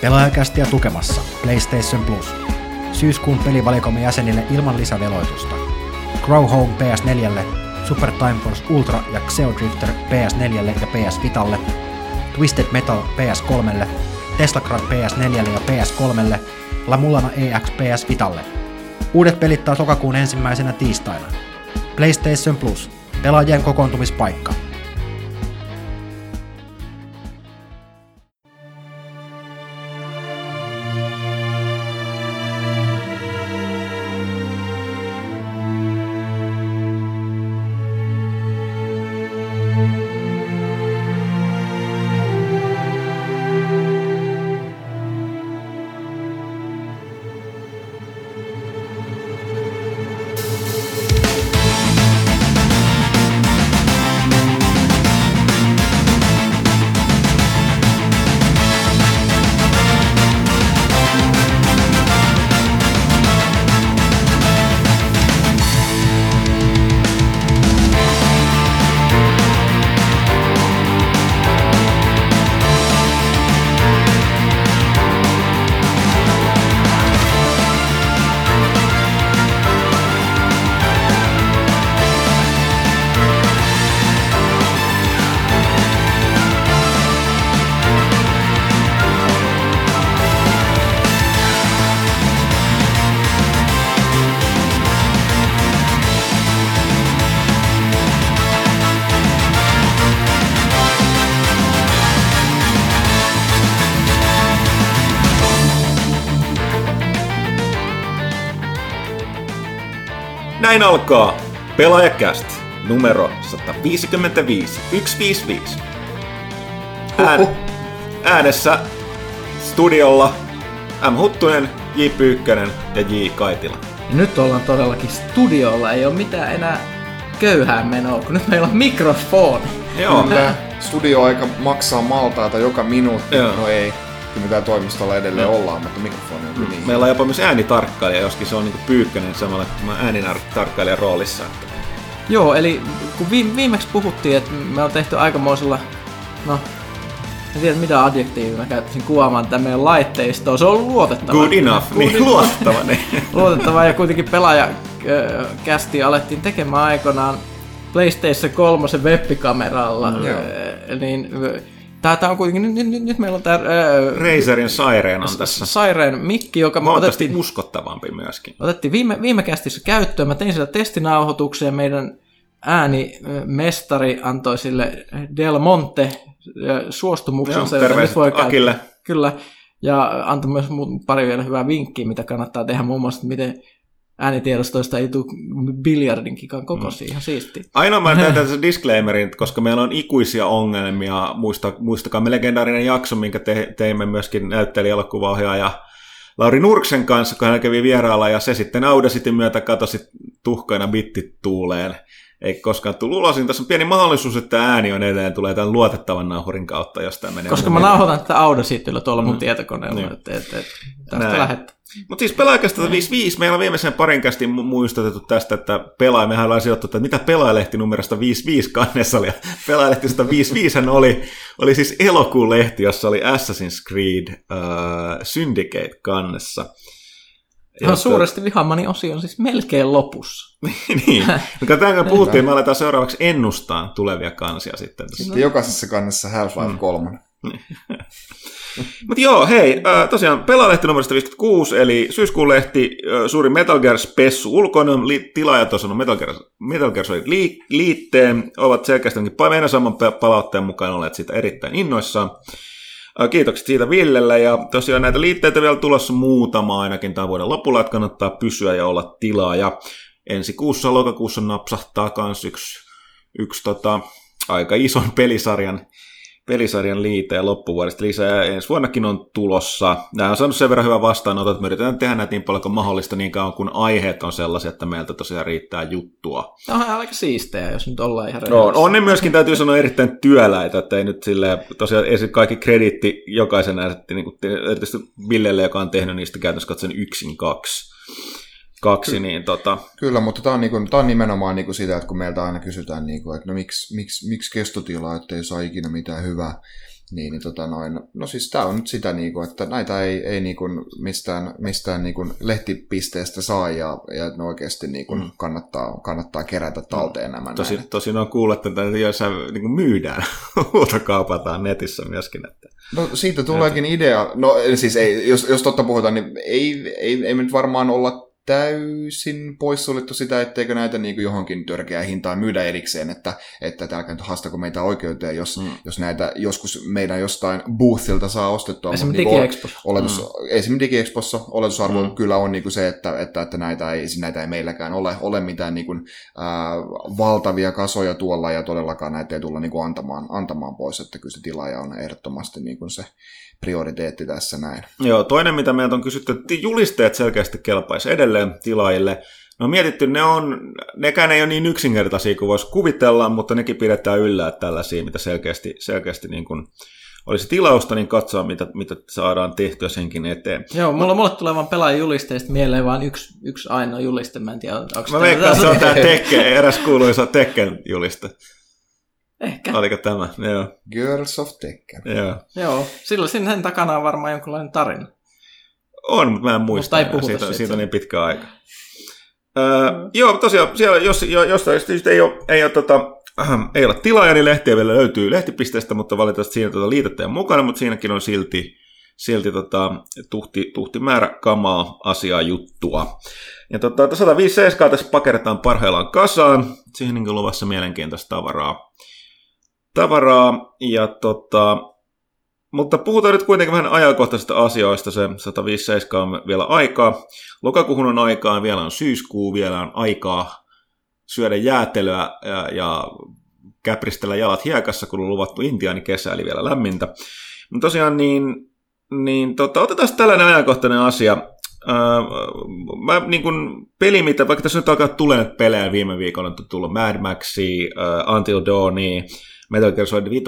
Pelaajakästiä tukemassa PlayStation Plus. Syyskuun pelivalikoimme jäsenille ilman lisäveloitusta. Grow Home PS4, Super Time Force Ultra ja Xeodrifter PS4 ja PS Vitalle, Twisted Metal PS3, Teslacrad PS4 ja PS3, LaMulana EX PS Vitalle. Uudet pelit taas lokakuun 1. tiistaina. PlayStation Plus, pelaajien kokoontumispaikka. Näin alkaa PelaajaCast numero 155, 155. Äänessä studiolla M. Huttunen, J. Pyykkönen ja J. Kaitila. Ja nyt ollaan todellakin studiolla, ei ole mitään enää köyhää menoa, kun nyt meillä on mikrofoni. Joo. Kyllä studioaika maksaa maltaita joka minuutti, no ei. Mitä toimistolla edelleen ollaan, mutta mikrofoni on niin. Meillä on jopa myös äänitarkkailija, joskin se on niinku Pyykkönen samalla äänitarkkailijan roolissa. Joo, eli kun viimeksi puhuttiin, että me on tehty aikamoisella, en tiedä mitä adjektiivia mä käyttäisin kuvaamaan tätä meidän laitteistoa, se on ollut luotettava. Good enough, niin luotettava. Luotettava, ja kuitenkin pelaajakästiä alettiin tekemään aikanaan PlayStation 3 web-kameralla, niin... Tää on kuitenkin, nyt meillä on tää... Razerin Siren on tässä. Siren mikki, joka me otettiin... uskottavampi myöskin. Otettiin viime kästissä käyttöön. Mä tein sillä testinauhoituksia. Meidän äänimestari antoi sille Del Monte suostumuksensa. Terveiset Akille. Kyllä. Ja antoi myös pari vielä hyvää vinkkiä, mitä kannattaa tehdä. Muun muassa, miten äänitiedostoista ei tule biljardinkikaan kokoisia, ihan siistiä. Ainoa mä tein tässä disclaimerin, koska meillä on ikuisia ongelmia. Muistakaa me legendaarinen jakso, minkä teimme myöskin näyttelijäelokuvaohjaaja Lauri Nurksen kanssa, kun hän kävi vieraalla, ja se sitten Audacitin myötä katosi tuhkaina bittit tuuleen. Ei koskaan tullut ulos, niin tässä on pieni mahdollisuus, että ääni on edelleen, tulee tämän luotettavan nauhurin kautta, jos tämä menee. Koska mä nauhoitan tätä Audacityllä tuolla mun tietokoneella, niin. Tästä lähdetään. Mutta siis pelaajakästä 55, meillä on viimeisen parin kästin muistutettu tästä, että mehän ollaan sijoittu, että mitä pelaajalehti numerosta 55 kannessa oli. Pelaajalehti 155 oli siis elokuun lehti, jossa oli Assassin's Creed Syndicate kannessa. Ja suuresti vihaamani osio on siis melkein lopussa. Niin, mutta tämän puhuttiin, me aletaan seuraavaksi ennustaa tulevia kansia sitten. Jokaisessa kannessa Half-Life 3. Mutta joo, hei, tosiaan pelaalehti numero 156, eli syyskuun lehti, suuri Metal Gear spessu ulkoinen, tilaajat on sanonut Metal Gear Solid liitteen, ovat selkeästi meidän saman palautteen mukaan olleet siitä erittäin innoissaan. Kiitokset siitä Villelle, ja tosiaan näitä liitteitä vielä tulossa muutama ainakin tämän vuoden lopulla, että kannattaa pysyä ja olla tilaa, ja ensi kuussa lokakuussa napsahtaa kans yksi aika ison pelisarjan liite ja loppuvuodesta lisää, ja ensi vuonnakin on tulossa. Nämä on saanut sen verran hyvän vastaanoton, että me yritetään tehdä näitä niin paljon kuin mahdollista, niin kauan kun aiheet on sellaisia, että meiltä tosiaan riittää juttua. Tämä on aika siistejä, jos nyt ollaan ihan rehellisiä. On ne myöskin, täytyy sanoa, erittäin työläitä, että ei nyt silleen, tosiaan ei kaikki krediitti jokaisen näistä, niin erityisesti Villelle, joka on tehnyt niistä käytännössä katsoen yksin kaksi, Kyllä, mutta tämä on, on nimenomaan sitä, että kun meiltä aina kysytään, että miksi kestotila, ettei saa ikinä mitään hyvää. Niin tota noin, no siis tää on nyt sitä niinku, että näitä ei niinku mistään niinku lehtipisteestä saa ja ne oikeesti niinku kannattaa kerätä talteen nämä. Tosin on kuullut, että näitä joissa niinku myydään, huutokaupataan netissä myöskin, että. No siitä tuleekin idea. No siis ei, jos totta puhutaan, niin ei nyt varmaan olla täysin poissuljettu sitä, etteikö näitä niin kuin johonkin törkeään hintaan myydä erikseen, että älkää nyt haastako meitä oikeuteen, jos näitä joskus meidän jostain boothilta saa ostettua. Esimerkiksi niin Digiexpossa oletusarvo kyllä on niin kuin se, että näitä ei meilläkään ole mitään niin kuin, valtavia kasoja tuolla, ja todellakaan näitä ei tulla niin kuin antamaan pois, että kyllä se tilaaja on ehdottomasti niin kuin se prioriteetti tässä näin. Joo, toinen mitä meiltä on kysytty, että julisteet selkeästi kelpaisi edelleen tilaajille. No mietitty, nekään ei ole niin yksinkertaisia kuin voisi kuvitella, mutta nekin pidetään yllä, että tällaisia, mitä selkeästi niin kuin olisi tilausta, niin katsoa, mitä saadaan tehtyä senkin eteen. Joo, mulle tulee vaan pelaajajulisteista mieleen vaan yksi ainoa juliste, mä en tiedä. Mä veikkaan, se on tämä Tekken, eräs kuuluisa Tekken juliste. Ehkä. Oliko tämä? Joo. Girls of Tekken. Joo. Silloin sen takana on varmaan jonkinlainen tarina. On, mutta mä en muista. Siitä on niin pitkä aika. Joo, tosiaan, siellä jostain syystä ei ole tilaaja, niin lehtiä vielä löytyy lehtipisteestä, mutta valitettavasti siinä liitettä on mukana, mutta siinäkin on silti tuhti määrä kamaa asiaa juttua. Ja 157 tässä pakeretaan parhaillaan kasaan. Siihen niin luvassa mielenkiintoista tavaraa ja mutta puhutaan nyt kuitenkin vähän ajankohtaisista asioista, se 157 on vielä aikaa. Lokakuuhun on aikaa, vielä on syyskuu, vielä on aikaa syödä jäätelöä ja käpristellä jalat hiekassa, kun on luvattu intiaani kesä, eli vielä lämmintä. No tosiaan niin, otetaan tällainen ajankohtainen asia. Mä niin kun peli, mitä vaikka tässä nyt alkaa tulla näitä pelejä viime viikolla, on tullut Mad Maxia, Until Dawnia, Metal Gear Solid 5.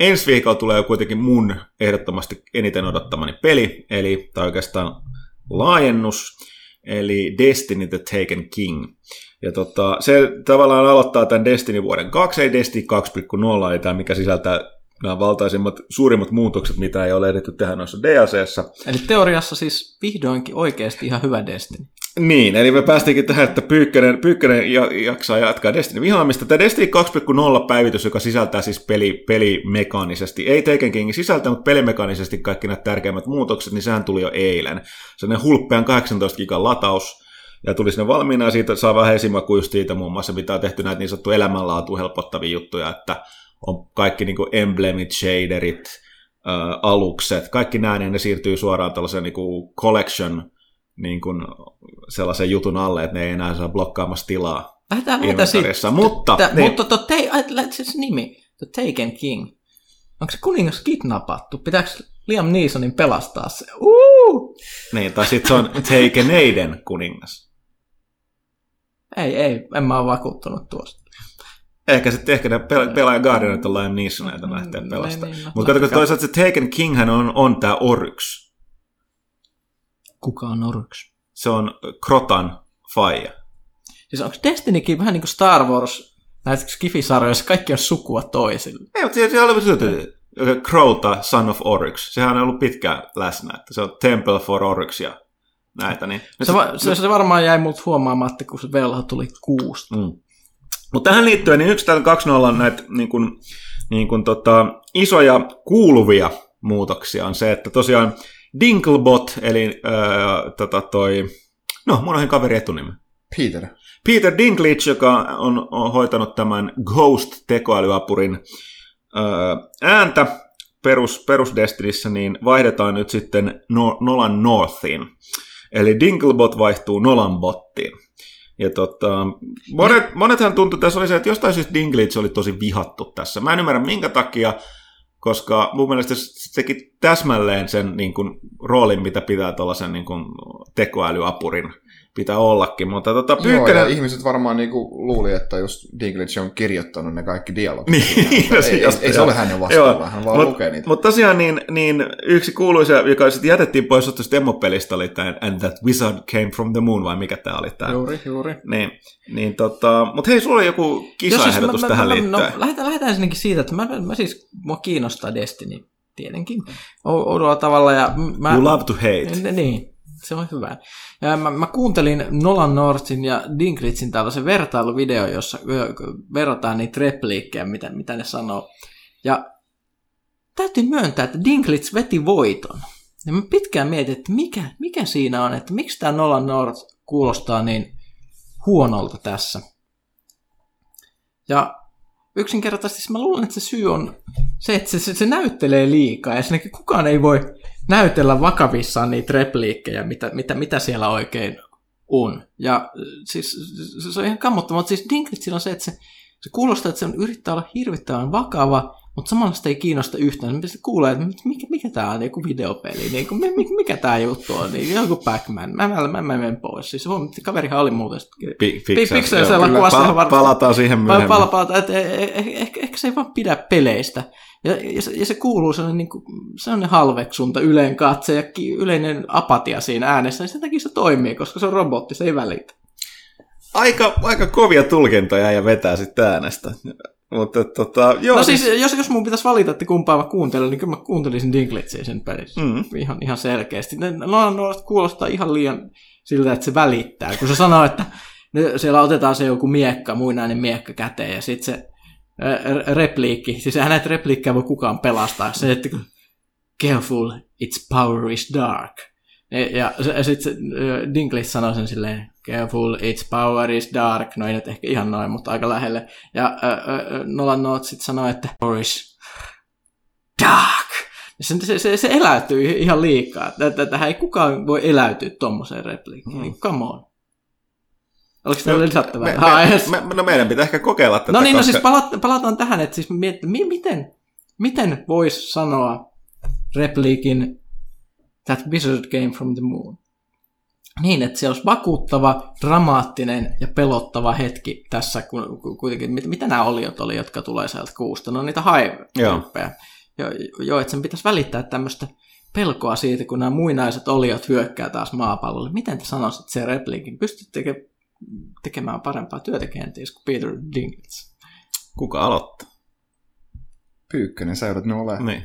Ensi viikolla tulee kuitenkin mun ehdottomasti eniten odottamani peli, eli tai oikeastaan laajennus, eli Destiny The Taken King. Ja se tavallaan aloittaa tämän Destiny vuoden 2, ei Destiny 2.0, eli tämä mikä sisältää nämä valtaisimmat, suurimmat muutokset, mitä ei ole edetty tähän noissa DLC:ssä. Eli teoriassa siis vihdoinkin oikeasti ihan hyvä Destiny. Niin, eli me päästiinkin tähän, että Pyykkönen jaksaa jatkaa Destiny vihaamista. Tämä Destiny 2.0 päivitys, joka sisältää siis pelimekaanisesti, ei Taken Kingin sisältä, mutta pelimekaanisesti kaikki nämä tärkeimmät muutokset, niin sehän tuli jo eilen. Sellainen hulppean 18 gigan lataus, ja tuli sinne valmiina, ja siitä saa vähän esimakuja siitä muun muassa, mitä on tehty näitä niin sanottu elämänlaatu helpottavia juttuja, että on kaikki niin kuin emblemit, shaderit, alukset, kaikki nämä, niin ne siirtyy suoraan tällaiseen niin kuin collection, niin kuin sellaisen jutun alle, että ne ei enää saa blokkaamassa tilaa inventariassa. Mutta siis nimi, The Taken King. Onko se kuningas kidnappattu? Pitääkö Liam Neesonin pelastaa se? Niin, tai sitten se on Takeneiden kuningas. Ei, en mä ole vakuuttunut tuosta. Ehkä ne pelaajaguardianit on Liam Neesonia, että lähtee pelastamaan. Mutta toisaalta se Taken Kinghän on tämä Oryx. Kuka on Oryx? Se on Krotan faija. Siis onko Destinykin vähän niin kuin Star Wars, näissä skifisarjoissa kaikki on sukua toisille? Ei, mutta se on ollut Crota, son of Oryx. Sehän on ollut pitkään läsnä, että se on Temple for Oryx ja näitä. Niin. Se varmaan jäi multa huomaamatta, kun se velho tuli kuusta. Mm. Mutta tähän liittyen, niin 1.2.0 on näitä isoja kuuluvia muutoksia on se, että tosiaan Dinglebot, eli mun on kaveri etunimi. Peter Dinklage, joka on hoitanut tämän Ghost-tekoälyapurin ääntä perusdestinissä, niin vaihdetaan nyt sitten Nolan Northiin. Eli Dinglebot vaihtuu Nolan Bottiin. Ja monethan tuntui, tässä oli se, että jostain syystä Dinklage oli tosi vihattu tässä. Mä en ymmärrä minkä takia, koska mun mielestä se teki täsmälleen sen niin kuin roolin, mitä pitää tuollaisen niin kuin tekoälyapurin pitää ollakin, mutta Pyykkönen... ihmiset varmaan niinku luuli, että just Dinklage on kirjoittanut ne kaikki dialogit. Niin, no, ei se ole hänen vastaavaan, hän vaan lukee niitä. Mutta tosiaan niin yksi kuuluisa, joka sitten jätettiin pois ottuista demo-pelistä, oli tämä And That Wizard Came From The Moon, vai mikä tämä oli tämä? Juuri. Mutta hei, sulla oli joku kisaehdotus tähän liittyen. No, lähdetään sinnekin siitä, että mä kiinnostaa Destiny tietenkin oudolla tavalla. Ja mä, you love to hate. Niin. Se on hyvä. Mä kuuntelin Nolan Northin ja Dinklagen tällaisen vertailuvideo, jossa verrataan niitä repliikkejä, mitä ne sanoo. Ja täytyy myöntää, että Dinklage veti voiton. Ja mä pitkään mietin, että mikä siinä on, että miksi tämä Nolan North kuulostaa niin huonolta tässä. Ja yksinkertaisesti mä luulen, että se syy on se, että se näyttelee liikaa, ja sinnekin kukaan ei voi näytellä vakavissaan niitä repliikkejä, mitä siellä oikein on. Ja siis se on ihan kammottavaa, mutta siis Dinklage on se, että se kuulostaa, että se yrittää olla hirvittävän vakava, mutta samalla sitä ei kiinnosta yhtään. Sitten kuulee, että mikä tämä on, joku videopeli, niin kuin, mikä tämä juttu on, niin joku Pac-Man, mä menen pois. Siis kaverihan oli muuten Pixelsilla kuvassa. Palataan siihen myöhemmin. Palataan, että ehkä se ei vaan pidä peleistä. Ja se kuuluu sellainen, niin kuin, sellainen halveksunta, yleen katse ja yleinen apatia siinä äänessä, niin sen takia se toimii, koska se on robotti, se ei välitä. Aika kovia tulkintoja ja vetää sitten äänestä. Mutta, joo, no siis jos mun pitäisi valita, että kumpaa mä kuuntelen, niin kyllä mä kuuntelisin Dinglagea sen pelissä ihan selkeästi. No, kuulostaa ihan liian siltä, että se välittää, kun se sanoo, että siellä otetaan se joku miekka, muinainen miekka käteen ja sitten se repliikki, siis eihän näitä repliikkejä voi kukaan pelastaa, se, että careful, its power is dark. Ja sitten Dinklage sanoi sen silleen, careful, its power is dark. No ei nyt ehkä ihan noin, mutta aika lähelle. Ja Nolan North sitten sanoi, että power is dark. Se eläytyy ihan liikaa. Tähän ei kukaan voi eläytyä tommoseen repliikkiin. Come on. Oliko tämä lisättävää? Meidän pitää ehkä kokeilla tätä. No niin, koska... siis palataan tähän, että siis miten voisi sanoa repliikin That Wizard Came From The Moon. Niin, että se olisi vakuuttava, dramaattinen ja pelottava hetki tässä, kun kuitenkin, mitä nämä oliot oli, jotka tulee sieltä kuusta, no niitä haippeja. Joo, että sen pitäisi välittää tämmöistä pelkoa siitä, kun nämä muinaiset oliot hyökkää taas maapallolle. Miten te sanoisit sen repliikin? Pystyt tekemään parempaa työtä kenties kuin Peter Dinklage. Kuka aloittaa? Pyykkönen, sä joudut ne olemaan. Niin.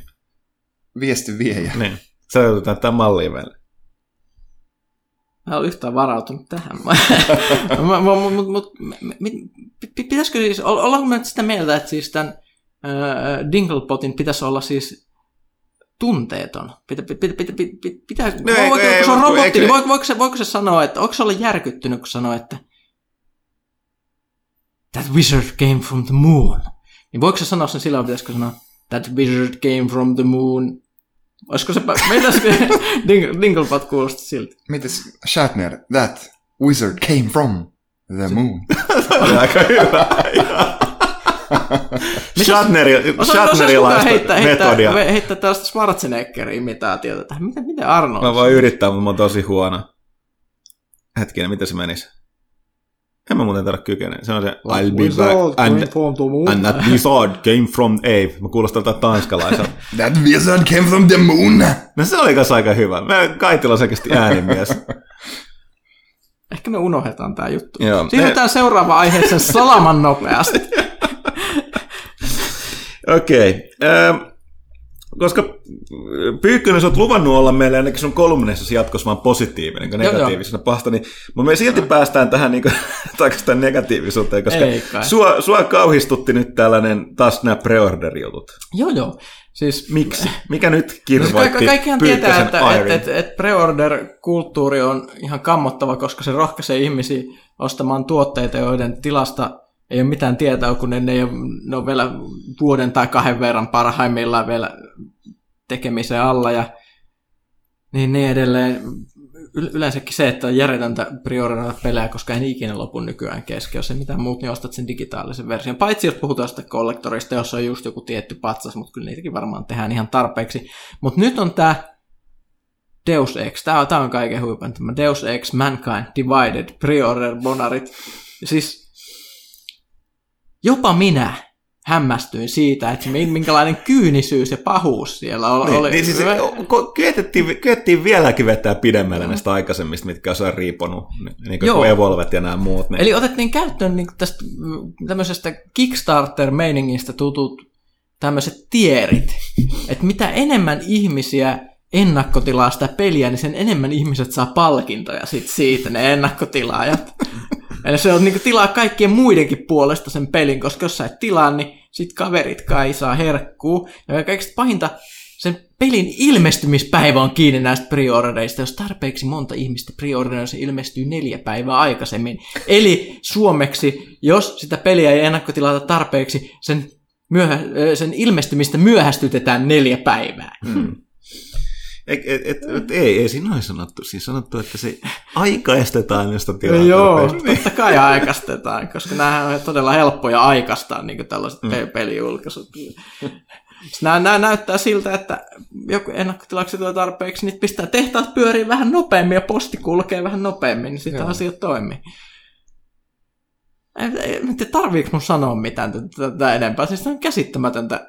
Viesti viejä. Niin. Sä joudut näyttää malliin vielä. Mä en ole yhtään varautunut tähän. Pitäisikö siis, ollaanko me nyt sitä mieltä, että siis tämän Dinglepotin pitäisi olla siis tunteeton? Kun se on robotti, niin voiko se sanoa, että onko se olla järkyttynyt, kun sanoo, että That wizard came from the moon. Niin voiko se sanoa sen silloin, pitäisikö sanoa That wizard came from the moon. Olisiko se Dinglepad kuulosti silti? Mites Shatner, that wizard came from the moon. Oli aika hyvä. Shatnerilaista metodia. Heittää tällaista Schwarzenegger-imitaatiota tähän. Miten Arnold? Mä voin yrittää, mutta mä oon tosi huono. Hetkinen, miten se menisi? En mä muuten tarvitse kykeneen. Se on se I'll be back and that wizard came from the moon. Mä kuulostan tältä tanskalaiselta. That wizard came from the moon. No se oli kanssa aika hyvä. Mä Kaitila on selkeästi äänimies. Ehkä me unohdetaan tää juttu. Siirrytään seuraavaan aiheeseen salaman nopeasti. Okei. Koska Pyykkönen, sä oot luvannut olla meille ainakin sun kolumneissasi jatkossa vaan positiivinen, kun negatiivisena pahta, niin me silti päästään tähän niin takaisin negatiivisuuteen, koska sua kauhistutti nyt tällainen taas nämä pre-order-jutut. Joo. Siis, miksi? Mikä nyt kirvoitti Pyykkösen tietää, että pre-order-kulttuuri on ihan kammottava, koska se rohkaisee ihmisiä ostamaan tuotteita, joiden tilasta ei ole mitään tietoa, kun ne on vielä vuoden tai kahden verran parhaimmillaan vielä tekemisen alla ja niin edelleen. Yleensäkin se, että on järjetöntä prioriteettia pelejä, koska ei ikinä lopu nykyään kesken. Jos ei mitään muuta, niin ostat sen digitaalisen version. Paitsi jos puhutaan sitä kollektorista, jossa on just joku tietty patsas, mutta kyllä niitäkin varmaan tehdään ihan tarpeeksi. Mutta nyt on tämä Deus Ex, tää on kaiken huipan tämä Deus Ex, Mankind Divided, Pre-Order Bonarit. Siis jopa minä hämmästyin siitä, että minkälainen kyynisyys ja pahuus siellä oli. Niin siis kyettiin vieläkin vetää pidemmälle näistä aikaisemmista, mitkä osaa riiponut, niin kuin Evolvet ja nämä muut. Niin. Eli otettiin käyttöön niin tästä tämmöisestä Kickstarter-meiningistä tutut tämmöiset tierit, että mitä enemmän ihmisiä ennakkotilaa sitä peliä, niin sen enemmän ihmiset saa palkintoja siitä, ne ennakkotilaajat. Eli se on niin kuin tilaa kaikkien muidenkin puolesta sen pelin, koska jos sä et tilaa, niin sit kaveritkaan ei saa herkkuu. Ja kaikista pahinta, sen pelin ilmestymispäivä on kiinni näistä preordereista. Jos tarpeeksi monta ihmistä preorderoi, se ilmestyy 4 päivää aikaisemmin. Eli suomeksi, jos sitä peliä ei ennakkotilata tarpeeksi, sen ilmestymistä myöhästytetään 4 päivää. Hmm. Ei siinä ole sanottu. Siinä sanottu, että se aikaistetaan josta tilaa. Joo, totta kai aikaistetaan, koska nämä on todella helppoja aikaistaa, niin kuin tällaiset pelijulkaisut. Nämä näyttää siltä, että joku ennakkotilaukset on tarpeeksi, niin pistää tehtaat pyöriin vähän nopeammin ja posti kulkee vähän nopeammin, niin sitä asiat toimii. En tiedä, tarviiko mun sanoa mitään tätä enempää. Siis tämä on käsittämätöntä.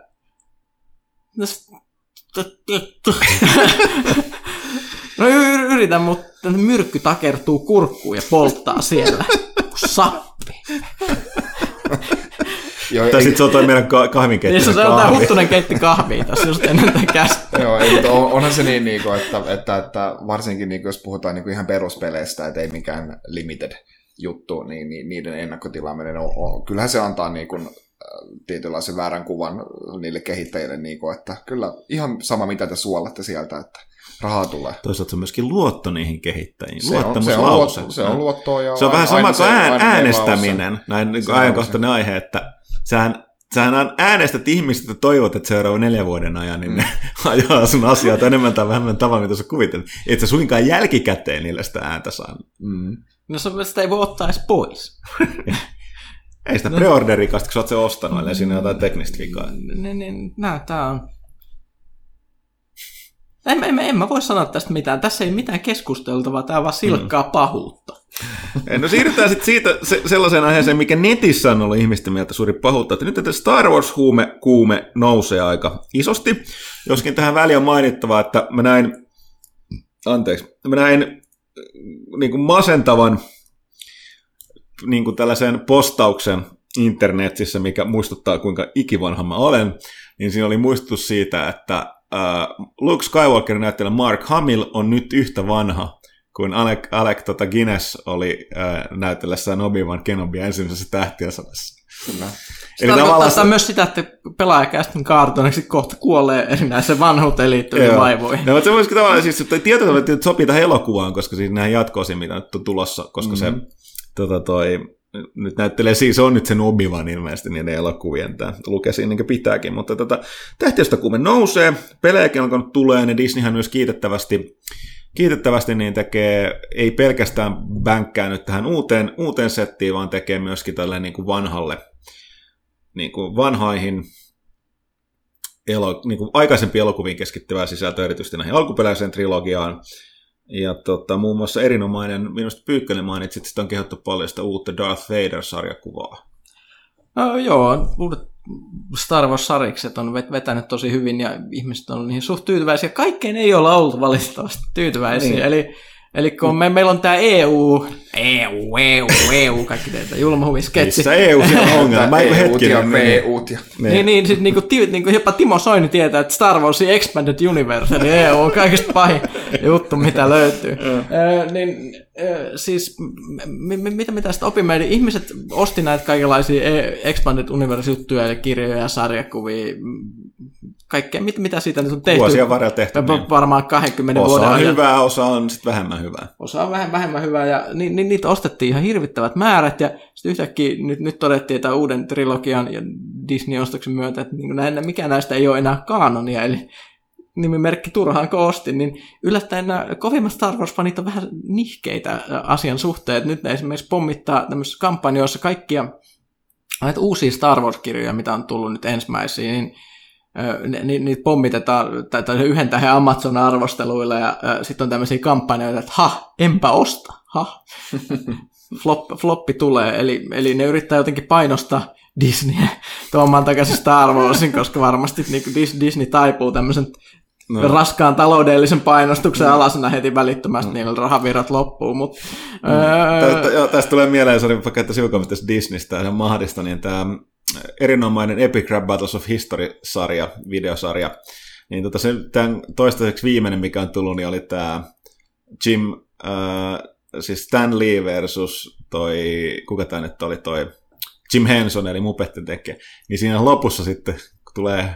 No yritän, mutta myrkky takertuu kurkkuun ja polttaa siellä sappi. Tai sitten se on toi meidän kahvinkeittimen kahvi. Se on tämä Huttunen keitti kahvia tässä just ennen tämän käsittää. Joo, onhan se niin, että varsinkin jos puhutaan ihan peruspeleistä, että ei mikään limited juttu, niin niiden ennakkotilaaminen on. Kyllähän se antaa niin kuin tietynlaisen väärän kuvan niille kehittäjille, niin kuin, että kyllä ihan sama, mitä te suolatte sieltä, että rahaa tulee. Toisaalta se on myöskin luotto niihin kehittäjiin. Luottamuslause. Se on luottoa. Ja se on vähän sama kuin äänestäminen, näin ajankohtainen aihe, että sähän äänestät ihmistä, että toivot, että seuraavan 4 vuoden ajan niin ne ajaa sun asiaa enemmän tai vähemmän tavalla, mitä sä kuvittelet. Et sä suinkaan jälkikäteen niille sitä ääntä saa. Mm. No sitä ei voi ottaa edes pois. Ei sitä preorderikasta, kun sä oot se ostanut, ellei siinä jotain teknistä vikaa. Tää on. En mä voi sanoa tästä mitään. Tässä ei mitään keskusteltavaa, tää on vaan silkkaa pahuutta. No siirrytään sitten siitä sellaiseen aiheeseen, mikä netissä on ollut ihmisten mieltä suuri pahuutta. Että nyt Star Wars-kuume nousee aika isosti. Joskin tähän väliin on mainittavaa, että mä näin niin kuin masentavan niin kuin tällaisen postauksen internetissä, mikä muistuttaa kuinka ikivanha mä olen, niin siinä oli muistutus siitä, että Luke Skywalkerin näyttelijä Mark Hamill on nyt yhtä vanha kuin Alec Guinness oli näytellessään Obi-Wan Kenobia ensimmäisessä Tähtiösodassa. Kyllä. Eli tarkoittaa myös sitä, että pelaajakästön kaartoneksi kohta kuolee erinäisen vanhuuteen liittyviin vaivoihin. No, se voisiko tavallaan, siis tietyllä tavalla sopii tähän elokuvaan, koska siis näihin jatko-osiin, mitä nyt on tulossa, koska se nyt näyttelee, siis on nyt sen Obi-Wan ilmeisesti niiden elokuvien, tämä lukee siinä niin kuin pitääkin, mutta Tähtiöstä kuume nousee, pelejäkin alkanut tulee, ja Disneyhän myös kiitettävästi niin tekee, ei pelkästään bänkkää nyt tähän uuteen settiin, vaan tekee myöskin tälleen niin kuin vanhalle, niin kuin vanhaihin, niin kuin aikaisempiin elokuviin keskittyvää sisältöä, erityisesti näihin alkuperäiseen trilogiaan. Ja muun muassa erinomainen, minusta Pyykkönen mainitsi, että sitä on kehottu paljon sitä uutta Darth Vader-sarjakuvaa. No, joo, uudet Star Wars-sarikset on vetänyt tosi hyvin ja ihmiset on niihin suht tyytyväisiä. Kaikkeen ei olla ollut valitettavasti tyytyväisiä. Niin. Eli kun meillä on tämä EU, kaikki teitä julmahuvisketsi. Missä EU siellä on ongelma? EU-t ja niin, sitten niin jopa Timo Soini tietää, että Star Wars Expanded Universe, niin EU on kaikista pahin juttu, mitä löytyy. Siis, mitä sitä opimme? Ihmiset osti näitä kaikenlaisia Expanded Universe-juttuja, eli kirjoja, sarjakuvia, kaikkea, mitä siitä nyt on tehty. Vuosien varrella tehty. Varmaan 20 osa vuoden ajan. Osa on hyvää, osa on sitten vähemmän hyvää. Osa on vähemmän hyvää, ja niitä ostettiin ihan hirvittävät määrät, ja sitten yhtäkkiä nyt todettiin, että uuden trilogian ja Disney-ostoksen myötä, että mikään näistä ei ole enää kaanonia, eli nimimerkki turhaan koostin, niin yllättäen nämä kovimmat Star Wars-fanit on vähän nihkeitä asian suhteen. Nyt ne esimerkiksi pommittaa tämmöisissä kampanjoissa kaikkia näitä uusia Star Wars-kirjoja, mitä on tullut nyt ensimmäisiin, niin niitä pommitetaan tai yhden tähän Amazon-arvosteluilla ja sitten on tämmöisiä kampanjoita, että enpä osta, floppi tulee. Eli ne yrittää jotenkin painostaa Disneyä tuomaan takaisin Star Warsin, koska varmasti niinku Disney taipuu tämmöisen raskaan taloudellisen painostuksen alasena heti välittömästi, niillä rahavirrat loppuu. Tästä tulee mieleen, sorry, vaikka että siukaamista Disneystä ja sen mahdista, niin tämä erinomainen Epic Rap Battles of History-sarja, videosarja, niin se tämän toistaiseksi viimeinen, mikä on tullut, niin oli tämä Jim, siis Stan Lee versus kuka tämä nyt oli Jim Henson, eli Mupetten tekijä, niin siinä lopussa sitten, kun tulee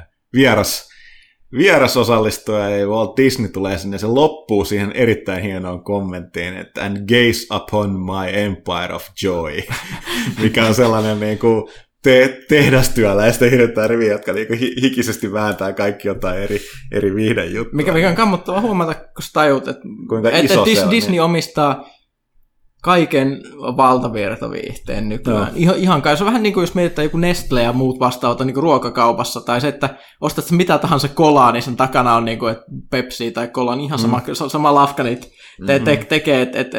vieras osallistuja, eli Walt Disney tulee sinne, se loppuu siihen erittäin hienoon kommenttiin, että and gaze upon my empire of joy, mikä on sellainen niin kuin tehdastyöläistä hirveän riviä, jotka niinku hikisesti vääntää kaikki jotain eri viihdejuttuja. Mikä on kammottava huomata, kun sä tajut, että Disney omistaa kaiken valtavirtaviihteen nykyään. Ihan kai se on vähän niin kuin jos mietitään joku Nestle ja muut vastaavat niin kuin ruokakaupassa, tai se, että ostat mitä tahansa kolaa, niin sen takana on niin kuin, että Pepsi tai kola, niin ihan sama lafka niitä tekee, että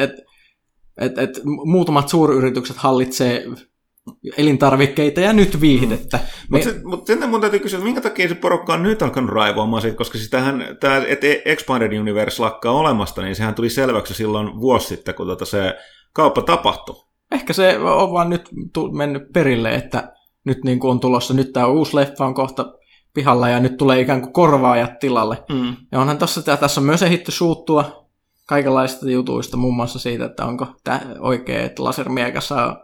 muutamat suuryritykset hallitsee elintarvikkeita ja nyt viihdettä. Mutta sitten mun täytyy kysyä, minkä takia se porukka on nyt alkanut raivoamaan siitä, koska tämä Expanded Universe lakkaa olemasta, niin sehän tuli selväksi silloin vuosi sitten, kun se kauppa tapahtui. Ehkä se on vaan nyt mennyt perille, että nyt niin kuin on tulossa, nyt tämä uusi leffa on kohta pihalla ja nyt tulee ikään kuin korvaajat tilalle. Ja onhan tässä on myös ehitty suuttua kaikenlaisista jutuista, muun muassa siitä, että onko tämä oikea, että lasermiekassa on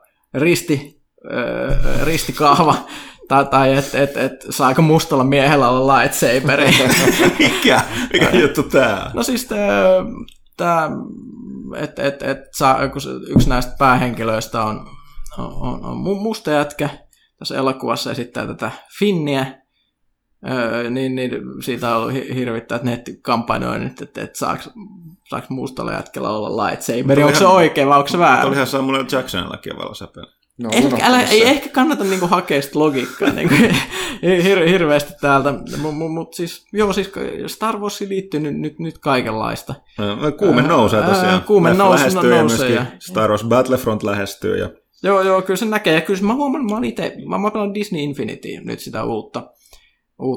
ristikahva, tai et saako mustalla miehellä olla lightsaberi. Mikä juttu tää? No siis tää, kun yksi näistä päähenkilöistä on musta jätkä, tässä elokuvassa esittää tätä Finniä, niin siitä on ollut hirvittävät nettikampanjoinnit, että saako mustalla jätkellä olla lightsaberi. Onko se oikein vai onko se väärin? Olihan Samuel Jacksonillakin valosäpeli. No, ei ehkä kannata niinku hakea sitä logiikkaa niinku, hirveästi täältä, mutta siis, siis Star Warsiin liittyy nyt kaikenlaista. Kuume nousee tosiaan. Kuume nousee. Ja Star Wars Battlefront lähestyy. Ja Joo, kyllä se näkee. Ja kyllä se, mä pelaan Disney Infinity nyt sitä uutta,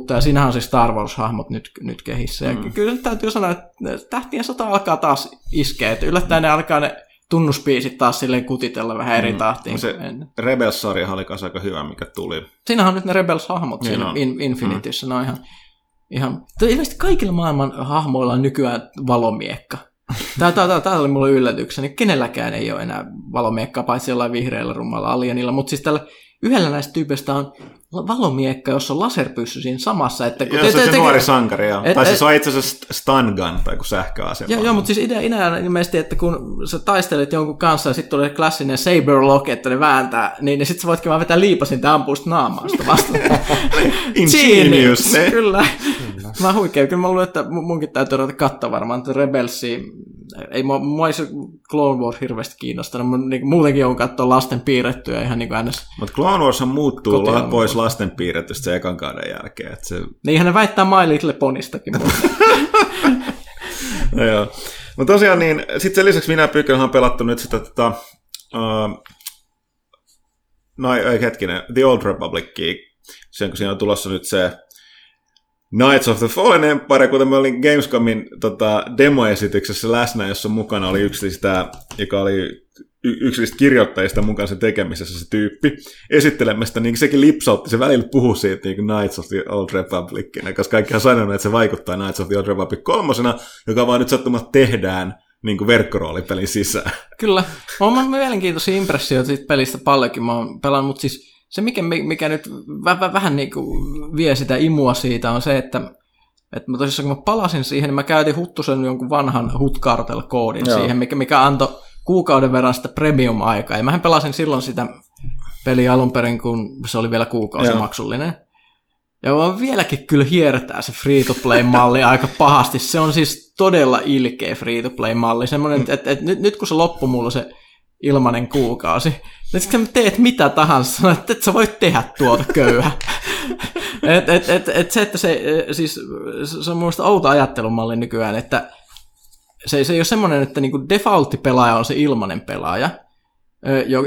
ja siinähän on siis Star Wars-hahmot nyt kehissä. Ja kyllä täytyy sanoa, että Tähtien sota alkaa taas iskeä, että yllättäen ne alkaa ne tunnusbiisit taas silleen kutitella vähän eri tahtiin. Se Rebels-sarjahan oli aika hyvä, mikä tuli. Siinähän on nyt ne Rebels-hahmot siinä Infinityssä. Ne on ihan... Ilmeisesti kaikilla maailman hahmoilla on nykyään valomiekka. Tämä oli mulle yllätykseni. Kenelläkään ei ole enää valomiekkaa, paitsi jollain vihreällä rummalla alienilla. Mutta siis tällä yhdellä näistä tyypeistä on valomiekka, jossa on laserpyssy siinä samassa. Että kun joo, se on se nuori sankari, joo. Tai siis on itse asiassa stun gun, tai kun sähköase. Joo, mutta siis idea ilmeisesti, että kun sä taistelet jonkun kanssa, ja sitten tulee klassinen saberlock, että ne vääntää, niin sitten sä voitkin vaan vetää liipasin, ja ampuu sitä naamaa sitä vastaan. Ingenious. Kyllä. Mä huikea. Kyllä mä luulen, että munkin täytyy ruveta katsoa varmaan, että Rebelsia. Ei mua ei se Clone Wars hirveästi kiinnostanut, mutta niin, muutenkin on katsoa lasten piirrettyä ihan niin kuin äänes. Mutta Clone Warshan muuttuu pois lasten piirretystä sen ekan kauden jälkeen. Että se... Niinhän ne väittää My Little Ponistakin. No joo. No tosiaan niin, sitten sen lisäksi minä Pyykkönen on pelattu nyt sitä The Old Republicia. Sen kun siinä on tulossa nyt se Knights of the Fallen Empire, kuten mä olin Gamescomin demoesityksessä läsnä, jossa mukana oli yksi niistä kirjoittajista mukana sen tekemisessä se tyyppi esittelemästä, niin sekin lipsautti, se välillä puhui siitä niin Knights of the Old Republicina, koska kaikkihan sanonut, että se vaikuttaa Knights of the Old Republic 3, joka vaan nyt sattumat tehdään niin kuin verkkoroolipelin sisään. Kyllä, on mielenkiintoisia impressioita siitä pelistä paljonkin, mä oon pelannut, mutta siis se, mikä nyt vähän niin kuin vie sitä imua siitä, on se, että mä tosissaan, kun mä palasin siihen, niin mä käytin huttusen jonkun vanhan HUT-kartel-koodin siihen, mikä antoi kuukauden verran sitä premium-aikaa. Ja mähän pelasin silloin sitä peliä alun perin, kun se oli vielä kuukausimaksullinen. Ja vaan vieläkin kyllä hiertää se free-to-play-malli aika pahasti. Se on siis todella ilkeä free-to-play-malli. Semmoinen, että nyt kun se loppui mulla se ilmanen kuukausi. Sitten sä teet mitä tahansa, että et sä voit tehdä tuota köyhä. Se on mun mielestä outo ajattelumalli nykyään, että se ei ole semmoinen, että niinku defaulttipelaaja on se ilmanen pelaaja,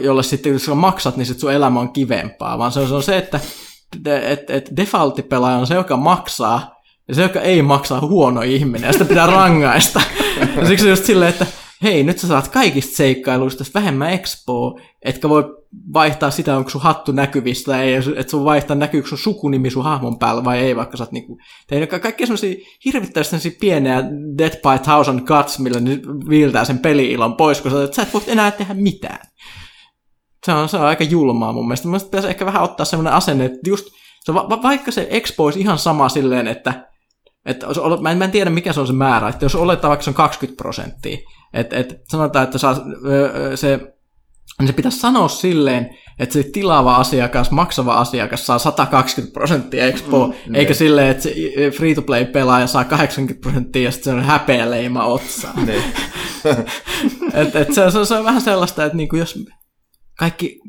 jolle sitten kun sä maksat, niin sit sun elämä on kivempaa, vaan se on se, että defaulttipelaaja on se, joka maksaa, ja se, joka ei maksaa, huono ihminen, ja sitä pitää rangaista. Ja siksi just silleen, että hei, nyt sä saat kaikista seikkailuista vähemmän expoa, etkä voi vaihtaa sitä, onko sun hattu näkyvistä tai ei, että sun vaihtaa näkyykö sun sukunimi sun hahmon päällä vai ei, vaikka sä oot niinku tehnyt kaikkia semmosia hirvittävästi semmosia pieniä Death by Thousand Cuts, millä nyt viiltää sen peli-ilon pois, kun sä et voi enää tehdä mitään. Se on aika julmaa mun mielestä. Mun mielestä pitäisi ehkä vähän ottaa semmoinen asenne, että just se vaikka se expo olisi ihan sama silleen, että mä en tiedä mikä se on se määrä, että jos oletaan vaikka se on 20%, että sanotaan, että se pitäisi sanoa silleen, että se tilaava asiakas, maksava asiakas saa 120% expoa, eikä silleen, että se free-to-play-pelaaja saa 80% ja sitten se on häpeä leima otsaan. Se on vähän sellaista, että niinku jos kaikki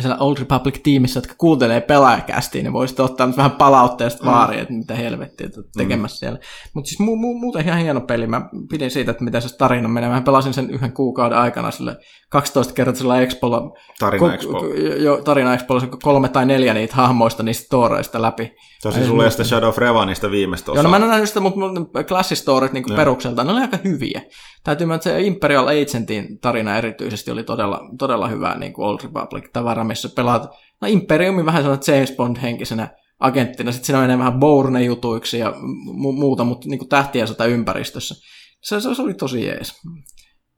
siellä Old Republic-tiimissä, jotka kuuntelee pelaajakästiä, niin voi sitten ottaa nyt vähän palautteesta vaaria, että mitä helvettiä tekemässä siellä. Mutta siis muuten ihan hieno peli. Mä pidin siitä, että miten se tarina menee. Mä pelasin sen yhden kuukauden aikana sille 12-kertaisella Expolla. Tarina-Expolla se 3 tai 4 niitä hahmoista, niistä storeista läpi. Tosin sulle sitä Shadow of Revanista viimeistä osaa. Joo, no mä en ole nähnyt sitä, mutta klassistorit niin perukseltaan, ne oli aika hyviä. Täytyy mennä, että se Imperial Agentin tarina erityisesti oli todella hyvää niin kuin Old Republic-tavara, missä pelaat Imperiumin vähän sellainen James Bond-henkisenä agenttina. Sitten siinä menee vähän Bourne-jutuiksi ja muuta, mutta niin kuin tähtien sota ympäristössä. Se oli tosi jees.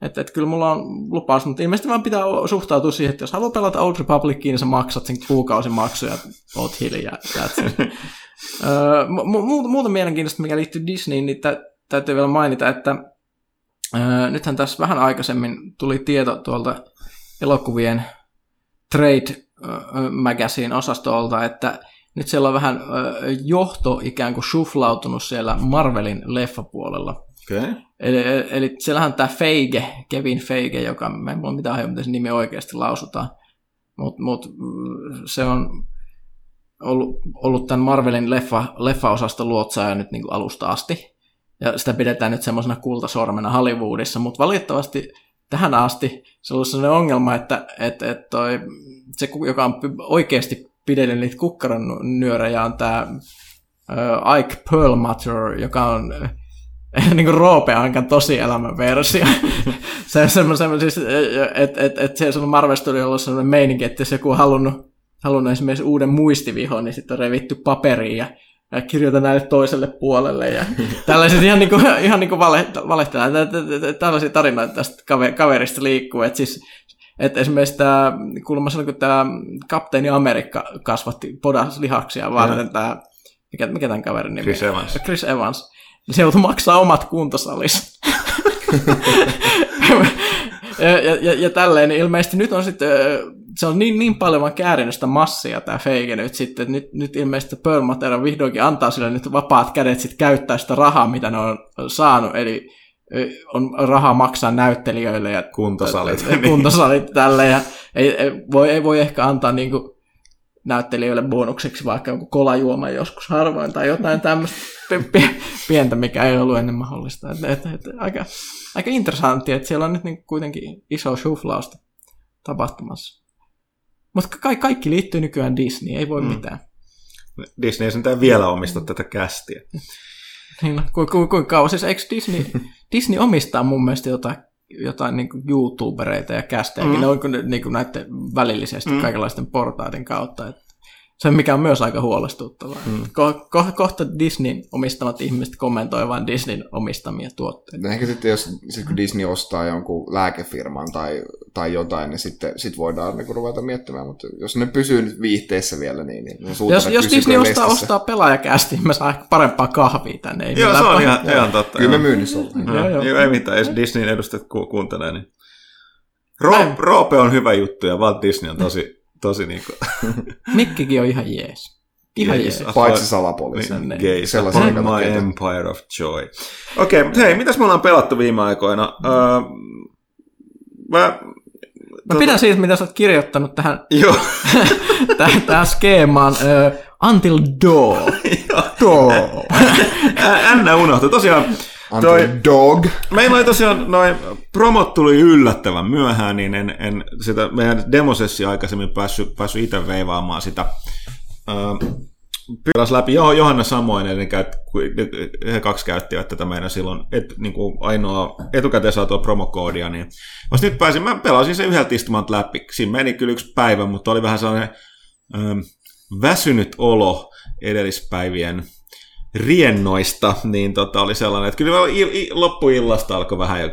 Että kyllä mulla on lupaus, mutta ilmeisesti vaan pitää suhtautua siihen, että jos haluaa pelata Old Republiciin, niin sä maksat sen kuukausimaksuja, oot hiljaa. Muuta mielenkiintoista, mikä liittyy Disneyin, niin täytyy vielä mainita, että nythän tässä vähän aikaisemmin tuli tieto tuolta elokuvien Trade Magazine-osastolta, että nyt siellä on vähän johto ikään kuin shufflautunut siellä Marvelin leffapuolella. Okay. Eli siellähän tämä Feige, Kevin Feige, joka, mä en ole mitään hajua, miten se nimi oikeasti lausutaan, mutta se on ollut tämän Marvelin leffaosasta luotsaaja nyt niin kuin alusta asti, ja sitä pidetään nyt semmoisena kultasormena Hollywoodissa, mutta valitettavasti tähän asti se on ollut sellainen ongelma, että se, joka on oikeasti pidellyt niitä kukkaron nyörejä, on tämä Ike Perlmutter, joka on niin kuin Roope ainakaan tosielämän versio. Se on Marvel Studiolla sellainen meininki, että jos joku on halunnut esimerkiksi uuden muistivihon, niin sitten on revitty paperiin ja kirjoita näille toiselle puolelle. Ja tällaiset ihan niin kuin valehtelaan. Tällaisia tarinoita tästä kaverista liikkuu. Että siis, esimerkiksi tämä, kuulemma silloin, kun tämä Kapteeni Amerikka kasvatti podaslihaksia varten, tämä, mikä tämän kaverin nimi? Chris Evans. Se joutui maksaa omat kuntosalis. ja tälleen, niin ilmeisesti nyt on sitten, se on niin paljon vaan käärinyt sitä massia tämä Feige nyt sitten, että nyt ilmeisesti Perlmutter vihdoinkin antaa sille nyt vapaat kädet sitten käyttää sitä rahaa, mitä ne on saanut, eli on rahaa maksaa näyttelijöille ja kuntosalit tälleen, ja ei voi ehkä antaa niinku näyttelijöille bonukseksi vaikka joku kolajuoma joskus harvoin tai jotain tämmöistä pientä, mikä ei ollut ennen mahdollista. Aika interessanttia, että siellä on nyt niin kuitenkin iso shuflausta tapahtumassa. Mutta kaikki liittyy nykyään Disney, ei voi mitään. Disney ei sentään vielä omista tätä kästiä. Niin, kuinka kauan? Siis eikö Disney omistaa mun mielestä jotain niin kuin YouTubereita ja kästejäkin, ne on niin kuin näiden välillisesti kaikenlaisten portaiden kautta. Että se, mikä on myös aika huolestuttavaa. Kohta Disneyn omistamat ihmiset kommentoi vain Disneyn omistamia tuotteita. Ehkä sitten, kun Disney ostaa jonkun lääkefirman tai jotain, niin sitten voidaan niin ruveta miettimään. Mutta jos ne pysyy nyt viihteessä vielä, niin jos Disney ostaa pelaajakästi, me saa ehkä parempaa kahvia tänne. Joo, se on ihan totta. Kyllä me myynnissä ollaan. Ei mitään, jos Disneyn edustajat kuuntelee. Niin. Roope on hyvä juttu ja Walt Disney on tosi niinku. Mikkikin on ihan jees. Ihan jees. Paitsi salapoliisin. My empire of joy. Okei, mutta hei, mitäs me ollaan pelattu viime aikoina? Mä pidän siitä, mitä sä oot kirjoittanut tähän skeemaan. Until Dawn. Ennä unohtaa. Tosiaan toi dog. Meillä oli tosiaan noin promot tuli yllättävän myöhään, niin en sitä meidän demosessi aikaisemmin päässyt itse veivaamaan sitä. Pyöräs läpi. Joo, Johanna samoin, eli he kaksi käyttivät tätä meidän silloin niin kuin ainoa etukäteen saatua promokoodia. Niin. Vasta nyt pääsin, mä pelasin sen yhdeltä istumalta läpi. Siinä meni kyllä yksi päivä, mutta oli vähän sellainen väsynyt olo edellispäivien riennoista, niin oli sellainen, että kyllä loppuillasta alkoi vähän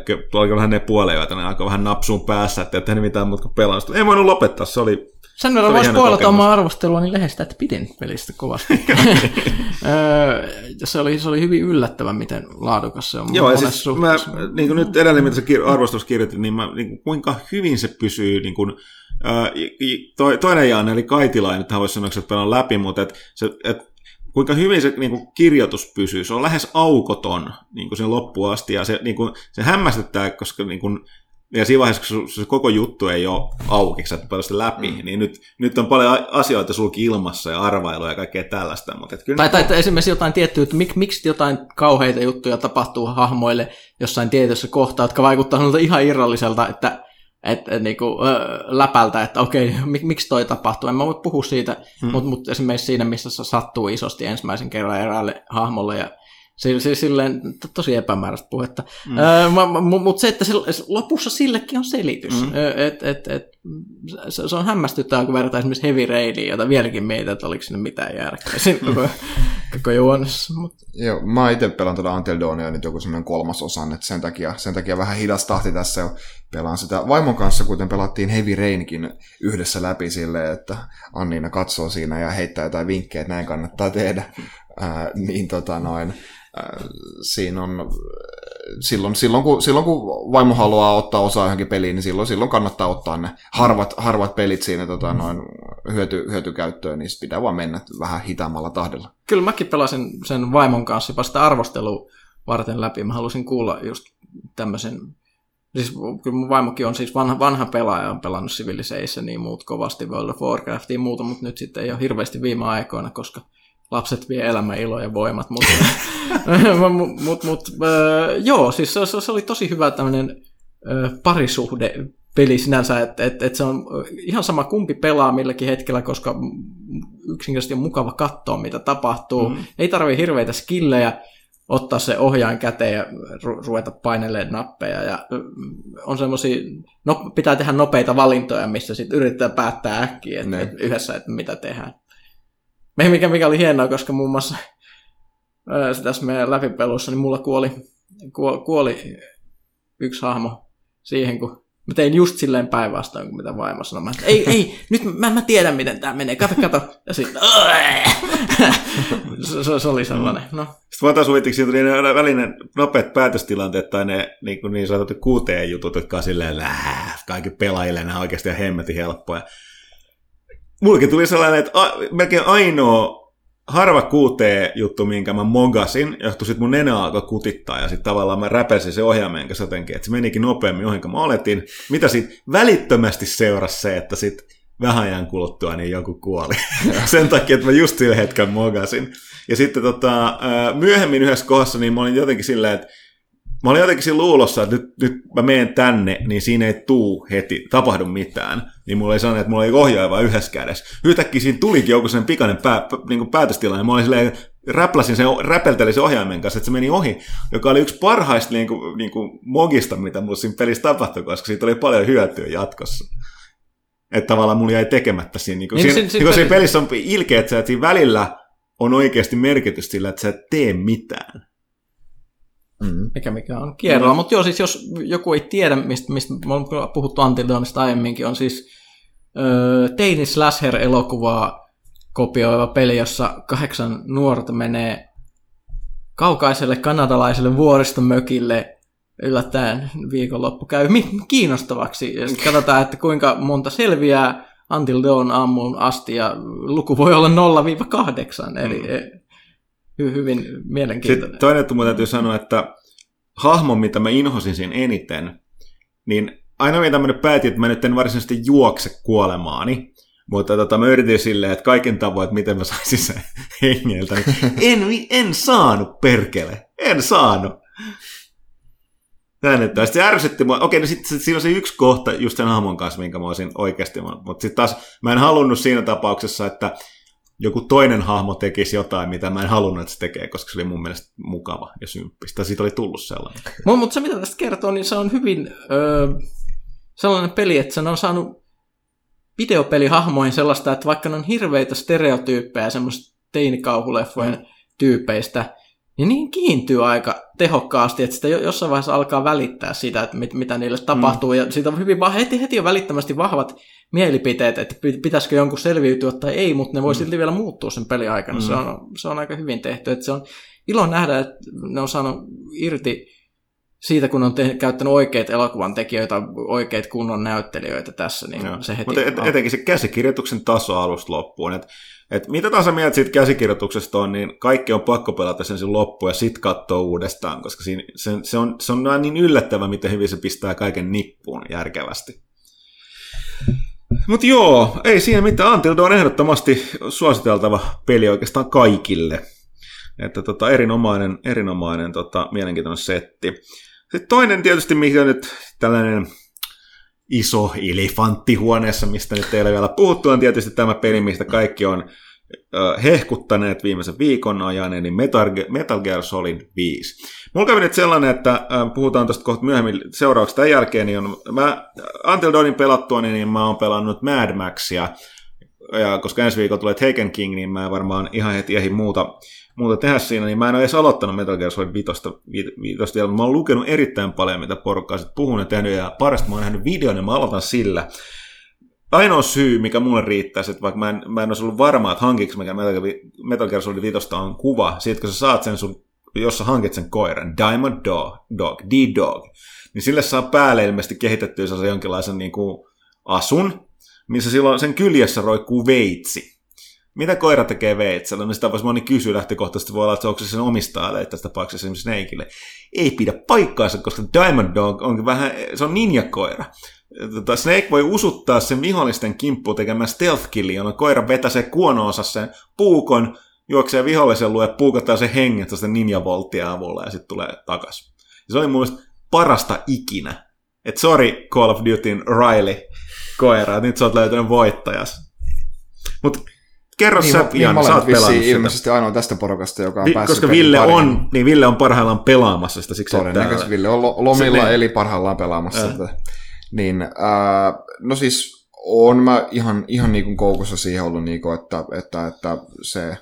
ne puoleyötä, ne alkoi vähän napsuun päässä, ettei tehnyt mitään muuta kuin pelaa. Ei voinut lopettaa, se oli... Sen verran voisi puolata omaa arvosteluani lehdestä, että pidin pelistä kovasti. se oli hyvin yllättävän, miten laadukas se on. Joo, siis niin kuin nyt edelleen, mitä se arvostus kirjoitin, niin, kuinka hyvin se pysyy... Niin kuin, toinen Janne, eli Kaitilainen, että hän voisi sanoa, että pelaan läpi, mutta kuinka hyvin se niin kuin, kirjoitus pysyy. Se on lähes aukoton niin kuin sen loppuun asti, ja se, niin kuin, se hämmästyttää, koska... Niin kuin, ja siinä vaiheessa, kun se koko juttu ei ole auki, sä et paljon sitä läpi, niin nyt on paljon asioita sulki ilmassa ja arvailuja ja kaikkea tällaista. Mutta kyllä tai esimerkiksi jotain tiettyä, että miksi jotain kauheita juttuja tapahtuu hahmoille jossain tietyssä kohtaa, jotka vaikuttaa sinulta ihan irralliselta että läpältä, että okei, miksi toi tapahtuu, en mä voi puhua siitä, mutta esimerkiksi siinä, missä se sattuu isosti ensimmäisen kerran eräälle hahmolle ja silleen tosi epämääräistä puhetta. Mutta se, että lopussa sillekin on selitys. Se on hämmästyttävää, kun vertaa esimerkiksi Heavy Raidia, jota vieläkin mietitään, että oliko sinne mitään järkeä siinä koko juonessa. Joo, mä itse pelaan tuolla Until Dawnia nyt joku semmoinen kolmasosan, että sen takia vähän hidas tahti tässä jo pelaan sitä. Vaimon kanssa kuten pelattiin Heavy Rainkin yhdessä läpi silleen, että Anniina katsoo siinä ja heittää jotain vinkkejä, että näin kannattaa tehdä. Siinä on, silloin kun vaimo haluaa ottaa osaa johonkin peliin, niin silloin kannattaa ottaa ne harvat pelit siinä hyötykäyttöön, niin pitää vaan mennä vähän hitaammalla tahdella. Kyllä mäkin pelasin sen vaimon kanssa vasta arvostelua varten läpi. Mä halusin kuulla just tämmöisen, siis kyllä mun vaimokin on siis vanha pelaaja, on pelannut Civilization niin muut kovasti, World of Warcraftia ja muuta, mutta nyt sitten ei ole hirveästi viime aikoina, koska lapset vie elämän ilo ja voimat, joo, siis se oli tosi hyvä tämmöinen parisuhdepeli sinänsä, että se on ihan sama kumpi pelaa milläkin hetkellä, koska yksinkertaisesti on mukava katsoa, mitä tapahtuu. Ei tarvitse hirveitä skillejä, ottaa se ohjaan käteen ja ruveta paineleen nappeja. Ja on semmosia, pitää tehdä nopeita valintoja, missä sitten yrittää päättää äkkiä yhdessä, että mitä tehdään. Mikä oli hienoa, koska muun muassa tässä meidän läpipelussa, niin mulla kuoli yksi hahmo siihen, kun mä tein just silleen päinvastoin, kuin mitä vaimo sanoi. Ei, nyt mä tiedän, miten tää menee, kato. Ja sitten, se oli sellainen, Sitten voitaisiin huvittiksi, että ne välinen nopeat päätöstilanteet tai ne niin sanotut kuuteen jutut, jotka on silleen, kaikki pelaajille, nämä on oikeasti ihan hemmetin helppoja. Mullekin tuli sellainen, että melkein ainoa harva QT-juttu, minkä mä mogasin, johtui sitten mun nenä alkoi kutittaa, ja sitten tavallaan mä räpäsin se ohjaimen kanssa jotenkin, että se menikin nopeammin johon mä oletin, mitä sitten välittömästi seurasi se, että sitten vähän ajan kuluttua niin joku kuoli. Sen takia, että mä just sillä hetken mogasin. Ja sitten myöhemmin yhdessä kohdassa, niin mä olin jotenkin silleen, että mä olin jotenkin siinä luulossa, että nyt mä menen tänne, niin siinä ei tuu heti, tapahdu mitään. Niin mulla ei sanonut, että mulla ei ohjaava yhdessä kädessä. Yhtäkkiä siinä tulikin joku sen pikainen päätöstilanne. Mä olin silleen, räpeltelin sen ohjaimen kanssa, että se meni ohi, joka oli yksi parhaista niin kuin mogista, mitä mulla siinä pelissä tapahtui, koska siitä oli paljon hyötyä jatkossa. Että tavallaan mulla jäi tekemättä siinä. Siinä pelissä on ilkeä, että siinä välillä on oikeasti merkitys sillä, että sä et tee mitään. Mikä on kierrolla. Mutta joo, siis jos joku ei tiedä, mistä me ollaan puhuttu Until Dawnista aiemminkin, on siis teini slasher-elokuvaa kopioiva peli, jossa 8 nuorta menee kaukaiselle kanadalaiselle vuoristomökille yllättäen viikonloppu käy kiinnostavaksi. Ja sitten katsotaan, että kuinka monta selviää Until Dawn aamuun asti, ja luku voi olla 0-8, eli... Hyvin mielenkiintoinen. Sitten toinen, että mun täytyy sanoa, että hahmo, mitä mä inhosin siinä eniten, niin aina mitä mä nyt päätin, että mä nyt en varsinaisesti juokse kuolemaani, Mutta mä yritin silleen, että kaiken tavoin, että miten mä saisin sen hengeltä. En saanut, perkele. En saanut. Sitten se ärsytti mua. Okei, no sitten siinä on se yksi kohta just sen hahmon kanssa, minkä mä olisin oikeasti. Mutta sitten taas mä en halunnut siinä tapauksessa, että joku toinen hahmo tekisi jotain, mitä mä en halunnut, että se tekee, koska se oli mun mielestä mukava ja symppistä. Siitä oli tullut sellainen. Mutta se, mitä tästä kertoo, niin se on hyvin sellainen peli, että sen on saanut videopelihahmoihin sellaista, että vaikka ne on hirveitä stereotyyppejä semmoista teinikauhuleffojen tyypeistä, niin niihin kiintyy aika tehokkaasti, että sitä jossain vaiheessa alkaa välittää sitä, että mitä niille tapahtuu. Ja siitä on hyvin heti on välittömästi vahvat mielipiteet, että pitäisikö jonkun selviytyä tai ei, mutta ne voi silti vielä muuttua sen pelin aikana. Se on aika hyvin tehty. Että se on ilo nähdä, että ne on saanut irti siitä, kun on käyttänyt oikeita elokuvan tekijöitä, oikeita kunnon näyttelijöitä tässä, niin joo. Se heti... Mutta etenkin se käsikirjoituksen taso alusta loppuun. Et mitä tahansa mieltä siitä käsikirjoituksesta on, niin kaikki on pakko pelata sen loppuun ja sit katsoa uudestaan, koska siinä, se on niin yllättävä, miten hyvin se pistää kaiken nippuun järkevästi. Mutta joo, ei siinä mitään. Until Dawn on ehdottomasti suositeltava peli oikeastaan kaikille. Että erinomainen mielenkiintoinen setti. Sitten toinen tietysti, mikä nyt tällainen iso elefantti huoneessa, mistä nyt teillä vielä puhuttu, on tietysti tämä peli, mistä kaikki on hehkuttaneet viimeisen viikon ajan, eli Metal Gear Solid 5. Mulla kävi nyt sellainen, että puhutaan tuosta kohta myöhemmin seurauksesta tämän jälkeen, niin Until Dawnin pelattua, niin mä oon pelannut Mad Maxia, ja koska ensi viikolla tulee Taken King, niin mä varmaan ihan heti muuta tehdä siinä, niin mä en ole edes aloittanut Metal Gear Solid 5 vielä, mä oon lukenut erittäin paljon, mitä porukkaa sitten puhun ja tehnyt, ja parasta mä oon nähnyt videon, ja mä aloitan sillä. Ainoa syy, mikä mulle riittäisi, että vaikka mä en olisi ollut varma, että hankinko mikä Metal Gear Solid 5 on kuva, siitä kun sä saat sen sun, jos sä hankit sen koiran, Diamond Dog, D-Dog, niin sille saa päälle ilmeisesti kehitettyä se jonkinlaisen niin kuin asun, missä silloin sen kyljessä roikkuu veitsi. Mitä koira tekee veitsellä? No sitä voisi moni kysyä lähtökohtaisesti. Voi olla, että onko se sen omistajalle, että tästä tapauksessa esimerkiksi Snakeille. Ei pidä paikkaansa, koska Diamond Dog on vähän, se on ninjakoira. Snake voi usuttaa sen vihollisten kimppuun tekemään stealth-killiä, jolloin koira vetäsee kuonoonsa sen puukon, juoksee vihollisen luo ja puukottaa sen hengen sen ninjavolttia avulla ja sitten tulee takaisin. Se oli mun mielestä parasta ikinä. Että sorry Call of Dutyn Riley-koira, nyt sä oot löytänyt voittajas. Mut kerro niin, sä, Jan, niin, sä oot pelannut sitä. Ilmeisesti ainoa tästä porukasta, joka on päässyt koska Ville on parhaillaan pelaamassa sitä. Siksi todennäköisesti Ville on lomilla, eli parhaillaan pelaamassa sitä. Niin, no siis, on mä ihan niin koukussa siihen ollut, niin kuin, että se...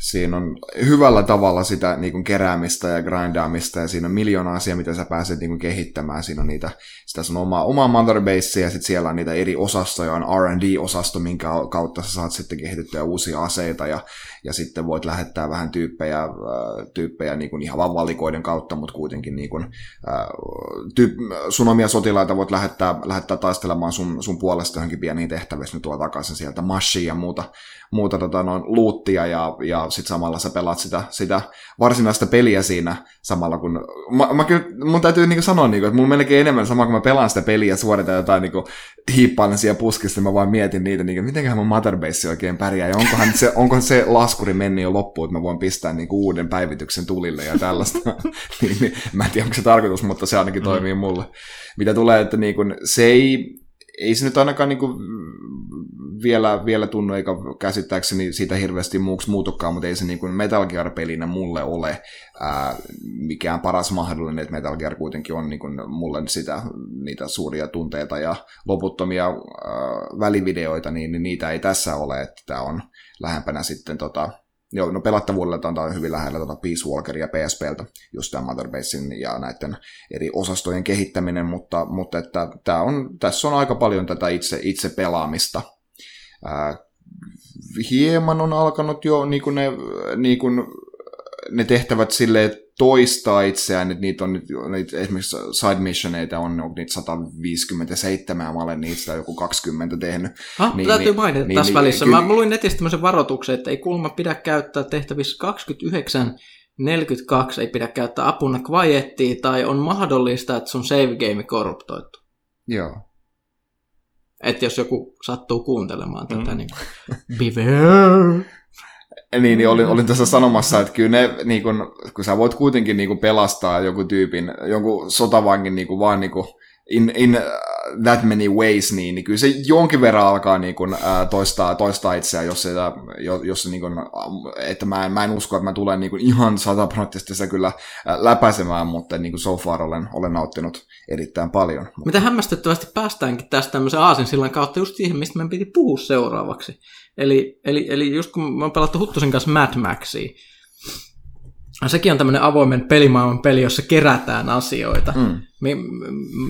Siinä on hyvällä tavalla sitä niin kuin keräämistä ja grindaamista, ja siinä on miljoona asiaa, mitä sä pääset niin kuin kehittämään. Siinä on niitä, sitä sun omaa motherbasea, ja sitten siellä on niitä eri osastoja, on R&D-osasto, minkä kautta sä saat sitten kehitettyä uusia aseita, ja sitten voit lähettää vähän tyyppejä niin kuin ihan vaan valikoiden kautta, mutta kuitenkin niin kuin, sun omia sotilaita voit lähettää taistelemaan sun puolesta johonkin pieniin tehtävissä, ne tuo takaisin sieltä mashia ja muuta luuttia, ja sitten samalla sä pelaat sitä varsinaista peliä siinä samalla, kun... Mä kyllä, mun täytyy niinku sanoa, niinku, että mun melkein enemmän sama, kun mä pelaan sitä peliä ja suoritan jotain niinku, hiippailen siellä puskista, mä vaan mietin niitä, niinku, mitenköhän mun motherbase oikein pärjää, ja onkohan se laskuri mennyt jo loppuun, että mä voin pistää niinku, uuden päivityksen tulille ja tällaista. niin, mä en tiedä, onko se tarkoitus, mutta se ainakin toimii mulle. Mitä tulee, että niinku, se ei se nyt ainakaan niinku vielä tunnu, eikä käsittääkseni siitä hirveästi muuksi muutukaan, mutta ei se niinku Metal Gear-pelinä mulle ole mikään paras mahdollinen, että Metal Gear kuitenkin on niinku mulle niitä suuria tunteita ja loputtomia välivideoita, niin niitä ei tässä ole, että tämä on lähempänä sitten joo, no pelattavuudella tämä on hyvin lähellä Peace Walkeria PSPltä, just tämä Mother Basin ja näiden eri osastojen kehittäminen, mutta että tässä on aika paljon tätä itse pelaamista. Hieman on alkanut jo ne tehtävät silleen toistaa itseään, että niitä on nyt esimerkiksi side missioneita on niitä 157, ja mä olen niistä joku 20 tehnyt. Täytyy mainita tässä välissä. Mä luin netistä tämmöisen varoituksen, että ei kuulemma pidä käyttää tehtävissä 29.42, ei pidä käyttää apuna quietia, tai on mahdollista, että sun save game korruptoitu. Joo. Että jos joku sattuu kuuntelemaan tätä, niin beware. Niin, olin tässä sanomassa, että kyllä ne, niin kun sä voit kuitenkin niin kun pelastaa joku tyypin, jonkun sotavangin niin kun vaan niin kun in that many ways, niin kyllä se jonkin verran alkaa niin kun toistaa itseään, jos niin kun, että mä en usko, että mä tulen niin kun ihan 100% sitä kyllä läpäisemään, mutta niin kuin so far olen nauttinut erittäin paljon. Mitä hämmästyttävästi päästäänkin tästä tämmöisen aasinsillan kautta just siihen, mistä meidän piti puhua seuraavaksi. Eli just kun mä oon pelattu Huttusen kanssa Mad Maxia, sekin on tämmöinen avoimen pelimaailman peli, jossa kerätään asioita,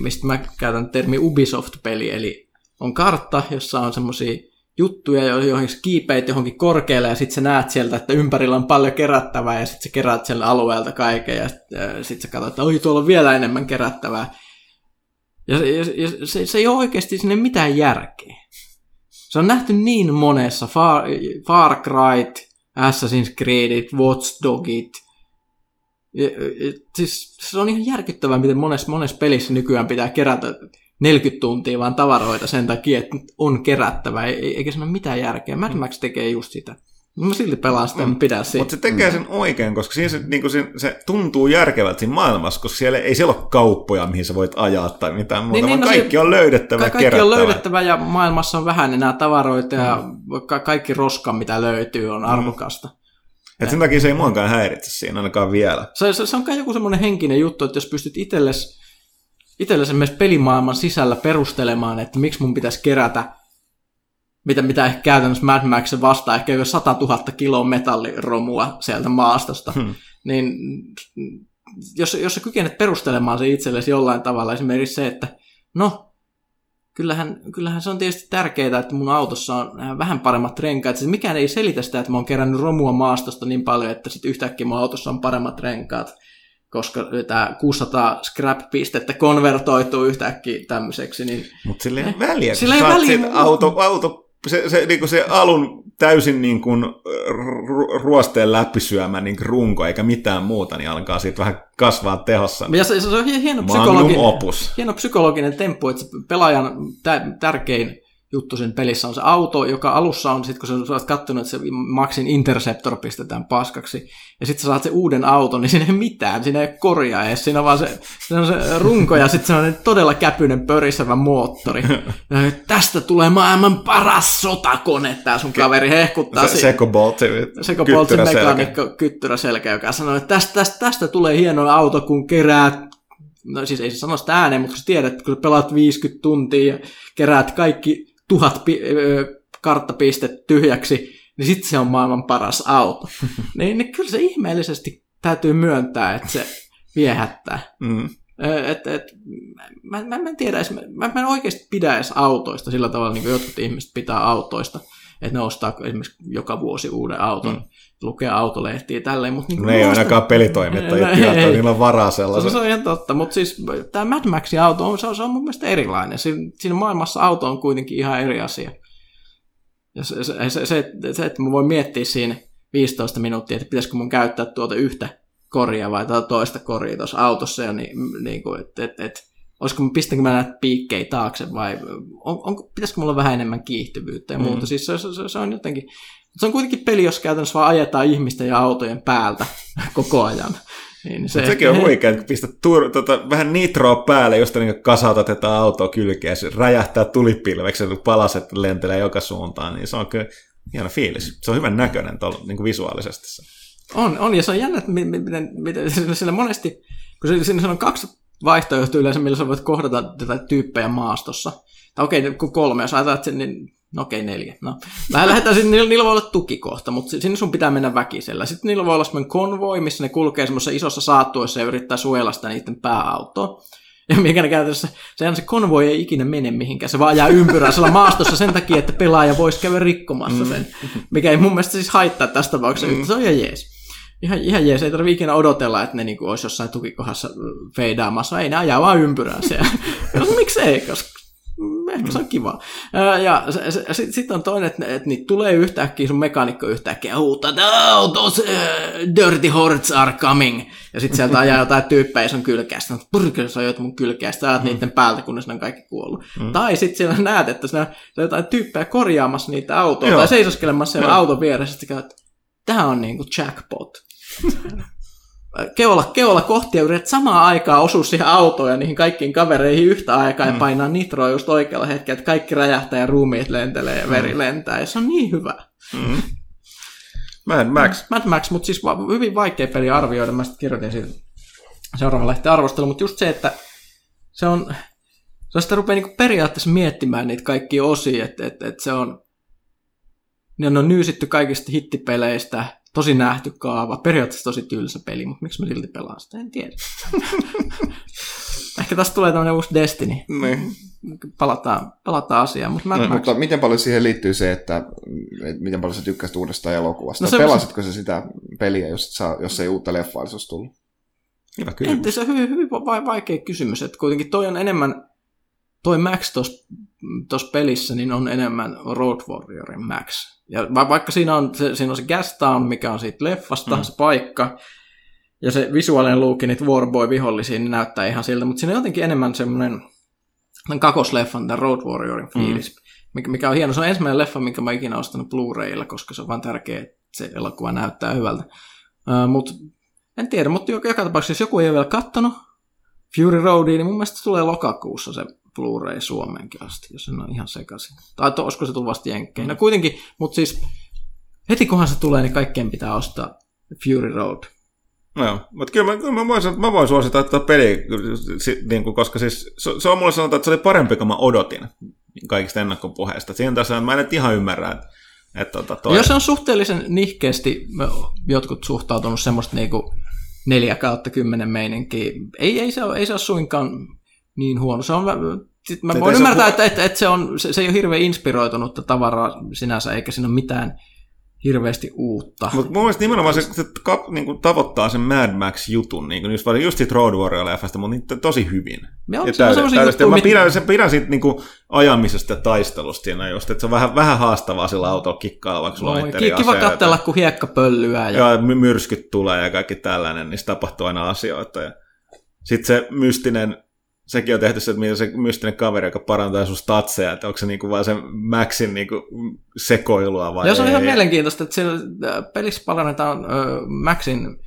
mistä mä käytän termi Ubisoft-peli, eli on kartta, jossa on semmoisia juttuja, joihin kiipeät johonkin korkealle ja sitten sä näet sieltä, että ympärillä on paljon kerättävää ja sitten sä kerät sieltä alueelta kaiken ja sitten sä katsot, että oi, tuolla on vielä enemmän kerättävää. Ja se ei ole oikeasti sinne mitään järkeä. Se on nähty niin monessa, Far Cryt, Assassin's Creedit, Watch Dogit. Siis se on ihan järkyttävää, miten monessa pelissä nykyään pitää kerätä 40 tuntia vaan tavaroita sen takia, että on kerättävää, eikä siinä ole mitään järkeä. Mad Max tekee just sitä. Mä silti pelaan sitä, en pidä siitä. Mutta se tekee sen oikein, koska siinä se tuntuu järkevältä siinä maailmassa, koska siellä ei siellä ole kauppoja, mihin sä voit ajaa tai mitään muuta, vaan kaikki on löydettävä ja kerättävä. Kaikki on löydettävä ja maailmassa on vähän enää tavaroita ja kaikki roska, mitä löytyy, on arvokasta. Et sen takia se ei muankaan häiritse siinä ainakaan vielä. Se on kai joku semmoinen henkinen juttu, että jos pystyt itsellesi myös pelimaailman sisällä perustelemaan, että miksi mun pitäisi kerätä mitä ehkä käytännössä Mad Maxen vastaa, ehkä jo 100 000 kiloa metalliromua sieltä maastosta, niin jos sä kykenet perustelemaan se itsellesi jollain tavalla, esimerkiksi se, että no, kyllähän se on tietysti tärkeää, että mun autossa on vähän paremmat renkaat, siis mikään ei selitä sitä, että mä oon kerännyt romua maastosta niin paljon, että sitten yhtäkkiä mun autossa on paremmat renkaat, koska tämä 600 scrap-pistettä konvertoituu yhtäkkiä tämmöiseksi. Niin mutta sillä ei ole väliä, kun saat sen auto niin se alun täysin niin kuin ruosteen läpisyömä niin runko eikä mitään muuta, niin alkaa siitä vähän kasvaa tehossa. Ja se on hieno psykologinen temppu, että pelaajan tärkein juttu sen pelissä on se auto, joka alussa on, sit kun sä olet kattonut, että se Maxin Interceptor pistetään paskaksi, ja sitten sä saat se uuden auton, niin siinä ei mitään, siinä ei ole korjaa edes, siinä on vaan se runko ja sitten sellainen todella käpyinen pörisevä moottori. Ja tästä tulee maailman paras sotakone, tää sun kaveri hehkuttaa. Sekoboltsin mekaanikko kyttyräselkä, joka sanoo, että tästä tulee hieno auto, kun keräät. No siis ei se sano sitä ääneen, mutta kun sä tiedät, että kun sä pelaat 50 tuntia ja keräät kaikki 1000 karttapistet tyhjäksi, niin sitten se on maailman paras auto. niin kyllä se ihmeellisesti täytyy myöntää, että se viehättää. Mä en tiedä, mä en oikeasti pidä edes autoista sillä tavalla, niin kuin jotkut ihmiset pitää autoista, että ne ostaa esimerkiksi joka vuosi uuden auton. Lukea autolehtiä ja tälleen. Mutta niin ne ei ainakaan pelitoimittajia, niillä on varaa sellaisen. Se on ihan totta, mutta siis tämä Mad Maxin auto on mun mielestä erilainen. Siinä maailmassa auto on kuitenkin ihan eri asia. Ja se että mä voin miettiä siinä 15 minuuttia, että pitäisikö mun käyttää tuota yhtä korjaa vai toista korjaa tuossa autossa, ja olisiko pistänkö mä näitä piikkejä taakse vai pitäisikö mulla vähän enemmän kiihtyvyyttä ja muuta. Siis se on jotenkin. Se on kuitenkin peli, jos käytännössä vaan ajetaan ihmisten ja autojen päältä koko ajan. Niin sekin on huikea, kun pistät vähän nitroa päälle, josta niin kasautat tätä autoa kylkeä, se räjähtää tulipilveksi, kun palaset lentelee joka suuntaan, niin se on kyllä hieno fiilis. Se on hyvän näköinen niin visuaalisesti. On, ja se on jännä, että miten sillä monesti, kun siinä on 2 vaihtoehtoja yleensä, millä sä voit kohdata tätä tyyppejä maastossa. Tai okei, kun 3, jos ajatellaan, että no okei, 4. No. Niillä voi olla tukikohta, mutta sinne sun pitää mennä väkisellä. Sitten niillä voi olla semmoinen konvoi, missä ne kulkee semmoisessa isossa saattuessa ja yrittää suojella sitä niiden pääautoa. Ja mikä ne käytännössä, se konvoi ei ikinä mene mihinkään. Se vaan jää ympyrää siellä maastossa sen takia, että pelaaja voisi käydä rikkomassa sen. Mikä ei mun mielestä siis haittaa tästä tapauksessa. Se on ihan jees. Ihan jees, ei tarvitse ikinä odotella, että ne niinku olisi jossain tukikohdassa feidaamassa. Ei, ne ajaa vaan ympyrää siellä. Miksei, koska ehkä se on kiva. Ja sitten on toinen, että niitä tulee yhtäkkiä, sun mekaanikko yhtäkkiä huutaa, those dirty hordes are coming. Ja sitten sieltä ajaa jotain tyyppejä sun kylkeästä. Purkille sä ajat mun kylkeästä, ajat niiden päältä, kunnes ne on kaikki kuollut. Tai sitten siellä näet, että se on jotain tyyppejä korjaamassa niitä autoja, tai seisoskelemassa siellä auton vieressä, että käyt, tää on niinku jackpot. Keolla kohti ja yrität samaan aikaan osua siihen autoon ja niihin kaikkiin kavereihin yhtä aikaa ja painaa nitroa just oikealla hetkellä, että kaikki räjähtää ja ruumiit lentelee ja veri lentää ja se on niin hyvä. Mad Max, mutta siis hyvin vaikea peli arvioida, mä sitten kirjoitin siitä seuraavan lehteen arvostelu, mutta just se, että se on sitä rupeaa niinku periaatteessa miettimään niitä kaikkia osia, että se on, ne on nyysitty kaikista hittipeleistä, tosi nähty kaava, periaatteessa tosi tylsä peli, mutta miksi mä silti pelaan sitä, en tiedä. Ehkä tässä tulee tämmöinen uusi Destiny. Niin. Palataan asiaan. Mutta miten paljon siihen liittyy se, että miten paljon sä tykkäsit uudesta elokuvasta? No pelasitko sä sitä peliä, jos ei uutta leffaa olisi tullut? Hyvä kysymys. Entä se on hyvin vaikea kysymys, että kuitenkin toi on enemmän, toi Max tuossa pelissä niin on enemmän Road Warriorin Max. Ja vaikka siinä on se gas town, mikä on siitä leffasta, se paikka, ja se visuaalinen luukki niitä Warboy-vihollisia, niin näyttää ihan siltä, mutta siinä on jotenkin enemmän semmoinen kakosleffan, tämän Road Warriorin fiilis, mikä on hieno. Se on ensimmäinen leffa, minkä mä ikinä ostanut Blu-rayilla, koska se on vaan tärkeä, että se elokuva näyttää hyvältä. Mutta en tiedä, mutta joka tapauksessa, jos joku ei ole vielä kattonut Fury Roadia, niin mun mielestä se tulee lokakuussa se Blu-ray Suomeenkin asti, jos se on ihan sekaisin. Tai olisiko se tullut vasta jenkkeihin. No kuitenkin, mutta siis heti kunhan se tulee, niin kaikkien pitää ostaa Fury Road. No, mutta kyllä mä voin suosittaa tätä peliä, niin koska siis se on mulle sanottu, että se oli parempi kuin mä odotin kaikista ennakkopuheista. Siinä tässä mä en ihan ymmärrä, että jos se on suhteellisen nihkeästi jotkut suhtautunut semmoista niinku 4/10 meininkiä, ei se ole suinkaan niin huono. Se on, mä voin ymmärtää, että se ei ole hirveän inspiroitunutta tavaraa sinänsä, eikä siinä ole mitään hirveästi uutta. Mutta mun mielestä nimenomaan se niin tavoittaa sen Mad Max-jutun, niin just siitä Road Warrior-leffasta, mutta niitä tosi hyvin. Mä pidän siitä niin ajamisesta ja taistelusta siinä just, että se on vähän haastavaa sillä autolla kikkaa, vaikka sulla on eri asioita. Kiva katsella, kun hiekka pöllyää. Ja myrskyt tulee ja kaikki tällainen, niin se tapahtuu aina asioita. Ja sitten se mystinen, sekin on tehty se, että miten se mystinen kaveri, joka parantaa sun statseja, että onko se niinku vaan sen Maxin niinku sekoilua vai ei. Joo, se on ihan mielenkiintoista, että siinä pelissä parannetaan Maxin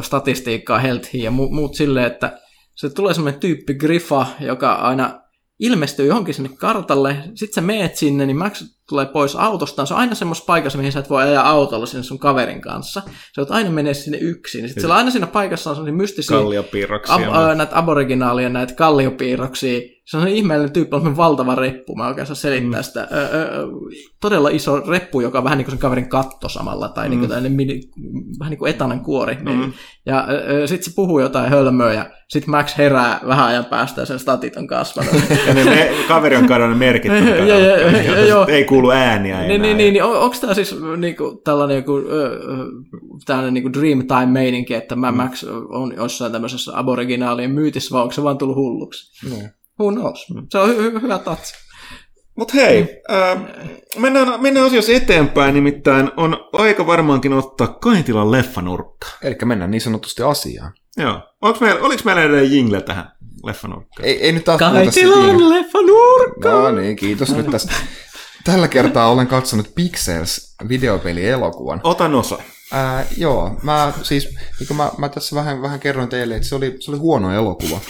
statistiikkaa, healthia ja muut silleen, että se tulee semmoinen tyyppi Griffa, joka aina ilmestyy johonkin sinne kartalle, sitten sä meet sinne, niin Max tulee pois autostaan, se on aina semmoisessa paikassa, mihin sä et voi ajaa autolla sinne sun kaverin kanssa, sä oot aina menee sinne yksin, sitten siellä aina siinä paikassa on semmoisia mystisiä näitä aboriginaaleja, näitä kalliopiirroksia, se on ihmeellinen tyyppi, on valtava reppu, mä oikein saa selittää sitä, todella iso reppu, joka on vähän niin kuin sen kaverin katto samalla, tai niin kuin vähän niin kuin etanan kuori, ja sitten se puhuu jotain hölmöä, ja sitten Max herää vähän ajan päästä, ja sen statit on kasvanut. Ja ne kaveri on kadonnut merkit, ei kuulu ääniä enää. Niin, onko tämä siis niinku tällainen joku niinku Dreamtime-meininki, että Max on jossain tämmöisessä aboriginaalien myytissä, vai onko se vaan tullut hulluksi? Who knows? Se on hyvä tatsi. Mutta hei, mennään asioissa eteenpäin, nimittäin on aika varmaankin ottaa Kaitilan leffanurkka. Eli mennään niin sanotusti asiaan. Joo. Oliko meillä edelleen jingle tähän leffanurkkaan? Ei nyt taas puhuta siitä. Kaitilan leffanurkka! No niin, kiitos nyt tästä. Tällä kertaa olen katsonut Pixels-videopelielokuvan. Otan osa. Joo, mä tässä vähän kerroin teille, että se oli huono elokuva.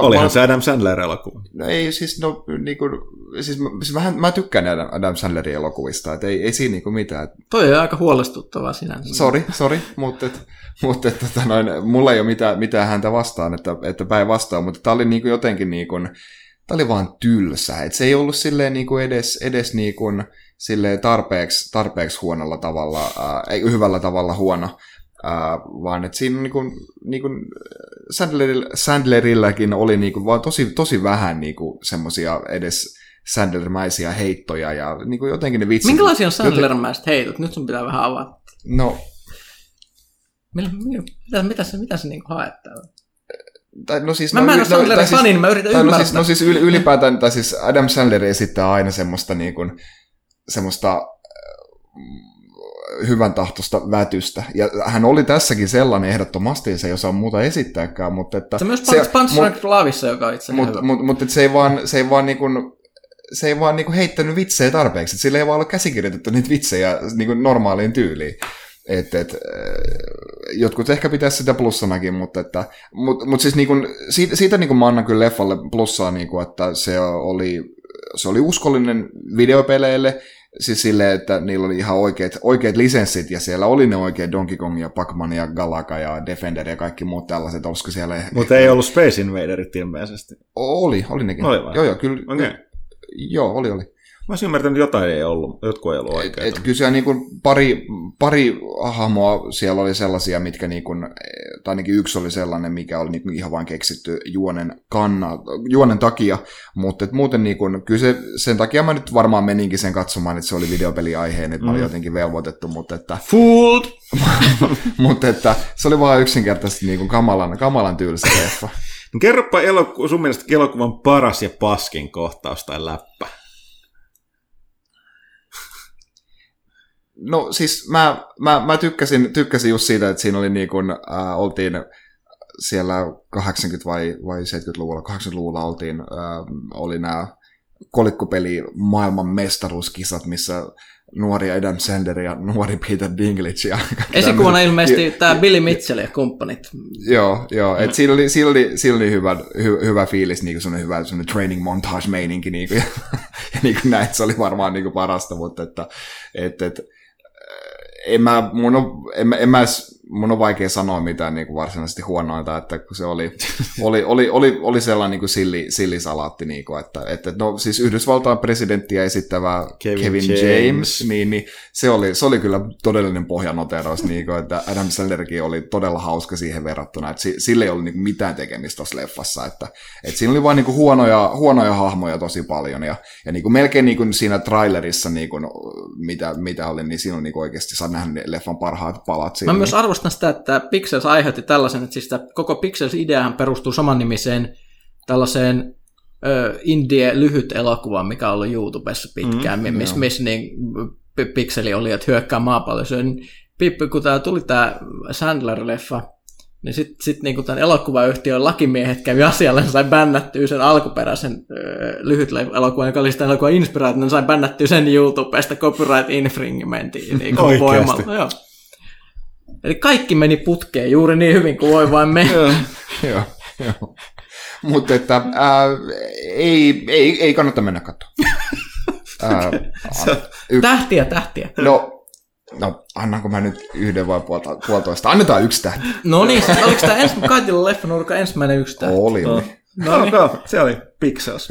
Olihan se Adam Sandler-elokuva. No ei, siis, no, niinku, siis mä tykkään Adam Sandlerin elokuvista, että ei siinä niinku mitään. Toi on aika huolestuttavaa sinänsä. Sori, mutta mulla ei ole mitään häntä vastaan, että päinvastoin, mutta tää oli niinku jotenkin niinku, tämä oli vaan tylsä, että se ei ollut silleen niinku edes niinku silleen tarpeeksi huonolla tavalla, ei hyvällä tavalla huono, vaan että siinä niinku Sandlerilläkin oli niinku vaan tosi vähän niinku semmoisia edes Sandler-mäisiä heittoja ja niinku jotenkin ne vitsit. Minkälaisia on Sandler-mäiset heitot? Nyt sun pitää vähän avata. No. Mitä se niinku haettaa? Ylipäätään, tai siis Adam Sandler esittää aina semmoista, niin kuin, semmoista hyvän tahtosta vätystä. Ja hän oli tässäkin sellainen ehdottomasti, se ei osaa muuta esittääkään, mutta että... Se myös Punch Laavissa, joka itse se ei vaan heittänyt vitsejä tarpeeksi, sillä ei vaan ollut käsikirjoitettu niitä vitsejä niin normaaliin tyyliin. Jotkut ehkä pitäisi sitä plussanakin, mutta siis niin kuin, siitä niin kuin mä annan kyllä leffalle plussaa, niin kuin, että se oli uskollinen videopeleille, siis sille, että niillä oli ihan oikeat lisenssit, ja siellä oli ne oikeat Donkey Kong ja Pac-Man ja Galaga ja Defender ja kaikki muut tällaiset, olisiko siellä... Mutta ei ollut Space Invaderit ilmeisesti. Oli nekin. Oli vai? Joo, kyllä. Okay. Joo, oli. Mä olisin ymmärtänyt, että jotain ei ollut, jotkut ei ollut oikeita. Kyllä siellä niin kuin pari hahmoa siellä oli sellaisia, mitkä niin kuin, tai ainakin yksi oli sellainen, mikä oli niin kuin ihan vain keksitty juonen takia, mutta muuten niin kuin, kyllä sen takia mä nyt varmaan meninkin sen katsomaan, että se oli videopeliaiheen, että mä olin jotenkin velvoitettu, mutta että... Fooled! Mutta että se oli vaan yksinkertaisesti niin kuin kamalan tylsä leffa. No kerropa sun mielestä elokuvan paras ja paskin kohtaus tai läppä. No siis mä tykkäsin just siitä, että siinä oli niin kuin, oltiin siellä 80- vai 70-luvulla oltiin, oli nämä kolikkopeli maailman mestaruuskisat, missä nuori Adam Sandler ja nuori Peter Dinklage. Ja esikuvana ilmeisesti tämä Billy Mitchell ja kumppanit. Joo, että siinä oli hyvä fiilis, niin kuin semmoinen training montage-meininki, niin kuin, ja niin kuin näin, se oli varmaan niin kuin parasta, mutta että Mun on vaikea sanoa mitään niin kuin varsinaisesti huonoita, että kun se oli sellainen niin kuin sillisalaatti, niin kuin, että no siis Yhdysvaltain presidenttiä esittävä Kevin James. Niin se oli kyllä todellinen pohjanoteeraus, niin kuin, että Adam Sandlerkin oli todella hauska siihen verrattuna, että sillä ei ollut niin kuin mitään tekemistä tuossa leffassa, että siinä oli vain niin kuin huonoja hahmoja tosi paljon, ja niin kuin melkein niin kuin siinä trailerissa, niin kuin, mitä oli, niin siinä on niin kuin oikeasti saa nähdä leffan parhaat palat siinä. Mä myös arvostan sitä, että Pixels aiheutti tällaisen, että siis koko Pixels-ideahan perustuu samannimiseen tällaiseen indie-lyhyt elokuvaan, mikä on ollut YouTubessa pitkään, missä niin Pixeli oli, että hyökkää maapalloon. Kun tämä tuli tämä Sandler-leffa, niin sitten niinku tämän elokuvayhtiön lakimiehet kävi asialle, ne sai bännättyä sen alkuperäisen lyhyt elokuvan, joka oli sitä elokuvan inspiraatio, ne sai bännättyä sen YouTubesta copyright infringementiin niin voimalla. Joo. Eli kaikki meni putkeen juuri niin hyvin kuin voi vain mennä. Joo. Mutta että ei kannata mennä katsomaan. Tähtiä. No, annanko mä nyt yhden vai puolitoista? Annetaan yksi tähti. No niin, oliko tämä kaikilla leffanurkan ensimmäinen yksi tähti? Oli. No, se oli Pixels.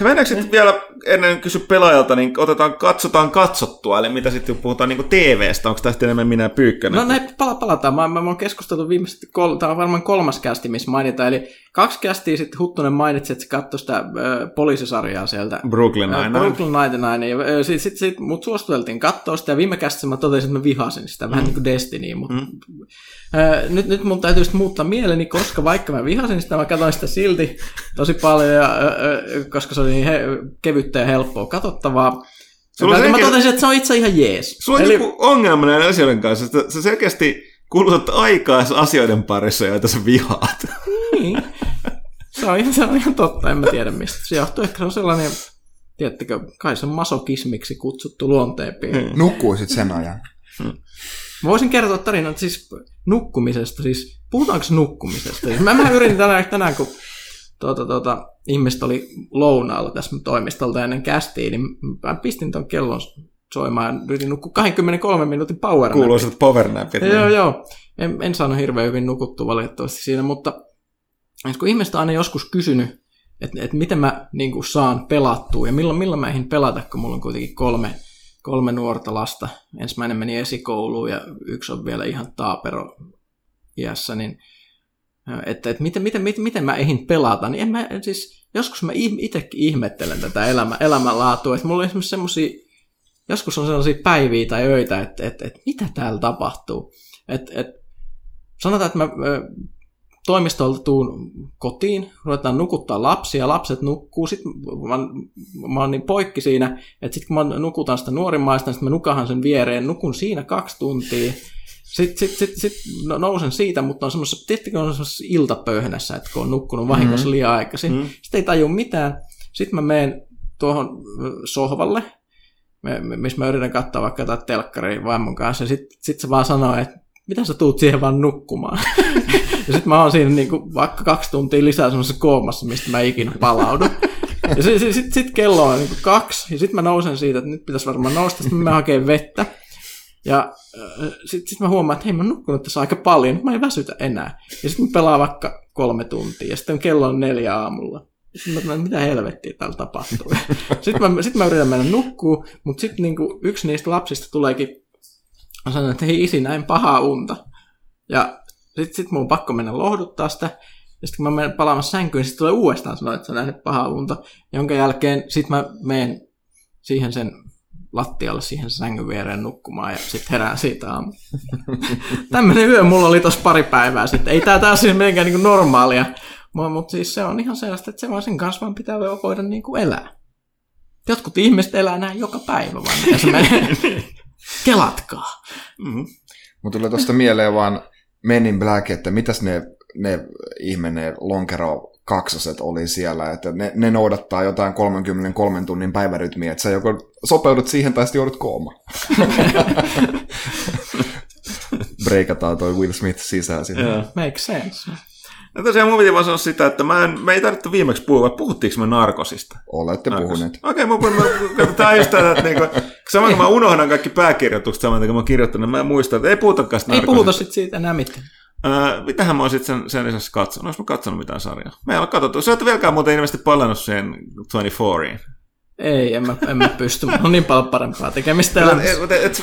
Mennäänkö sitten vielä, ennen kysy pelaajalta, niin katsotaan katsottua, eli mitä sitten puhutaan niin TV:stä, onko tästä enemmän minä Pyykkönen? No näin, palataan, mä oon keskusteltu viimeisesti, tämä on varmaan kolmas kästi, missä mainitaan, eli 2 kästiä sitten Huttunen mainitsi, että se katsoi sitä poliisisarjaa sieltä. Brooklyn Nine-Nine. Sitten mut suostuteltiin katsoa sitä, ja viime kästissä mä totesin, että mä vihasin sitä, vähän niin kuin Destiny, mutta nyt mun täytyy sitten muuttaa mieleni, koska vaikka mä vihasin sitä, mä katsoin sitä silti tosi paljon, koska se oli niin kevyttä ja helppoa katsottavaa. Mä totesin, että se on itse ihan jees. Sulla on joku ongelma näiden asioiden kanssa, että sä selkeästi kulutat aikaa asioiden parissa, joita sä vihaat. Niin. Se on ihan totta, en mä tiedä mistä. Se johtuu ehkä on sellainen, tiedättekö, kai se on masokismiksi kutsuttu luonteenpiirre. Nukkuisit sen ajan. Mä voisin kertoa tarinan siis nukkumisesta, siis puhutaanko nukkumisesta? Mä yritin tänään, kun ihmiset oli lounaalla tässä toimistolta ennen kästiin, niin mä pistin ton kellon soimaan, yritin nukkua 23 minuutin powernapit. Kuuluisat powernapit. Joo. En saanut hirveän hyvin nukuttua valitettavasti siinä, mutta kun ihmiset on aina joskus kysynyt, että miten mä niin kuin saan pelattua ja milloin mä eihin pelata, kun mulla on kuitenkin kolme nuorta lasta. Ensimmäinen meni esikouluun ja yksi on vielä ihan taapero iässä, niin että miten mä eihin pelata, niin joskus mä itsekin ihmettelen tätä elämänlaatua, että mulla on esimerkiksi semmosia, joskus on sellaisia päiviä tai öitä, että mitä täällä tapahtuu, sanotaan, että mä toimistolta tuun kotiin, ruvetaan nukuttaa lapsia, lapset nukkuu, sit mä oon niin poikki siinä, että sit kun mä nukutan sitä nuorimmaista, sit mä nukahan sen viereen, nukun siinä 2 tuntia, sit nousen siitä, mutta on semmoisessa, tiettikö on semmoisessa iltapöyhänässä, että kun on nukkunut vahingossa liian aikaisin, sitten ei tajua mitään, sit mä menen tuohon sohvalle, missä mä yritän katsoa vaikka jotain telkkaria vaimon kanssa, ja sit se vaan sanoo, että mitä sä tuut siihen vaan nukkumaan? Ja sit mä oon siinä niinku vaikka 2 tuntia lisää semmoisessa koomassa, mistä mä ikinä palaudun. Ja sit kello on niinku 2, ja sit mä nousen siitä, että nyt pitäisi varmaan nousta, sit mä hakeen vettä. Ja sit mä huomaan, että hei, mä oon nukkunut tässä aika paljon, mä en väsytä enää. Ja sit mä pelaan vaikka 3 tuntia, ja sitten kello on 4 aamulla. Sitten mä, mitä helvettiä täällä tapahtuu? Sitten mä yritän mennä nukkuu, mutta sitten niinku yksi niistä lapsista tuleekin, mä sanon, että hei isi, näin pahaa unta. Ja sitten mun on pakko mennä lohduttaa sitä. Ja sitten kun mä menen palaamaan sänkyyn, sitten tulee uudestaan sanoa, että sä nähnyt pahaa unta. Jonka jälkeen sitten mä menen siihen sen lattialle, siihen sängyn viereen nukkumaan ja sitten herään siitä aamulla. Tämmöinen yö mulla oli tossa 2 päivää sitten. Ei tää taas siis mitenkään niinku normaalia. Mutta siis se on ihan sellaista, että sen kanssa vaan pitää voida niinku elää. Jotkut ihmiset elää näin joka päivä vaan, mitä se menee. Kelatkaa. Mm-hmm. Mut tulee tosta mieleen vaan Men in Black, että mitäs ne ihmene lonkero 2 oli siellä, että ne noudattaa jotain 33 tunnin päivärytmiä, että sä joko sopeudut siihen tai sitten joudut koomaan. Breikataan toi Will Smith sisään sinne. Yeah. Makes sense. No tosiaan mun piti vaan sanoa sitä, että me ei tarvittu viimeksi puhua, vai puhuttiinko me narkosista? Olette puhuneet. Okei, mä katsotaan just tätä, että samoin kun mä unohdan kaikki pääkirjoitukset, samoin kun mä oon kirjoittanut, mä en muista, että ei puhutakaan sitä narkosista. Ei puhuta sit siitä enää mitään. Mitähän mä oon sitten sen lisäksi katsonut? Olis mä katsonut mitään sarjaa? Me ei ole katsottu. Sä oot vieläkään muuten ilmeisesti palannut sen 24iin. Ei, en mä pysty. Mä oon niin paljon parempaa tekemistä elämässä.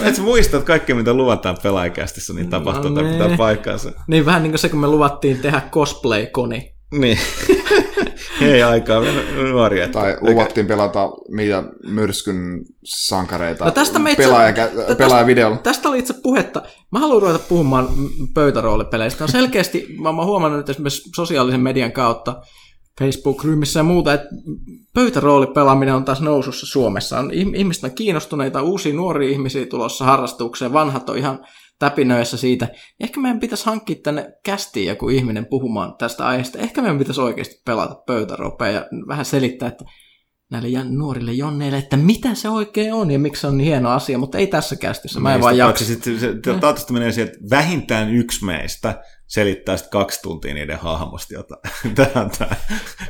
Et muista, että kaikki mitä luvataan Pelaajakästissä, niin tapahtuu tai pitää paikkaansa. Niin vähän niin kuin se, kun me luvattiin tehdä cosplay-koni. Niin. Hei aikaa, nuoria. Tai luvattiin pelata mitä myrskyn sankareita. No tästä me itse... Pelaajavideolla. Tästä oli itse puhetta. Mä haluan ruveta puhumaan pöytäroolipeleistä. On selkeästi, mä oon huomannut nyt esimerkiksi sosiaalisen median kautta, Facebook-ryhmissä ja muuta, että pöytäroolipelaaminen on taas nousussa Suomessa. Ihmiset on kiinnostuneita, uusia nuoria ihmisiä tulossa harrastukseen, vanhat on ihan täpinöissä siitä. Ehkä meidän pitäisi hankkia tänne kästiin joku ihminen puhumaan tästä aiheesta. Ehkä meidän pitäisi oikeasti pelata pöytäroopea ja vähän selittää, että näille nuorille jonneille, että mitä se oikein on ja miksi se on niin hieno asia, mutta ei tässä kästissä. Mä en vaan jaksa. Taatusti menee siihen, että vähintään yksi meistä selittää sitten 2 tuntia niiden hahmosta jotain. Tämä on tämä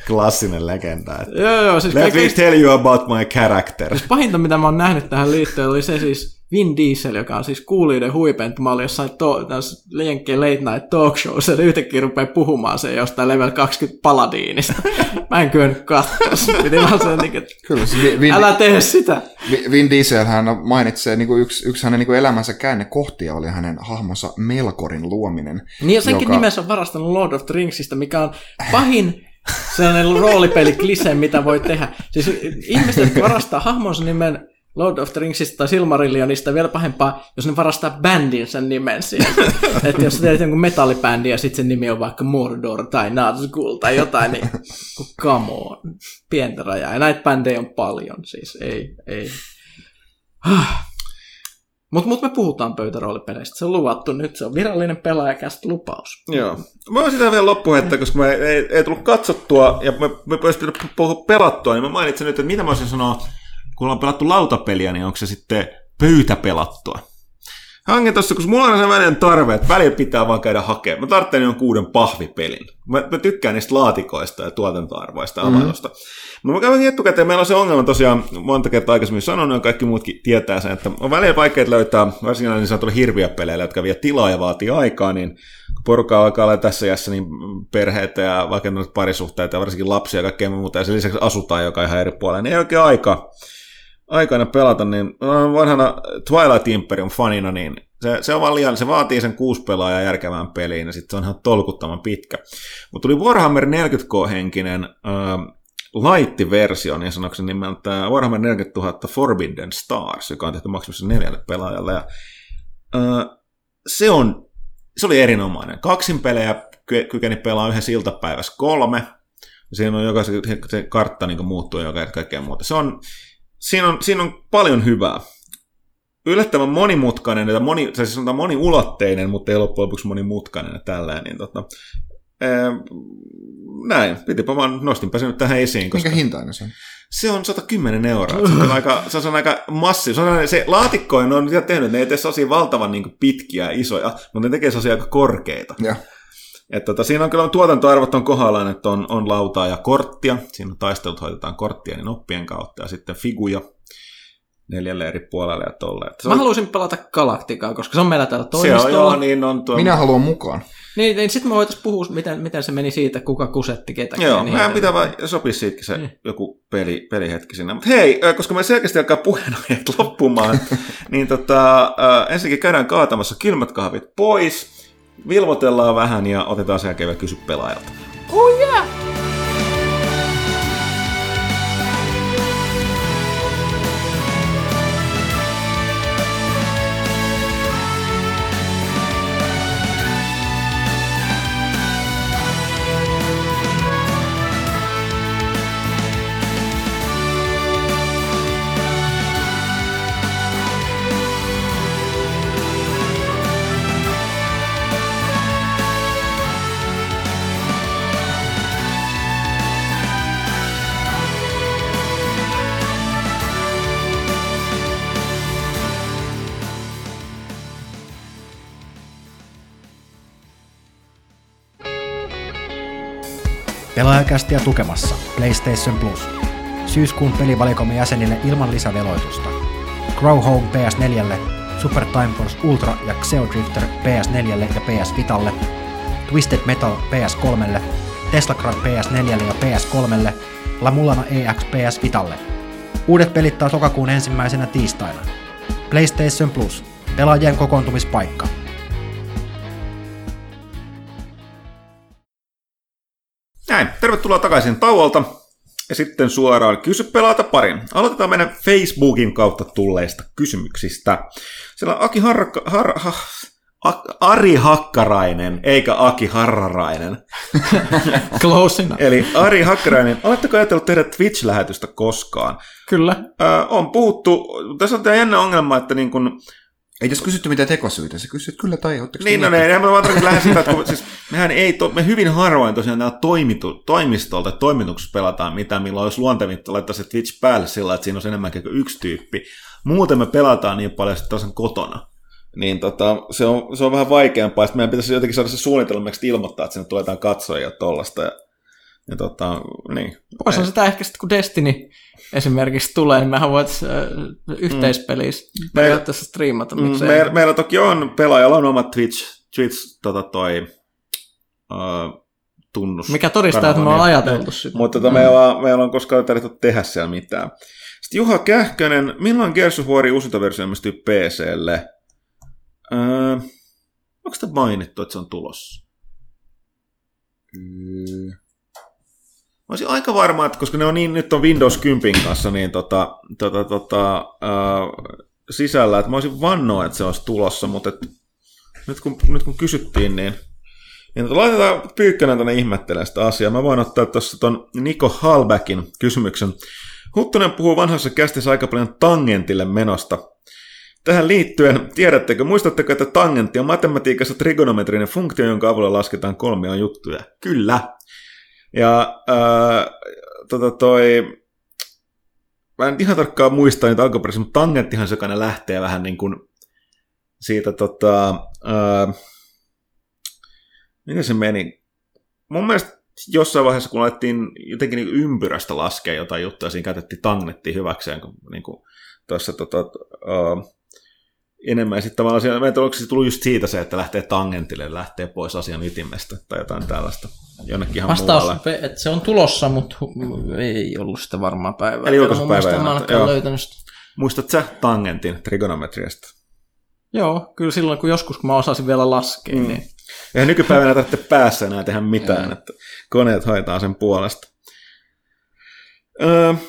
klassinen legenda. Että joo, siis let me tell you about my character. Siis pahinta, mitä mä oon nähnyt tähän liittyen, oli se siis Vin Diesel, joka on siis kuulijoiden huipentuma, oli jossain jenkkien late night talk showssa, ja yhtäkkiä rupeaa puhumaan se jostain level 20 paladiinista. Mä en kyennyt katsoa sitä. Piti vaan sen, että älä tee sitä. Vin Diesel hän mainitsee, niin yksi hänen niin elämänsä käännekohtia oli hänen hahmonsa Melkorin luominen. Niin ja senkin nimessä on varastanut Lord of the Ringsista, mikä on pahin sellainen roolipeliklise, mitä voi tehdä. Siis ihmiset varastaa hahmonsa nimen Lord of the Ringsista tai Silmarillionista, vielä pahempaa, jos ne varastaa bändin sen nimen sieltä. Että jos teet jonkun metallibändi ja sitten sen nimi on vaikka Mordor tai Nazgul tai jotain, niin come on, pientä rajaa. Ja näitä bändejä on paljon, siis ei. Mut me puhutaan pöytäroolipeleistä, se on luvattu nyt, se on virallinen Pelaajakästä lupaus. Joo. Mä oon sitä vielä loppuhettä, koska mä ei tullut katsottua ja me pystynyt pelattua, niin mä mainitsen nyt, että mitä mä olisin sanoa. Kun ollaan pelattu lautapeliä, niin onko se sitten pöytäpelattua? Hanke tuossa, kun mulla on sellainen tarve, että välillä pitää vaan käydä hakemaan. Mä tarvitsen niin 6 pahvipelin. Mä tykkään niistä laatikoista ja tuotantoarvoista ja availusta. Mä käyn etukäteen, meillä on se ongelma tosiaan monta kertaa aikaisemmin sanonut, ja kaikki muutkin tietää sen, että on välillä vaikeat löytää varsinkin niin sanotulla hirviä peleillä, jotka vie tilaa ja vaatii aikaa, niin kun porukkaa alkaa olla tässä iässä, niin perheitä ja vaikeutunut parisuhteita ja varsinkin lapsia ja kaikkea muuta, ja sen lisäksi asutaan joka ihan eri puolella, niin ei oikein aikana pelata, niin vanhana Twilight Imperium fanina, niin se on vaan liian, se vaatii sen 6 pelaajaa järkevään peliin, ja sitten se on ihan tolkuttoman pitkä. Mutta tuli Warhammer 40K-henkinen light-versio, niin sanoksi nimeltä Warhammer 40 000 Forbidden Stars, joka on tehty maksimissa 4 pelaajalle, ja se oli erinomainen. 2 pelejä kykeni pelaamaan yhdessä iltapäivässä 3. Siinä on jokaisen se kartta niin muuttuu ja kaikkea muuta. Se on, siinä on paljon hyvää. Yllättävän monimutkainen, että moniulotteinen, mutta ei loppujen lopuksi monimutkainen ja tällainen. Niin näin, pitipä vaan nostinpä sen nyt tähän esiin. Koska mikä hintainen se on? Se on 110 €. Se on aika massiivinen. Se laatikkoja ne on nyt tehnyt, ne ei tee sellaisia valtavan niin kuin pitkiä isoja, mutta ne tekee sellaisia aika korkeita. Ja. Siinä on kyllä tuotantoarvot on kohdallaan, että on lautaa ja korttia. Siinä on taistelut hoitetaan korttia niin oppien kautta ja sitten figuja. 4 eri puolelle ja tolleen. Mä haluaisin pelata Galaktikaa, koska se on meillä täällä toimistolla. Se on, joo, niin on tuo. Minä haluan mukaan. Niin sitten me voitaisiin puhua, miten se meni siitä, kuka kusetti ketäkin. Joo, niin mehän pitää vaan sopia siitäkin se joku pelihetki sinne. Mutta hei, koska me selkeästi alkaa puheenaiheet loppumaan, niin ensinnäkin käydään kaatamassa kylmät kahvit pois, vilvotellaan vähän ja otetaan sen jälkeen vielä kysy pelaajalta. Oh yeah! Pelaajakästiä tukemassa PlayStation Plus. Syyskuun pelivalikoimen jäsenille ilman lisäveloitusta. Grow Home PS4, Super Time Force Ultra ja Xeodrifter PS4 ja PS Vitalle, Twisted Metal PS3, Teslacrad PS4 ja PS3, LaMulana EX PS Vitalle. Uudet pelit taas lokakuun 1. tiistaina. PlayStation Plus. Pelaajien kokoontumispaikka. Näin, tervetuloa takaisin tauolta ja sitten suoraan kysy pelaata parin. Aloitetaan meidän Facebookin kautta tulleista kysymyksistä. Siellä on Ari Hakkarainen, eikä Aki Harrarainen. Close enough. Eli Ari Hakkarainen, oletteko ajatellut tehdä Twitch-lähetystä koskaan? Kyllä. On puhuttu, tässä on tämä jännä ongelma, että niin kun ei tässä kysytty mitään tekosyitä, sä kysyt kyllä tai otteko. Niin, me hyvin harvoin tosiaan nämä toimistolta toimituksessa pelataan mitään, milloin olisi luontevinta laittaa se Twitch päälle sillä, että siinä on enemmänkin kuin yksi tyyppi. Muuten me pelataan niin paljon, että taas on kotona. Niin se on vähän vaikeampaa, että meidän pitäisi jotenkin saada se suunnitelmaksi ilmoittaa, että sinne tuletaan katsojia tollaista ja niin. Voisin sitä ehkä sitten, kun Destiny esimerkiksi tulee, niin mehän voit yhteispelissä periaatteessa striimata. Meillä toki on, pelaajalla on oma Twitch tunnus. Mikä todistaa, että me ollaan ajateltu sitä. Mutta meillä on koskaan tarvittu tehdä siellä mitään. Sitten Juha Kähkönen, milloin Gears of Warin uusintaversio ilmestyy PC:lle? Onko sitä mainittu, että se on tulossa? Mä olisin aika varma, että koska ne on niin, nyt on Windows 10 kanssa niin sisällä, että mä olisin vannoa, että se olisi tulossa, mutta nyt kun kysyttiin, niin laitetaan Pyykkönen tuonne ihmettelemään sitä asiaa. Mä voin ottaa tuossa ton Niko Hallbackin kysymyksen. Huttunen puhuu vanhassa kästissä aika paljon tangentille menosta. Tähän liittyen, muistatteko, että tangentti on matematiikassa trigonometrinen funktio, jonka avulla lasketaan kolmion juttuja? Kyllä. Ja mä en ihan tarkkaan muista niitä alkuperäisiä, mutta tangenttihan se, joka lähtee vähän niin kuin siitä miten se meni? Mun mielestä jossain vaiheessa, kun laitettiin jotenkin niin ympyrästä laskea jotain juttuja, siinä käytettiin tangentti hyväkseen, kun niin kuin tuossa enemmän. Sitten tavallaan meillä tullut just siitä se, että lähtee tangentille, lähtee pois asian ytimestä tai jotain tällaista. Vastaus, että se on tulossa, mutta ei ollut sitä varmaa päivää. Eli julkaisupäivää löytänyt sitä. Muistat sä tangentin trigonometriasta? Joo, kyllä silloin kun joskus kun mä osasin vielä laskea. Mm. Niin. Eihän nykypäivänä tarvitse päässä enää tehdä mitään, että koneet haetaan sen puolesta.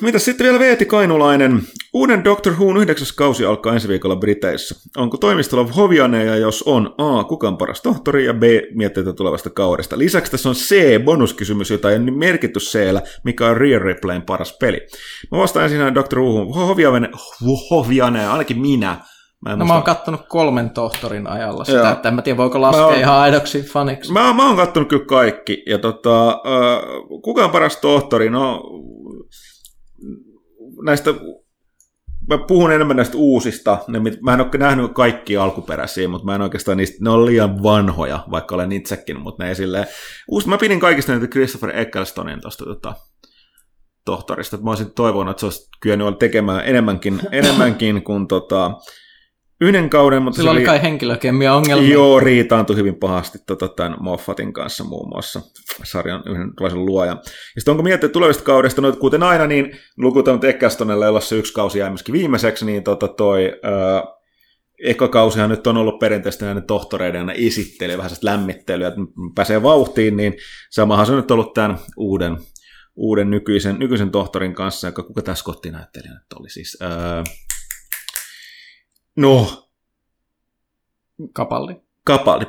Mitä sitten vielä Veeti Kainulainen? Uuden Doctor Whon 9. kausi alkaa ensi viikolla Briteissä. Onko toimistolla hovianeja, jos on A. kukaan paras tohtori ja B. mietteitä tulevasta kaudesta. Lisäksi tässä on C. bonuskysymys, jota ei ole merkitty C-llä, mikä on Real Replayn paras peli. Mä vastaan ensin Doctor Whon hovianeja, ainakin minä. Mä oon kattonut 3 tohtorin ajalla sitä, joo. Että en mä tiedä voiko laskea ihan aidoksi faniksi. Mä oon kattonut kyllä kaikki, ja kukaan paras tohtori, no näistä, mä puhun enemmän näistä uusista, mä en ole nähnyt kaikkia alkuperäisiä, mutta mä en oikeastaan niistä, ne on liian vanhoja, vaikka olen itsekin, mutta ne ei silleen, mä pidin kaikista näitä Christopher Ecclestonin tosta tohtorista, mä olisin toivonut, että se olisi kyennyt tekemään enemmänkin kuin yhden kauden, mutta sillä oli kai henkilökemia-ongelmia. Joo, riitaantui hyvin pahasti tämän Moffatin kanssa muun muassa, sarjan yhdenlaisen luojan. Ja sitten onko miettinyt tulevista kaudesta, no kuten aina, niin lukutaan Ecclestonelle, jolla se yksi kausi jäi myöskin viimeiseksi, niin eka kausihan nyt on ollut perinteisesti näiden tohtoreiden esittelyä, vähän sellaista lämmittelyä, että pääsee vauhtiin, niin samahan se on nyt ollut tämän uuden nykyisen tohtorin kanssa, joka kuka tässä kotinäyttelijä nyt oli siis... Capaldi,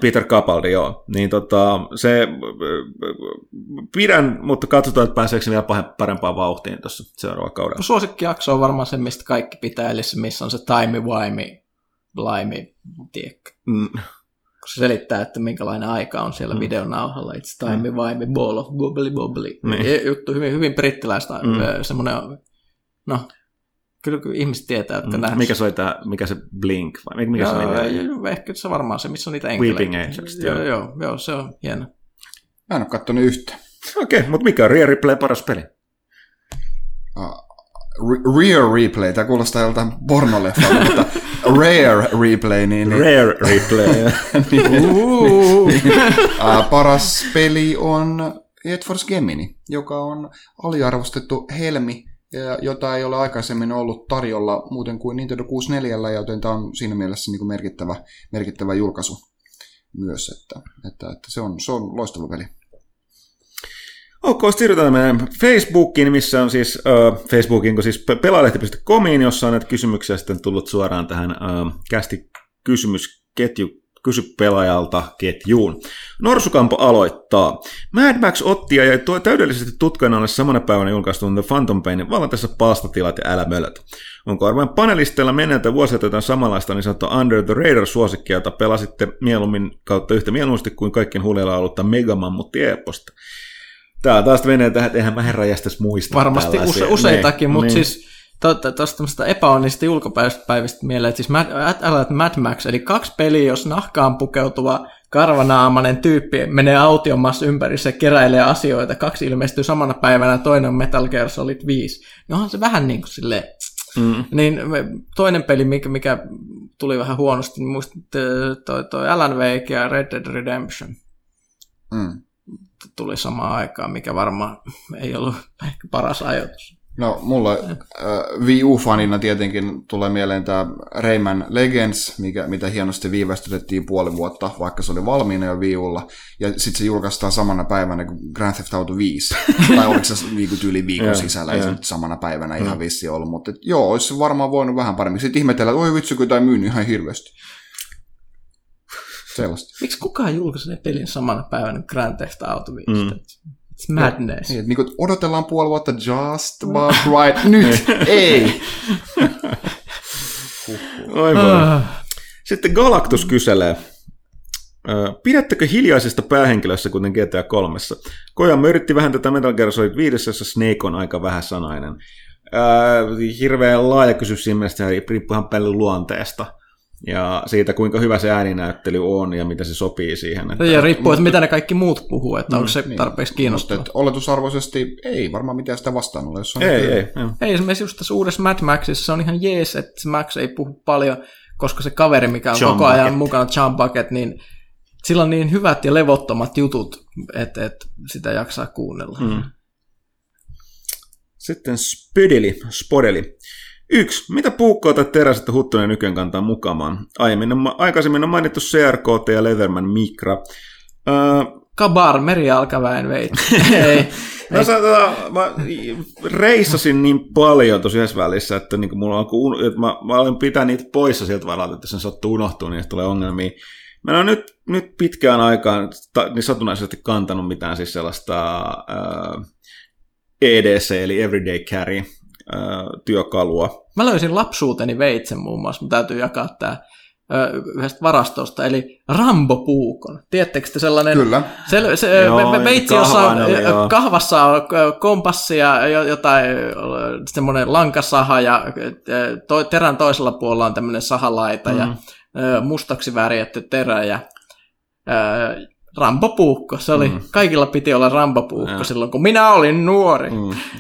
Peter Capaldi, joo. Niin pidän, mutta katsotaan, että pääseekö vielä parempaan vauhtiin tuossa seuraavalla kaudella. Suosikkijakso on varmaan se, mistä kaikki pitää, eli se, missä on se timey-wimey-blimey, tiedäkö. Kun se selittää, että minkälainen aika on siellä videonauhalla, it's timey-wimey, ball of gobbly-bobbly. Niin. Juttu hyvin, hyvin brittiläistä, semmoinen, no... Kyllä ihmiset tietää, että nähdään. Mikä se Blink? Vai? Mikä se nimi? Ehkä se on varmaan se, missä on niitä enkeleitä. Weeping Angels. Joo, se on hieno. Mä en ole katsonut yhtä. Okei, mutta mikä on Real Replay paras peli? Real Replay, tämä kuulostaa joltain pornoleffalta, mutta Rare Replay. Rare Replay. Paras peli on Jet Force Gemini, joka on aliarvostettu helmi, jota ei ole aikaisemmin ollut tarjolla muuten kuin Nintendo 64, joten tämä on siinä mielessä niin kuin merkittävä julkaisu myös, että se on loistava peli. Siirrytään meidän Facebookiin, missä on siis pelaalehti.comiin, jossa on näitä kysymyksiä sitten tullut suoraan tähän kästi kysymysketjuun. Kysy pelaajalta ketjuun. Norsukampo aloittaa. Mad Max otti ja jäi täydellisesti tutkan alle samana päivänä julkaistun The Phantom Painin vallatessa palstatilat ja älä mölöt. Onko arvoin panelisteilla menneiltä vuosilta jotain samanlaista niin sanottu Under the Radar-suosikkia, jota pelasitte mieluummin kautta yhtä mieluusti kuin kaikkien huolella ollutta Megamammutti-eposta? Tää taas menee tähän, että eihän mä herran jästäisi muista. Varmasti useitakin, mutta siis... Tuosta tämmöistä epäonnista julkapäivistä mieleen, että siis Mad Max, eli 2 peliä, jos nahkaan pukeutuva karvanaamainen tyyppi menee autiomassa ympärissä ja keräilee asioita, 2 ilmestyy samana päivänä, toinen on Metal Gear Solid 5. No onhan se vähän niin kuin silleen. Niin toinen peli, mikä tuli vähän huonosti, niin muistin toi Alan Wake ja Red Dead Redemption. Tuli samaan aikaan, mikä varmaan ei ollut ehkä paras ajoitus. No, mulle VU-fanina tietenkin tulee mieleen tämä Rayman Legends, mitä hienosti viivästytettiin puoli vuotta, vaikka se oli valmiina jo VUlla. Ja sitten se julkaistaan samana päivänä kuin Grand Theft Auto 5. Tai oliko se tyyli viikon sisällä, ei se nyt samana päivänä ihan vissi ollut. Mutta joo, olisi varmaan voinut vähän paremmin. Sitten ihmetellä, että oi vitsi, kyllä tämä myynyt ihan hirveästi. Sellaista. Miksi kukaan julkaisi ne pelin samana päivänä Grand Theft Auto 5? It's madness. No, niin odotellaan puoli vuotta just about right. Nyt ei. Sitten Galactus kyselee. Pidättekö hiljaisesta päähenkilössä kuten GTA 3? Kojamö yritti vähän tätä Metal Gear Solid 5, jossa Snake on aika vähäsanainen. Hirveän laaja kysymys siinä mielessä, riippuuhan paljon luonteesta. Ja siitä, kuinka hyvä se ääninäyttely on ja mitä se sopii siihen. Että... Ja riippuu, että mitä ne kaikki muut puhuu, että onko se tarpeeksi kiinnostava. Mutta oletusarvoisesti ei varmaan mitään sitä vastaan ole. Jos on ei esimerkiksi just tässä uudessa Mad Maxissa se on ihan jees, että se Max ei puhu paljon, koska se kaveri, mikä on John koko ajan mukana, John Bucket, niin sillä on niin hyvät ja levottomat jutut, että sitä jaksaa kuunnella. Sitten Spodeli. 1. Mitä puukkoa tai teräsettä Huttunen nykyään kantaa mukamaan? Aikaisemmin on mainittu CRKT ja Leatherman Micra. Kabar, meri alkaväen veit. No mä reissasin niin paljon tosi yhdessä välissä, että niinku mulla alkoi, että mä olin pitää niitä poissa sieltä varalta, että sen sattuu unohtua, niin tulee ongelmia. Mä en nyt pitkään aikaan niin satunnaisesti kantanut mitään siis sellaista EDC, eli Everyday Carry, työkalua. Mä löysin lapsuuteni veitsen muun muassa, mun täytyy jakaa tää yhdestä varastosta, eli Rambo-puukon. Tiedättekö te sellainen... Kyllä. Veitsi, jossa on, kahvassa on kompassi ja jotain semmoinen lankasaha ja terän toisella puolella on tämmöinen sahalaita ja mustaksi värjätty terä ja... Rambopuukko, se oli, kaikilla piti olla rambopuukko silloin, kun minä olin nuori.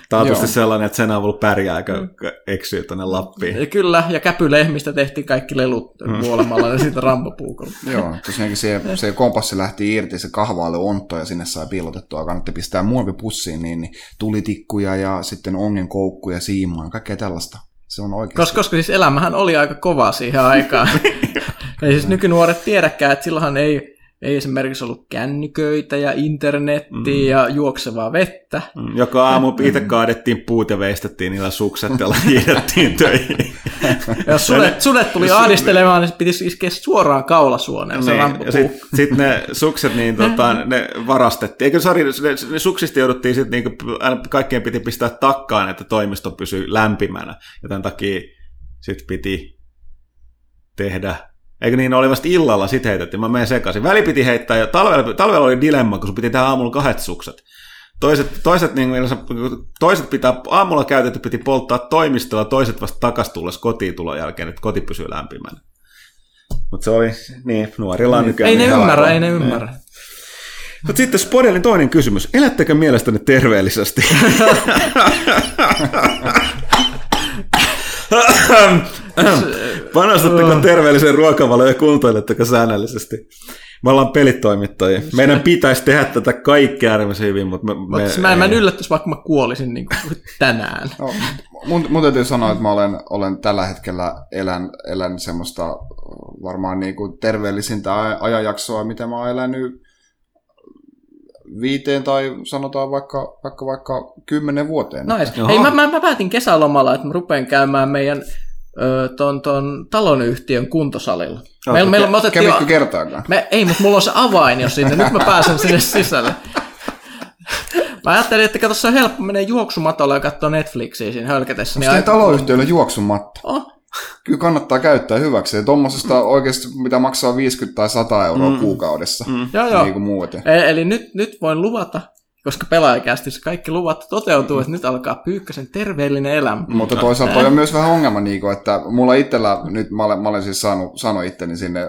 Tämä on tietysti sellainen, että sen avulla pärjää, kun eksyy tänne Lappiin. Kyllä, ja käpylehmistä tehtiin kaikki lelut vuolemalla ja siitä rambopuukolla. Joo, tosiaankin se kompassi lähti irti, se kahvaalle ontto ja sinne sai piilotettua, kannatti pistää muovipussiin, niin tulitikkuja ja sitten ongenkoukkuja siimaan, kaikkea tällaista. Se on oikeasti. Koska siis elämähän oli aika kovaa siihen aikaan. Ei siis nykynuoret tiedäkään, että silloinhan ei esimerkiksi ollut kännyköitä ja internettiä ja juoksevaa vettä. Joka aamu itse kaadettiin puut ja veistettiin niillä sukset, joilla hiidettiin töihin. Jos sudet tuli ahdistelemaan, niin piti iskeä suoraan kaulasuoneen. Sitten ne sukset niin, ne varastettiin. Eikö sori, ne suksista jouduttiin sitten, niin kaikkien piti pistää takkaan, että toimisto pysyy lämpimänä. Ja tämän takia sitten piti tehdä... Eikö niin, oli vasta illalla, sit heitettiin, mä menen sekaisin. Väli piti heittää, ja talvella oli dilemma, kun sun piti tehdä aamulla kahdet sukset. Toiset pitää, aamulla käytetty piti polttaa toimistolla, toiset vasta takas tulles kotiin tulon jälkeen, että koti pysyy lämpimänä. Mutta se oli, niin, nuorilla on nykyään. Ei ne ymmärrä. Mutta sitten Spodelin toinen kysymys. Elättekö mielestäni terveellisesti? Panostatteko terveelliseen ruokavalioon ja kuntoiletteko säännöllisesti? Me ollaan pelitoimittajia. Meidän pitäisi tehdä tätä kaikkea äärimmäisen hyvin, mutta mä en yllättäisi, vaikka mä kuolisin niin kuin tänään. No, mun täytyy sanoa, että mä olen tällä hetkellä elän semmoista varmaan niin kuin terveellisintä ajanjaksoa, mitä mä oon elänyt 5 tai sanotaan vaikka 10 vuoteen. Hei, mä päätin kesälomalla, että mä rupean käymään meidän ton talonyhtiön kuntosalilla. Meillä kävitkö kertaakaan? Ei, mutta mulla on se avain jo sinne. Nyt mä pääsen sinne sisälle. Mä ajattelin, että kato, se on helppo menee juoksumatolle ja katsoa Netflixiä siinä hölkätessä. Onko teidän taloyhtiöllä juoksumatta? On. Kyllä kannattaa käyttää hyväksi. Tuommoisesta oikeasti, mitä maksaa 50 tai 100 euroa kuukaudessa. Niin kuin muuten. Eli nyt voin luvata, koska Pelaajakästissä kaikki luvat toteutuu, että nyt alkaa Pyykkösen terveellinen elämä. Mutta toisaalta on myös vähän ongelma, Niiko, että mulla itsellä, nyt mä olen siis saanut itteni sinne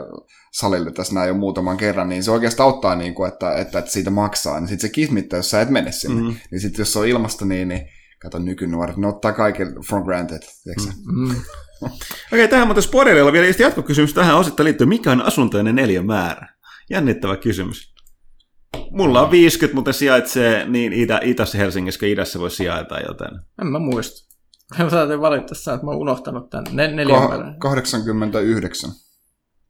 salille tässä näin jo muutaman kerran, niin se oikeastaan auttaa, niin kuin, että siitä maksaa. Niin sitten se kismittää, jos sä et mene sinne. Niin sitten jos se on ilmasta, niin kato nykynuoret, ne ottaa kaiken for granted, tiedätkö? Okei, tähän muuten Spodelilla vielä jatkokysymys tähän osittain liittyen. Mikä on asuntojen neliömäärä? Jännittävä kysymys. Mulla on 50, mutta sijaitsee niin itässä Helsingissä, kun idässä voi sijaita, joten... En mä muista. Mä saatiin valittaa, että mä oon unohtanut tämän neliömäärän. 89.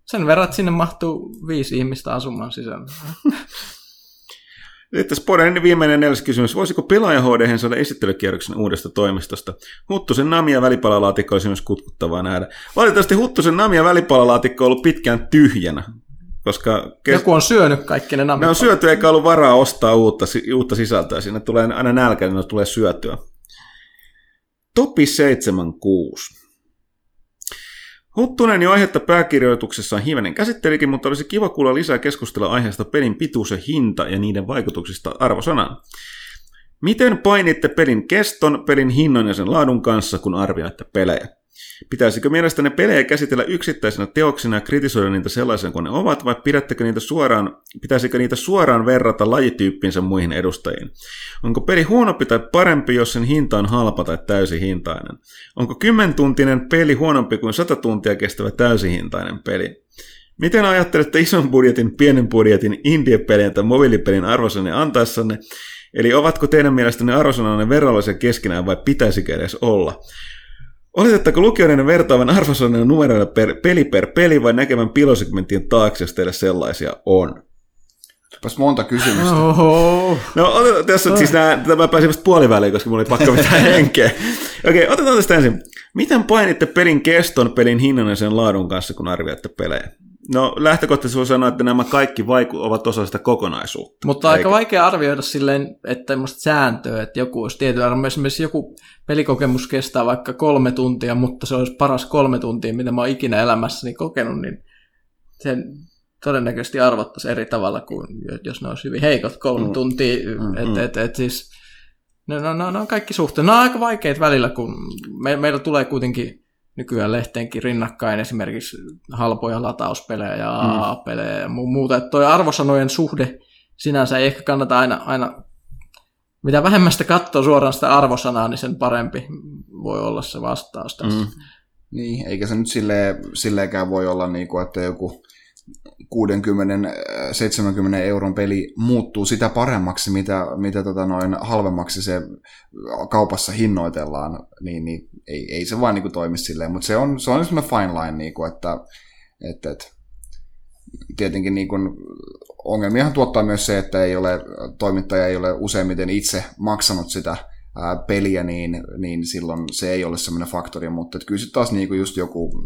Sen verran, että sinne mahtuu 5 ihmistä asumaan sisällä. Sitten Spodelin viimeinen 4. kysymys. Voisiko Pelaaja HD saada esittelykierroksen uudesta toimistosta? Huttusen namia välipalalaatikko olisi myös kutkuttavaa nähdä. Valitettavasti Huttusen namia välipalalaatikko on ollut pitkään tyhjänä. Koska joku on syönyt kaikki ne namia. Ne on syöty eikä ollut varaa ostaa uutta sisältöä. Siinä tulee aina nälkä, niin tulee syötyä. Topi 76. Huttunen jo aihetta pääkirjoituksessaan hivenen käsittelikin, mutta olisi kiva kuulla lisää keskustella aiheesta pelin pituus ja hinta ja niiden vaikutuksista arvosanaan. Miten painitte pelin keston, pelin hinnan ja sen laadun kanssa, kun arvioitte pelejä? Pitäisikö mielestäni pelejä käsitellä yksittäisenä teoksina ja kritisoida niitä sellaisen kuin ne ovat, vai pitäisikö niitä suoraan verrata lajityyppinsä muihin edustajiin? Onko peli huonompi tai parempi, jos sen hinta on halpa tai täysihintainen? Onko 10-tuntinen peli huonompi kuin 100 tuntia kestävä täysihintainen peli? Miten ajattelette ison budjetin, pienen budjetin, indie-pelien tai mobiilipelin arvosanne antaessanne? Eli ovatko teidän mielestänne arvosananne verrallisia keskenään vai pitäisikö edes olla? Oletetteko lukijoiden vertaavan arvosanan numeroilla peli per peli vai näkevän pilosegmentin taakse, jos teillä sellaisia on? Olisi monta kysymystä. Oho. No otetaan tässä siis mä pääsin vasta puoliväliin, koska mulla oli pakko mitään henkeä. Okei, otetaan tästä ensin. Miten painitte pelin keston, pelin hinnan ja sen laadun kanssa, kun arvioitte pelejä? No lähtökohtaisesti voi sanoa, että nämä kaikki ovat osa sitä kokonaisuutta. Mutta aika vaikea arvioida silleen, että tämmöistä sääntöä, että joku olisi tietyn arvo. Esimerkiksi joku pelikokemus kestää vaikka 3 tuntia, mutta se olisi paras 3 tuntia, mitä mä oon ikinä elämässäni kokenut, niin sen todennäköisesti arvottaisi eri tavalla kuin jos ne olisi hyvin heikot 3 tuntia. Siis, ne on kaikki suhteen. Ne on aika vaikeat välillä, kun meillä tulee kuitenkin nykyään lehteenkin rinnakkain esimerkiksi halpoja latauspelejä ja AA-pelejä ja muuta. Että toi arvosanojen suhde sinänsä ei ehkä kannata aina mitä vähemmän sitä katsoo suoraan sitä arvosanaa, niin sen parempi voi olla se vastaus tässä. Niin, eikä se nyt silleenkään voi olla, niinku, että joku 60-70 euron peli muuttuu sitä paremmaksi, mitä halvemmaksi se kaupassa hinnoitellaan, niin ei se vaan niinku toimi silleen, mutta se on semmoinen fine line, niinku, että tietenkin niinku, ongelmiahan tuottaa myös se, että toimittaja ei ole useimmiten itse maksanut sitä peliä, niin silloin se ei ole semmoinen faktori, mutta kyllä sitten taas niinku just joku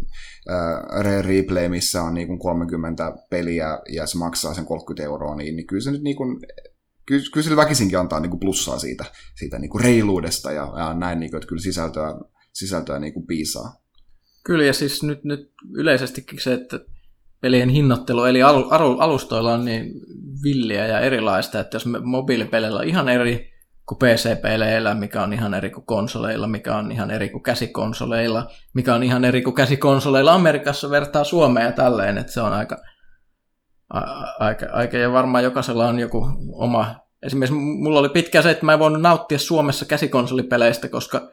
replay, missä on niinku 30 peliä ja se maksaa sen 30 €, niin kyllä se nyt niinku, kyllä sille väkisinkin antaa niinku plussaa siitä niinku reiluudesta ja näin, niinku, että kyllä sisältöä niinku piisaa. Kyllä, ja siis nyt yleisestikin se, että pelien hinnoittelu eli alustoilla on niin villiä ja erilaista, että jos mobiilipeleillä on ihan eri kuin PC-peleillä, mikä on ihan eri kuin konsoleilla, mikä on ihan eri kuin käsikonsoleilla, mikä on ihan eri kuin käsikonsoleilla Amerikassa vertaa Suomea ja tälleen, että se on aika ja varmaan jokaisella on joku oma. Esimerkiksi mulla oli pitkä se, että mä en voinut nauttia Suomessa käsikonsolipeleistä, koska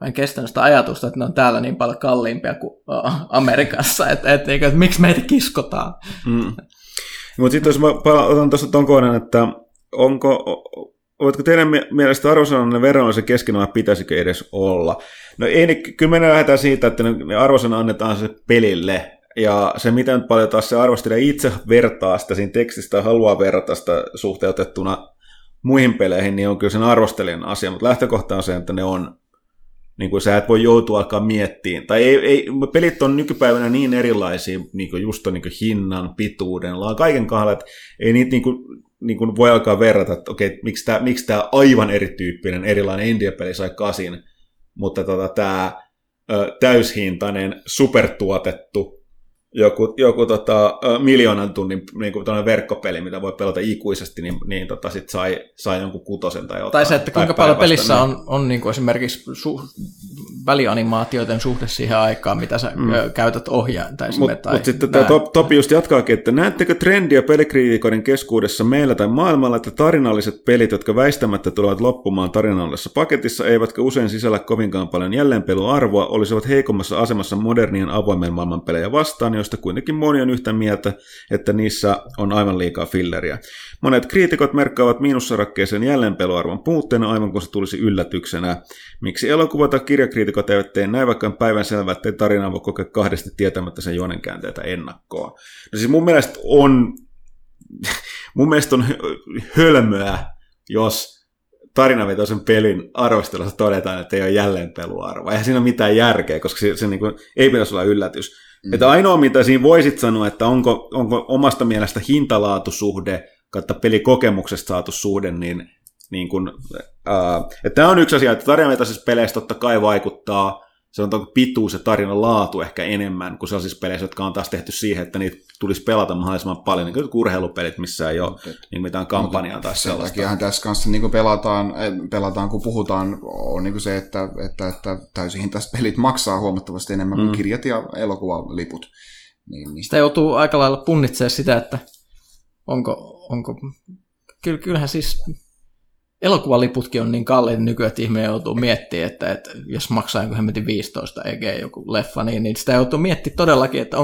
mä en kestänyt sitä ajatusta, että ne on täällä niin paljon kalliimpia kuin Amerikassa, että miksi meitä kiskotaan. Mutta sitten jos mä otan tuosta ton kohdan, että Oletko teidän mielestä arvosanan verollisen keskenään pitäisikö edes olla? No ei, kyllä me lähdetään siitä, että ne arvosana annetaan se pelille. Ja se, miten paljon taas se arvostelija itse vertaa sitä siinä tekstistä, haluaa verrata sitä suhteutettuna muihin peleihin, niin on kyllä sen arvostelijan asia. Mutta lähtökohta on se, että ne on, niin kuin sä et voi joutua alkaa miettimään. Tai pelit on nykypäivänä niin erilaisia, niin kuin just niin kuin hinnan, pituuden, kaiken kahdella, että ei niitä niin kuin voi alkaa verrata, että okei, miksi tämä aivan erityyppinen, erilainen indie-peli sai 8, mutta tämä täyshintainen, supertuotettu, joku miljoonan tunnin niin kuin verkkopeli, mitä voi pelata ikuisesti, niin sit sai jonkun 6 tai jotain. Tai se, että kuinka paljon pelissä niin on niin kuin esimerkiksi välianimaatioiden suhde siihen aikaan, mitä sä käytät ohjainta. Mutta sitten tämä Topi just jatkaakin, että näettekö trendiä pelikriitikoiden keskuudessa meillä tai maailmalla, että tarinalliset pelit, jotka väistämättä tulevat loppumaan tarinallisessa paketissa, eivätkä usein sisällä kovinkaan paljon jälleenpeluarvoa, olisivat heikommassa asemassa modernien avoimen maailman pelejä vastaan, joista kuitenkin moni on yhtä mieltä, että niissä on aivan liikaa filleriä. Monet kriitikot merkkaavat miinussarakkeeseen jälleenpeluarvon puutteena, aivan kun se tulisi yllätyksenä. Miksi elokuva- tai kirjakriitikot eivät tee näin, vaikka on päivänselvää, ettei tarinaa voi kokea kahdesti tietämättä sen juonenkäänteitä ennakkoon. No siis mun mielestä on hölmöä, jos tarinavetoisen pelin arvostelussa todetaan, että ei ole jälleenpeluarvoa. Eihän siinä ole mitään järkeä, koska se niin kuin, ei pitäisi olla yllätys. Että ainoa, mitä siinä voisit sanoa, että onko omasta mielestä hintalaatusuhde kautta pelikokemuksesta saatu suhde, niin tämä on yksi asia, että tarinavetoisissa peleissä totta kai vaikuttaa, sanotaanko pituus ja tarinan laatu ehkä enemmän kuin sellaisissa peleissä, jotka on taas tehty siihen, että niitä tulisi pelata mahdollisimman paljon, niin kuin urheilupelit, missä ei ole niin mitään kampanjaa tai sellaista. Sen takiahan tässä kanssa niin kuin pelataan, kun puhutaan, on niin kuin se, että täysihintaiset pelit maksaa huomattavasti enemmän kuin kirjat ja elokuvaliput. Niin. Sitä joutuu aika lailla punnitsemaan sitä, että onko kyllähän siis elokuvaliputkin on niin kalliit nykyään, että ihminen joutuu miettimään, että jos maksaa joku hemmetin 15 EG joku leffa, niin sitä joutuu miettimään todellakin, että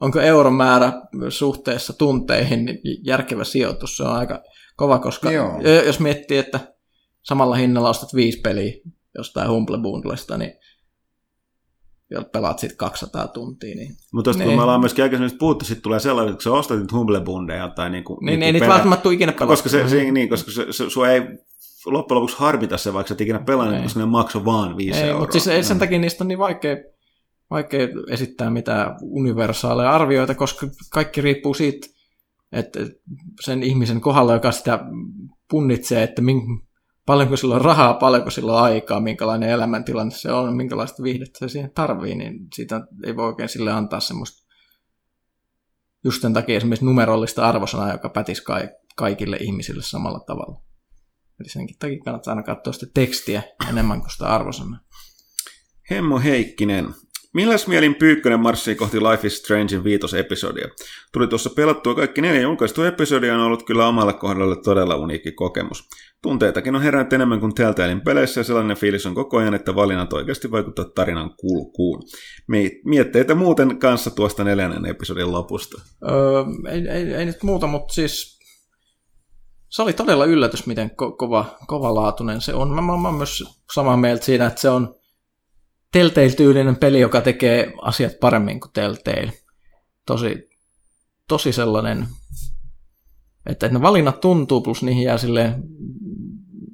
onko euromäärä suhteessa tunteihin niin järkevä sijoitus. Se on aika kova, koska jos miettii, että samalla hinnalla ostat 5 peliä jostain Humble Bundlesta, niin ja pelaat siitä 200 tuntia. Niin. Mutta tuosta kun me ollaan myöskin aikaisemmin puhuttu, sitten tulee sellainen, että sä ostat nyt humblebundeja tai niinku... Niin ei niitä välttämättä tule ikinä pelata. Koska sua ei loppujen lopuksi harmita se, vaikka sä et ikinä pelannut, koska ne makso vaan 5 €. Mutta siis sen takia niistä on niin vaikea esittää mitään universaaleja arvioita, koska kaikki riippuu siitä, että sen ihmisen kohdalla, joka sitä punnitsee, että paljonko sillä on rahaa, paljonko sillä on aikaa, minkälainen elämäntilanne se on, minkälaista viihdettä se siihen tarvii, niin siitä ei voi oikein sille antaa semmoista just sen takia esimerkiksi numerollista arvosanaa, joka pätisi kaikille ihmisille samalla tavalla. Eli senkin takia kannattaa aina katsoa sitä tekstiä enemmän kuin sitä arvosanaa. Hemmo Heikkinen. Milläs mielin Pyykkönen marssii kohti Life is Strangein 5. episodia? Tuli tuossa pelattua kaikki 4 julkaistua episodia, on ollut kyllä omalle kohdalle todella uniikki kokemus. Tunteitakin on herännyt enemmän kuin Telltalein peleissä ja sellainen fiilis on koko ajan, että valinnat oikeasti vaikuttaa tarinan kulkuun. Mietteitä muuten kanssa tuosta 4. episodin lopusta? Ei nyt muuta, mutta siis se oli todella yllätys, miten kovalaatuinen se on. Mä oon myös samaa mieltä siinä, että se on Telltale-tyylinen peli, joka tekee asiat paremmin kuin Telltale. Tosi sellainen, että ne valinnat tuntuu, plus niihin jää silleen,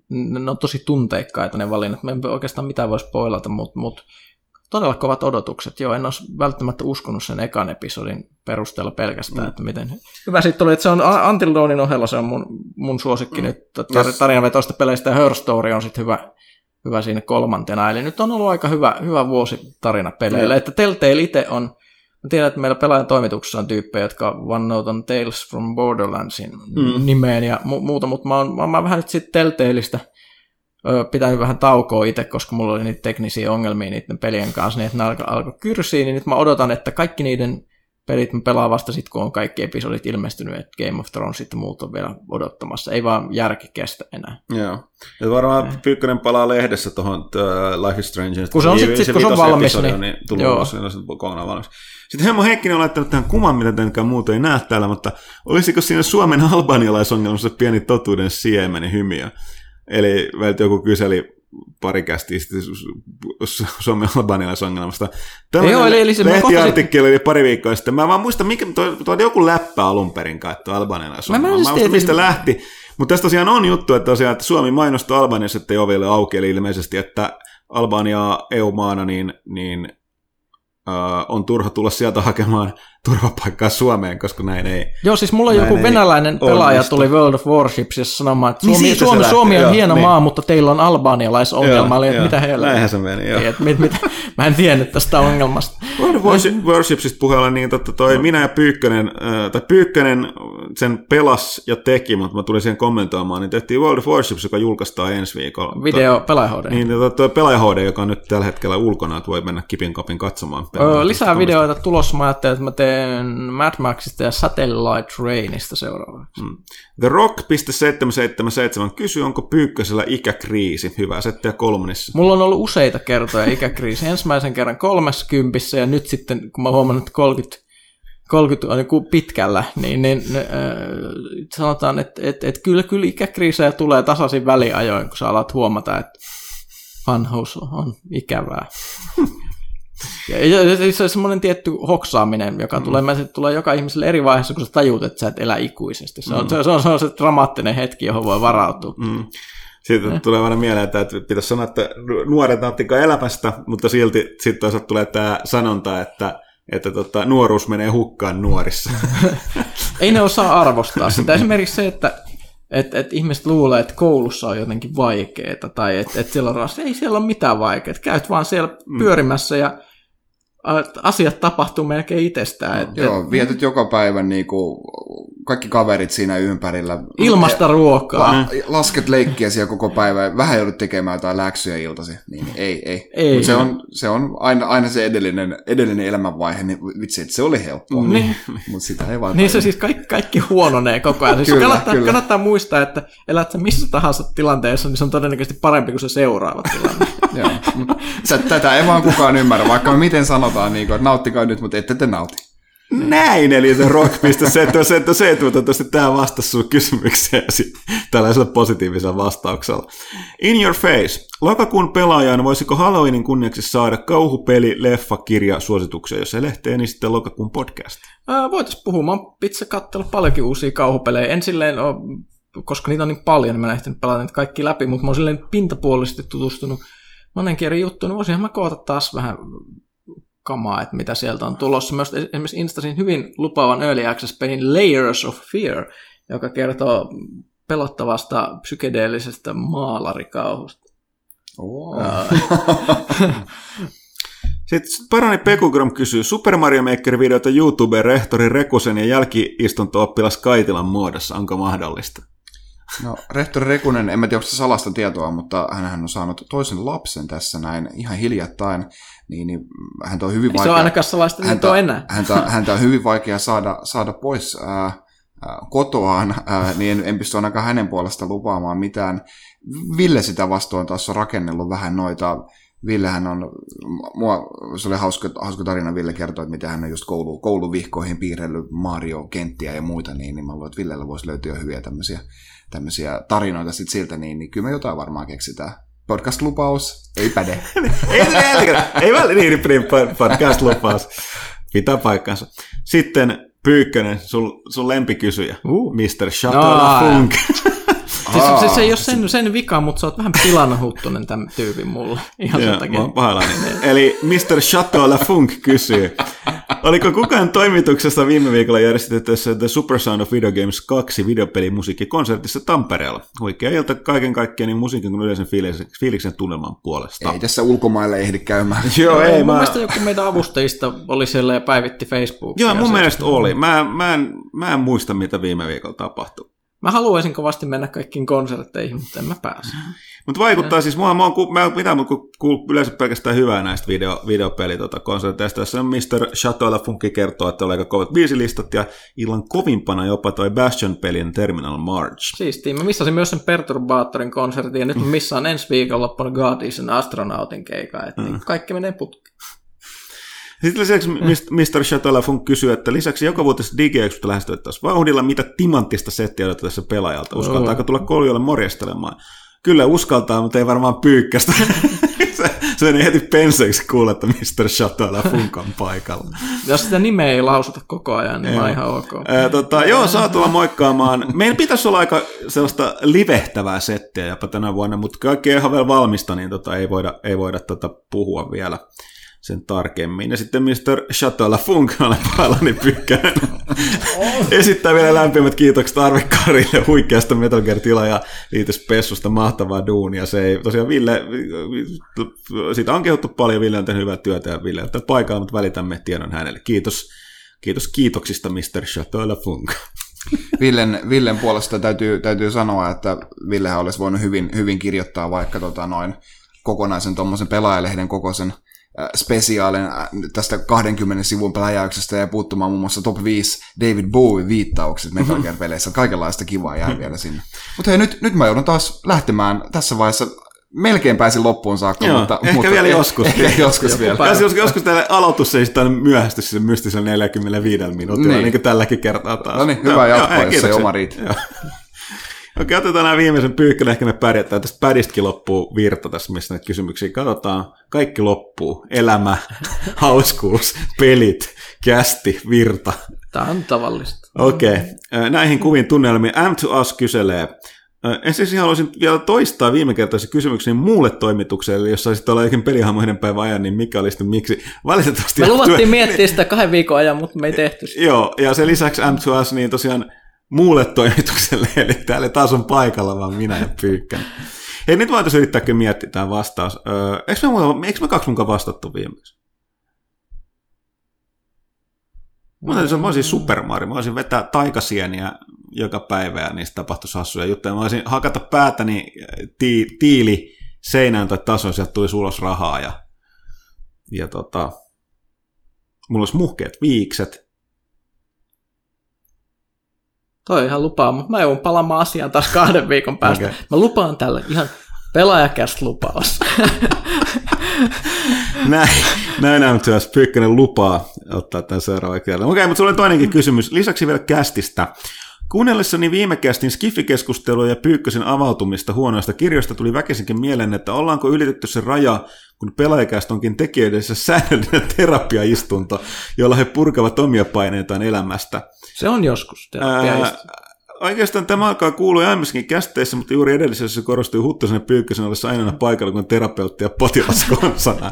ne on tosi tunteikkaita ne valinnat. Me ei oikeastaan mitään voisi spoilata, mutta todella kovat odotukset. Joo, en olisi välttämättä uskonut sen ekan episodin perusteella pelkästään, että miten hyvä siitä oli, että se on Until Dawnin ohella, se on mun suosikki nyt tarinavetoista peleistä, ja Her Story on sitten hyvä siinä 3. Eli nyt on ollut aika hyvä vuosi tarinapeleillä. Että Telltale itse on, mä tiedän, että meillä pelaajan toimituksessa on tyyppejä, jotka vannoutan Tales from Borderlandsin nimeen ja muuta, mutta mä oon vähän nyt sitten Telltaleista pitänyt vähän taukoa itse, koska mulla oli niitä teknisiä ongelmia niiden pelien kanssa, niin että ne alkoi kyrsiä, niin nyt mä odotan, että kaikki niiden pelit mä pelaan vasta sitten, kun on kaikki episodit ilmestynyt, että Game of Thrones sitten muut on vielä odottamassa. Ei vaan järki kestä enää. Joo. Ja varmaan Pyykkönen palaa lehdessä tuohon Life is Strange. Kun se on sitten valmis. Niin valmis. Sitten Hemmo Heikkinen on laittanut tähän kuvan, mitä tenkään muuta ei näe täällä, mutta olisiko siinä Suomen albanialaisongelmassa pieni totuuden siemeni hymiö? Eli välttä joku kyseli pari kästiä Suomen albanialaisongelmasta. Tällainen lehtiartikkeli oli pari viikkoa sitten. Mä vaan muistan, tuo oli joku läppä alun perin kai, että albanialaisongelma. Mä muistan, mistä lähti. Mutta tässä tosiaan on juttu, että Suomi mainostaa Albaniassa, ettei ovelle auki. Eli ilmeisesti, että Albaniaa EU-maana on turha tulla sieltä hakemaan turvapaikkaa Suomeen, koska näin ei. Joo, siis mulla joku venäläinen pelaaja tuli World of Warshipsissa sanomaan, että Suomi on hieno maa, mutta teillä on albanialaisongelma. Joo, että mitä heillä? Näinhän se meni, joo. Mä en tiennyt tästä ongelmasta. World of Warshipsista puheella, niin totta toi minä ja Pyykkönen sen pelas ja teki, mutta mä tulin sen kommentoimaan, niin tehtiin World of Warships, joka julkaistaan ensi viikolla. Video PelaajaHD. Niin, tuo PelaajaHD, joka on nyt tällä hetkellä ulkona, että voi mennä kipin kapin katsomaan. Lisää videoita tulossa, mä ajattelin, että mä teen Mad Maxista ja Satellite Rainista seuraavaksi. The Rock.777 kysyy, onko Pyykkösellä ikäkriisi? Hyvä settiä kolmannessa. Mulla on ollut useita kertoja ikäkriisi. Ensimmäisen kerran 30 ja nyt sitten, kun mä huomannut, että 30 on niin pitkällä, niin sanotaan, että kyllä ikäkriisejä tulee tasaisin väliajoin, kun sä alat huomata, että vanhous on ikävää. Ja se on semmoinen tietty hoksaaminen, joka tulee joka ihmiselle eri vaiheessa, kun sä tajut, että sä et elä ikuisesti. Se on se dramaattinen hetki, johon voi varautua. Sitten tulee aina mieleen, että pitäisi sanoa, että nuoret nauttikaa elämästä, mutta silti sitten toisaalta tulee tämä sanonta, että nuoruus menee hukkaan nuorissa. Ei ne osaa arvostaa sitä. Esimerkiksi se, että ihmiset luulee, että koulussa on jotenkin vaikeaa tai että siellä on rasta. Ei siellä ole mitään vaikeaa. Käyt vaan siellä pyörimässä ja asiat tapahtuu melkein itsestään. Vietyt joka päivä niinku kaikki kaverit siinä ympärillä. Ilmasta ruokaa. Lasket leikkiä siellä koko päivän. Vähän joudut tekemään jotain läksyjä iltasi. Niin, ei. Mut se on aina se edellinen elämänvaihe. Niin vitsi, että se oli helppoa. Niin. Mutta sitä ei vaan. Niin se siis kaikki huononee koko ajan. Siis kannattaa muistaa, että elät sä missä tahansa tilanteessa, niin se on todennäköisesti parempi kuin se seuraava tilanne. Joo. Tätä ei vaan kukaan ymmärrä, vaikka miten sanotaan, että nauttikaa nyt, mutta ette te nauti. Näin, eli se rock.se, tämä vastasi sinun kysymykseesi tällaisella positiivisella vastauksella. In your face. Lokakuun pelaajan voisiko Halloweenin kunniaksi saada kauhupeli, leffa, kirja, suosituksia, jos se lehtee, niin sitten lokakuun podcast. Voitaisiin puhua. Mä oon itse katsellut paljonkin uusia kauhupelejä. En silleen ole, koska niitä on niin paljon, niin mä en ehtinyt pelata niitä kaikki läpi, mutta mä oon silleen pintapuolisesti tutustunut monenkin eri juttuun. Voisinhan mä koota taas vähän kamaa, että mitä sieltä on tulossa. Mä esimerkiksi instasin hyvin lupaavan early access-pelin Layers of Fear, joka kertoo pelottavasta psykedeellisestä maalarikauhusta. Wow. Sitten Parani Pekugram kysyy Super Mario Maker-videota YouTube-rehtori Rekusen ja jälki-istunto-oppilas Kaitilan muodossa. Onko mahdollista? No, rehtori Rekunen, en tiedä, onko se salasta tietoa, mutta hänhän on saanut toisen lapsen tässä näin ihan hiljattain. Niin häntä on hyvin vaikea. Se on ainakaan salaista tietoa enää. Häntä on hyvin vaikea saada pois kotoaan, niin en pysty ainakaan hänen puolesta lupaamaan mitään. Ville sitä vastoin taas on rakennellut vähän noita. Villehän on, se oli hauska tarina, Ville kertoi, että miten hän on just kouluvihkoihin piirrellyt Mario-kenttiä ja muita, niin mä luulen, että Villellä voisi löytyä hyviä tämmöisiä tarinoita sitten siltä, niin kyllä me jotain varmaan keksitään. Podcast-lupaus ei päde. Ei väli niin, podcast-lupaus. Pitää paikkansa. Sitten Pyykkönen, sun lempikysyjä. Mr. Shuttlefunk. Siis se ei ole sen vika, mutta sä oot vähän pilanahuttunen tämän tyypin mulle. Ihan sen takia. Eli Mr. Shuttlefunk kysyy. Oliko kukaan toimituksessa viime viikolla järjestetyssä The Super Sound of Video Games 2 videopelimusiikkikonsertissa Tampereella? Huikea ilta kaiken kaikkiaan niin musiikin kuin yleisen fiiliksen tunnelman puolesta. Ei tässä ulkomaille ehdi käymään. Joo, ei. Mun mielestä joku meidän avustajista oli siellä ja päivitti Facebookia. Joo, mun mielestä oli. Mä en muista, mitä viime viikolla tapahtui. Mä haluaisin kovasti mennä kaikkiin konsertteihin, mutta en mä pääse. Mutta vaikuttaa siis, mä mitään muuta kuin yleensä pelkästään hyvää näistä videopelikonserteista. Tässä on Mr. Shuttlefunk kertoo, että oli aika kovat biisilistat ja illan kovimpana jopa toi Bastion-pelin Terminal March. Siistiin, mä missasin myös sen Perturbaattorin konsertin ja nyt mä missaan ensi viikonloppuna God is an Astronautin keikan. Niin kaikki menee putkeen. Sitten lisäksi Mr. Shuttlefunk kysyy, että lisäksi joka vuotessa DigiExposta lähestyttäisiin vauhdilla, mitä timanttista settiä odotetaan tässä pelaajalta. Uskaltaako tulla koljolle morjastelemaan? Kyllä uskaltaa, mutta ei varmaan Pyykkästä. Se ei heti penseiksi kuule, että Mr. Shuttlefunk on paikalla. Jos sitä nimeä ei lausuta koko ajan, niin on ihan ok. Joo, saa tulla moikkaamaan. Meidän pitäisi olla aika sellaista livehtävää settiä jopa tänä vuonna, mutta kaikki ei ihan vielä valmista, niin ei voida puhua vielä sen tarkemmin. Ja sitten Mr. Shuttlefunk on paillani Pyykkönen. Esittää vielä lämpimät kiitokset Arve Karille huikeasta Metal Gear-tila ja liitespessusta mahtavaa duunia. Se ei tosiaan Ville, siitä on kehuttu paljon, Ville on tehnyt hyvää työtä ja Ville on täällä paikalla, mutta välitämme tiedon hänelle. Kiitos kiitoksista Mr. Shuttlefunk. Villen puolesta täytyy sanoa, että Villehän olisi voinut hyvin kirjoittaa vaikka noin kokonaisen tuommoisen pelaajalehden kokoisen spesiaalin tästä 20 sivun peläjäyksestä ja puuttumaan muun muassa top 5 David Bowie-viittaukset Metal Gear-peleissä. Kaikenlaista kivaa jää vielä sinne. Mutta hei, nyt mä joudun taas lähtemään tässä vaiheessa. Melkein pääsin loppuun saakka, joo, mutta... Ehkä vielä joskus. Joskus täällä aloitus ei sitä myöhästy sille mystiselle 45 minuutilla, niin kuin tälläkin kertaa taas. No niin, hyvää jatkoa, jos ei oma riitä. Okei, otetaan nämä viimeisen Pyykkänä, ehkä me pärjätään. Tästä pädistäkin loppuu virta tässä, missä näitä kysymyksiä katsotaan. Kaikki loppuu. Elämä, hauskuus, pelit, kästi, virta. Tämä on tavallista. Okei, näihin kuviin tunnelmiin M2Us kyselee. Ensin haluaisin vielä toistaa viime kertaisen kysymyksen muulle toimitukselle, jos saisit olla jokin pelihahmoiden päivän ajan, niin mikä olisi miksi? Valitettavasti... Me luvattiin miettiä sitä 2 viikon ajan, mutta me ei tehty sitä. Joo, ja sen lisäksi M2Us, niin tosiaan muulle toimitukselle, eli täällä taas on paikalla vaan minä ja Pyykkän. Hei, nyt voitaisiin yrittääkin miettiä tämä vastaus. Eikö me 2 mukaan vastattu viimeksi? Mä olisin Super Mario, mä olisin vetää taikasieniä joka päivä ja niistä tapahtuisi hassuja juttuja. Mä olisin hakata päätäni tiili seinään tai tasoon, sieltä tulisi ulos rahaa ja mulla olisi muhkeat viikset. Toi ihan lupaa, mutta mä joudun palaamaan asiaan taas 2 viikon päästä. Okay. Mä lupaan tälle ihan pelaajakäs lupaus. Näin MTS Pyykkönen lupaa ottaa tämän seuraavaksi kerran. Okei, mutta sulla on toinenkin kysymys. Lisäksi vielä kästistä. Kuunnellessani viime kästin skifikeskustelua ja Pyykkösen avautumista huonoista kirjoista tuli väkisinkin mieleen, että ollaanko ylitetty se raja, kun PelaajaCast onkin tekijöidensä säännöllinen terapiaistunto, jolla he purkavat omia paineitaan elämästä. Se on joskus terapiaistunto. Oikeastaan tämä alkaa kuulua aiemmissakin kästeissä, mutta juuri edellisessä korostui Huttusen ja Pyykkösen ollessa aina paikalla, kun terapeutti ja potilas konsana.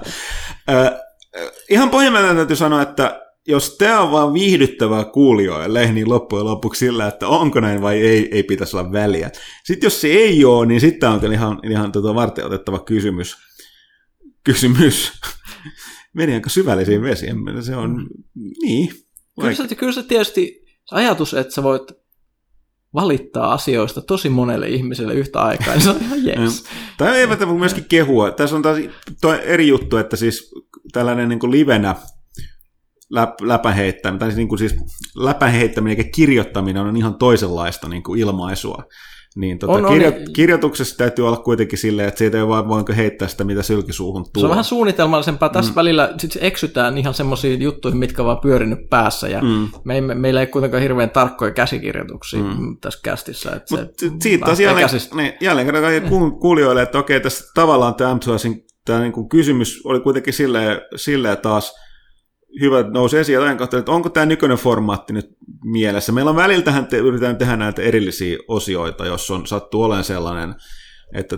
Ihan pohjimmainen täytyy sanoa, että jos tämä on vaan viihdyttävää kuulijoille, niin loppujen lopuksi sillä, että onko näin vai ei pitäisi olla väliä. Sitten jos se ei ole, niin sitten on ihan varten otettava kysymys. Meni aika syvällisiin vesiin. Se on, niin. Kyllä se tietysti ajatus, että sä voit valittaa asioista tosi monelle ihmiselle yhtä aikaa, niin se on ihan jees. Tai ei välttämättä myöskin kehua. Tässä on taas eri juttu, että siis tällainen niin kuin livenä läpänheittäminen eikä kirjoittaminen on ihan toisenlaista niin kuin ilmaisua. Niin, kirjoituksessa täytyy olla kuitenkin silleen, että siitä ei vaan voinko heittää sitä, mitä sylkisuuhun tulee. Se on vähän suunnitelmallisempaa. Tässä välillä sit eksytään ihan semmoisiin juttuihin, mitkä on vaan pyörinyt päässä. Ja meillä ei kuitenkaan hirveän tarkkoja käsikirjoituksia tässä kästissä. Että siitä taas jälleen kuulijoille, että okei, tässä tavallaan tämä niin kysymys oli kuitenkin silleen taas hyvä, että nousi esiin jotain kohtaan, että onko tämä nykyinen formaatti nyt mielessä. Meillä on väliltähän, yritetään tehdä näitä erillisiä osioita, jos on sattuu olemaan sellainen, että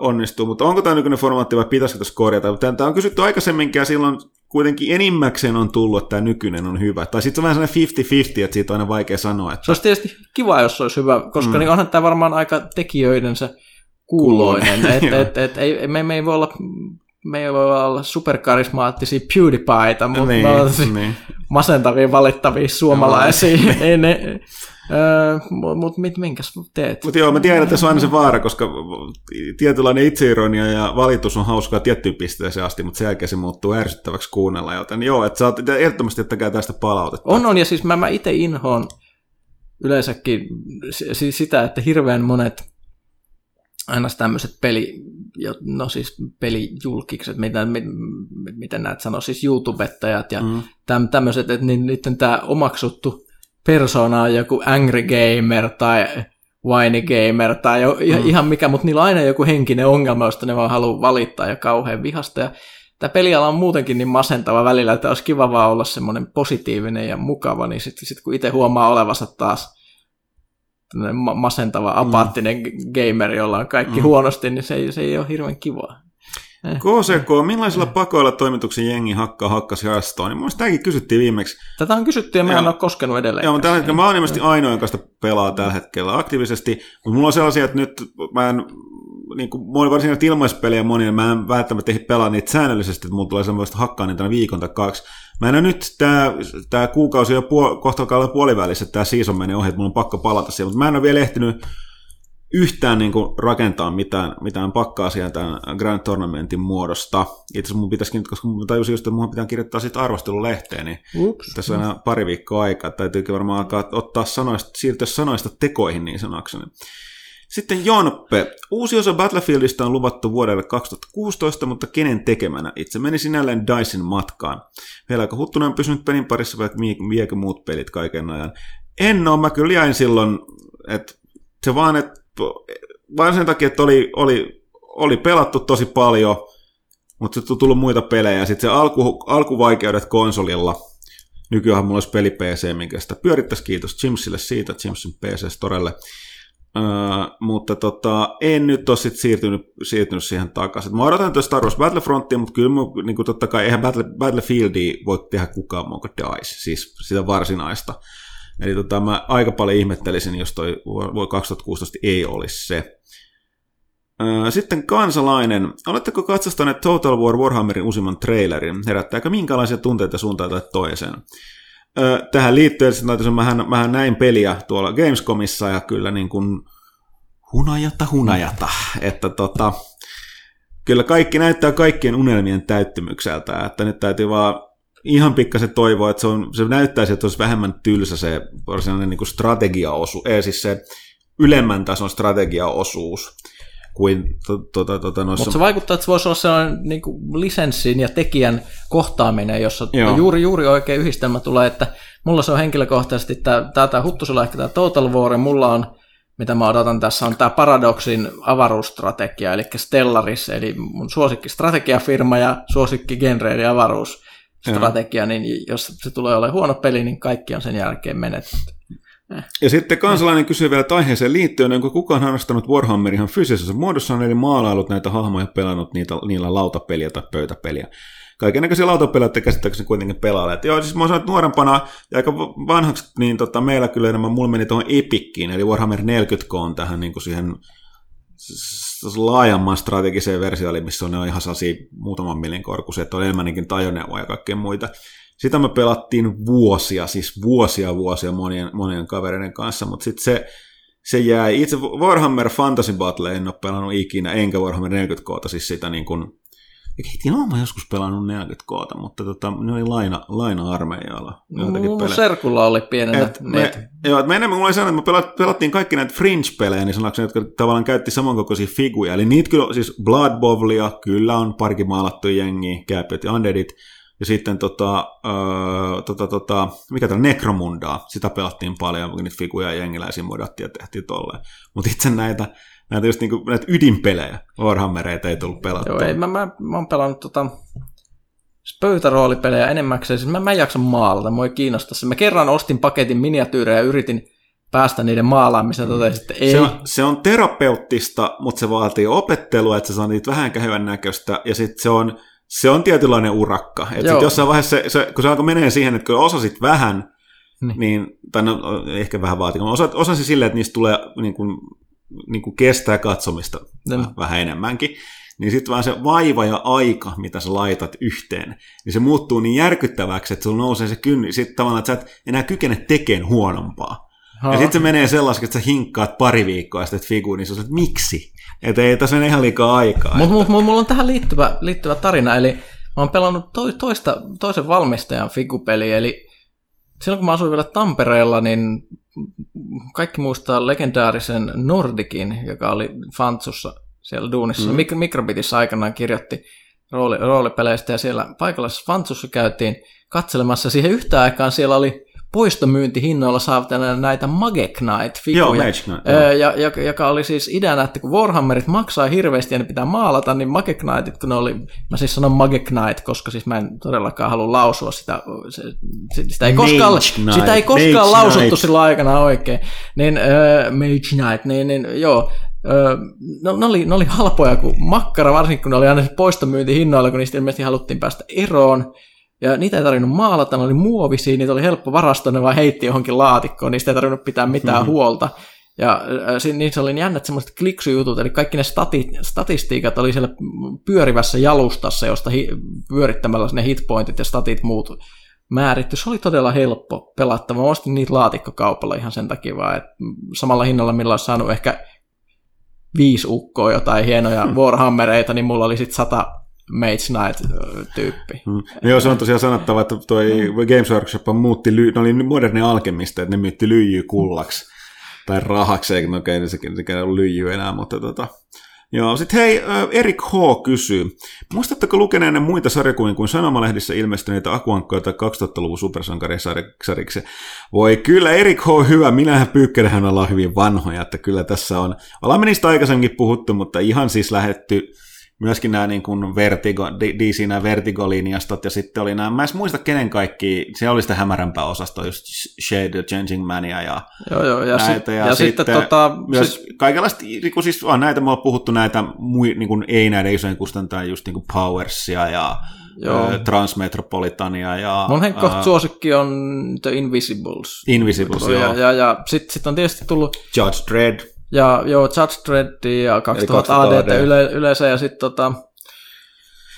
onnistuu. Mutta onko tämä nykyinen formaatti vai pitäisikö tässä korjata? Tämä on kysytty aikaisemminkin ja silloin kuitenkin enimmäkseen on tullut, että tämä nykyinen on hyvä. Tai sitten se on vähän sellainen 50-50, että siitä on aina vaikea sanoa. Että se olisi tietysti kiva, jos se olisi hyvä, koska niin onhan tämä varmaan aika tekijöidensä kuuloinen. Me ei voi olla... Me ei voi olla superkarismaattisia PewDiePieitä, mutta masentavia valittavia suomalaisia. Mutta minkäs teet? Mutta joo, mä tiedän, että se on aina se vaara, koska tietynlainen itseironia ja valitus on hauskaa tiettyyn pisteeseen asti, mutta sen jälkeen se muuttuu ärsyttäväksi kuunnella. Joten joo, että sä oot ehdottomasti jättäkää tästä palautetta. On, ja siis mä itse inhoon yleensäkin sitä, että hirveän monet aina tämmöiset pelijulkikset, mitä näet sanoo, siis YouTubettajat ja tämmöiset, että niiden tämä omaksuttu persona on joku angry gamer tai whiny gamer tai ihan mikä, mutta niillä on aina joku henkinen ongelma, josta ne vaan haluaa valittaa ja kauhean vihasta. Ja tämä peliala on muutenkin niin masentava välillä, että olisi kiva vaan olla semmoinen positiivinen ja mukava, niin sitten kun itse huomaa olevansa taas masentava, apaattinen gamer, jolla on kaikki huonosti, niin se ei ole hirveän kivaa. KCK, millaisilla pakoilla toimituksen jengi hakkasi Hearthstonea? Niin mielestäni tämäkin kysyttiin viimeksi. Tätä on kysytty ja mä en ole koskenut edelleen. Joo, tällä hetkellä mä oon ilmeisesti ainoa, joka sitä pelaa tällä hetkellä aktiivisesti, mutta mulla on sellaisia, että nyt mä en, niin kuin varsinaisesti ilmaispelejä monia, mä en välttämättä pelaa niitä säännöllisesti, että mulla tulee sellaista hakkaa niitä viikon tai kaksi. Mä en ole nyt, tämä kuukausi jo kohta alkaa olla puolivälissä, tämä season menee ohi, että mun on pakko palata siihen, mutta mä en ole vielä ehtinyt yhtään niin kuin rakentaa mitään pakkaa siihen tämän Grand Tournamentin muodosta. Itse asiassa mun pitäisikin nyt, koska mä tajusin just, että mun pitää kirjoittaa siitä arvostelulehteen, niin tässä on aina pari viikkoa aikaa, täytyykin varmaan alkaa ottaa siirtyä sanoista tekoihin niin sanakseni. Sitten Jonppe. Uusi osa Battlefieldista on luvattu vuodelle 2016, mutta kenen tekemänä? Itse meni sinälleen Dicen matkaan. Vieläkö Huttunen on pysynyt pelin parissa, vaikka viekö muut pelit kaiken ajan? En ole, mä kyllä jäin silloin, että se vaan, että vaan sen takia, että oli pelattu tosi paljon, mutta sitten on tullut muita pelejä, ja sitten se alkuvaikeudet konsolilla. Nykyään mulla olisi peli PC, minkä sitä pyörittäisi. Kiitos Jimsille siitä, Jimsin PC-storelle. Mutta en nyt ole sit siirtynyt siihen takaisin. Mä odotan nyt Star Wars Battlefrontia, mutta kyllä niin kuin totta kai eihän Battlefieldia voi tehdä kukaan muu kuin DICE, siis sitä varsinaista. Eli mä aika paljon ihmettelisin, jos toi vuosi 2016 ei olisi se. Sitten kansalainen. Oletteko katsostaneet Total War Warhammerin uusimman trailerin? Herättääkö minkälaisia tunteita suuntaan tai toiseen? Tähän liittyen, että mähän näin peliä tuolla Gamescomissa ja kyllä niin kuin hunajata, että kyllä kaikki näyttää kaikkien unelmien täyttymykseltä, että nyt täytyy vaan ihan pikkasen toivoa, että se näyttäisi, että olisi vähemmän tylsä se varsinainen niin kuin strategiaosuus, siis se ylemmän tason strategiaosuus, kuin noissa... Mutta se vaikuttaa, että se voisi olla sellainen niin kuin lisenssin ja tekijän kohtaaminen, jossa juuri oikein yhdistelmä tulee, että mulla se on henkilökohtaisesti tämä Huttusella ehkä tämä Total War, mulla on, mitä mä odotan tässä, on tämä Paradoxin avaruusstrategia, eli Stellaris, eli mun suosikkistrategiafirma ja suosikkigenre eli avaruusstrategia, niin jos se tulee olemaan huono peli, niin kaikki on sen jälkeen menetetty. Ja sitten kansalainen kysyy vielä, että aiheeseen liittyen, onko kukaan harrastanut Warhammerin ihan fyysisessä muodossaan, eli maalailut näitä hahmoja, pelannut niillä lautapeliä tai pöytäpeliä. Kaikennäköisiä lautapeliä käsittääkseni kuitenkin pelaalle. Joo, siis mä oon sanonut nuorempana ja aika vanhaksi, niin meillä kyllä enemmän, mulla meni tuohon Epickiin, eli Warhammer 40K on tähän niin kuin siihen laajemman strategiseen versioon, missä ne on ihan sellaisia muutaman millin korkuisia, että on enemmänkin tajoneuvoja ja kaikkea muita. Sitä me pelattiin vuosia monien kavereiden kanssa, mutta sitten se jäi. Itse Warhammer Fantasy Battle en ole pelannut ikinä, enkä Warhammer 40K:ta, siis sitä niin kuin, mä joskus pelannut 40K:ta, mutta ne oli laina-armeijalla. Mun serkulla oli pienenä. Me enemmän mulla ei sanonut, että me pelattiin kaikki näitä Fringe-pelejä, niin sanoakseni, jotka tavallaan käytti samankokoisia figuja. Eli niitä kyllä, siis Blood Bowlia, kyllä on parikin maalattu jengi, Kääpiöt ja Undeadit. Ja sitten mikä tämä Necromundaa, sitä pelattiin paljon, niitä figuja ja jengiläisiä modattiin ja tehtiin tolleen. Mutta itse näitä just niinku, näitä ydinpelejä, Warhammereita ei tullut pelattua. Joo, ei, mä oon pelannut pöytäroolipelejä enimmäkseen, siis mä en jaksa maalata, mua ei kiinnosta se. Mä kerran ostin paketin miniatyyrejä ja yritin päästä niiden maalaamiseen, totesin, että ei. Se on terapeuttista, mutta se vaatii opettelua, että se saa niitä vähänkään hyvän näköistä, ja sitten se on tietynlainen urakka. Että jossain vaiheessa, kun se alkoi menee siihen, että kun osasit vähän, niin, tai no, ehkä vähän vaatii, mutta osasin silleen, että niistä tulee niin kuin kestää katsomista vähän enemmänkin, niin sitten vaan se vaiva ja aika, mitä sä laitat yhteen, niin se muuttuu niin järkyttäväksi, että sulla nousee se kynnys, sitten tavallaan, että sä et enää kykene tekemään huonompaa. Ja sitten se menee sellaiseksi, että sä hinkkaat pari viikkoa ja sitten figuun, niin sä olet, miksi? Että ei tässä ole ihan liikaa aikaa. Mulla on tähän liittyvä tarina, eli mä oon pelannut toisen valmistajan figupeliä, eli silloin kun mä asuin vielä Tampereella, niin kaikki muistaa legendaarisen Nordikin, joka oli Fantsussa siellä duunissa, Mikrobitissä aikanaan kirjoitti roolipeleistä, ja siellä paikallisessa Fantsussa käytiin katselemassa, siihen yhtä aikaan siellä oli poistomyyntihinnoilla saavutetaan näitä Magic Knight-figuja, joka oli siis idänä, että kun Warhammerit maksaa hirveästi ja ne pitää maalata, niin Magic Knightit, kun ne oli, mä siis sanon Magic Knight, koska siis mä en todellakaan halua lausua sitä ei koskaan lausuttu sillä aikana oikein, niin Mage Knight, niin joo. Ne oli halpoja kuin makkara, varsinkin kun ne oli aina poistomyyntihinnoilla, kun niistä ilmeisesti haluttiin päästä eroon. Ja niitä ei tarvinnut maalata, ne oli muovisia, niitä oli helppo varastoa, ne vaan heitti johonkin laatikkoon, niistä ei tarvinnut pitää mitään huolta. Ja niissä oli jännät semmoiset kliksujutut, eli kaikki ne statistiikat oli siellä pyörivässä jalustassa, josta pyörittämällä ne hitpointit ja statit muut määritty. Se oli todella helppo pelattava. Mä ostin niitä laatikkokaupalla ihan sen takia vaan, että samalla hinnalla, millä olisi saanut ehkä 5 ukkoa jotain hienoja Warhammereita, niin mulla oli sitten 100... Mage Knight-tyyppi. Joo, se on tosiaan sanottava, että toi Games Workshop muutti, ne oli moderni alkemista, että ne myytti lyijyä kullaksi tai rahaksi, eikä ne ollut lyijyä enää, mutta Joo, sitten hei, Erik H. kysyy. Muistatteko lukeneen muita sarjakuvia kuin sanomalehdissä ilmestyneitä Akuankkoja tai 2000-luvun supersankarisariksi? Voi kyllä, Erik H. hyvä, minähän Pyykkänähän ollaan hyvin vanhoja, että kyllä tässä on. Ollaan me niistä aikaisemminkin puhuttu, mutta ihan siis lähdetty myöskin nämä niin kuin DC, nämä Vertigo-linjastot, ja sitten oli nämä, mä en muista kenen kaikki, se oli sitä hämärämpää osastoa, just Shade, Changing Mania ja näitä. Ja sitten kaikenlaista, niin siis on näitä, me ollaan puhuttu näitä, niin kuin, ei näitä isojen kustantajia, just niin kuin Powersia ja Transmetropolitania. Ja mun henkkohta suosikki on The Invisibles. Ja sitten on tietysti tullut Judge Dredd. Ja joo, Judge Dredd ja 2000 AD yleensä, ja sitten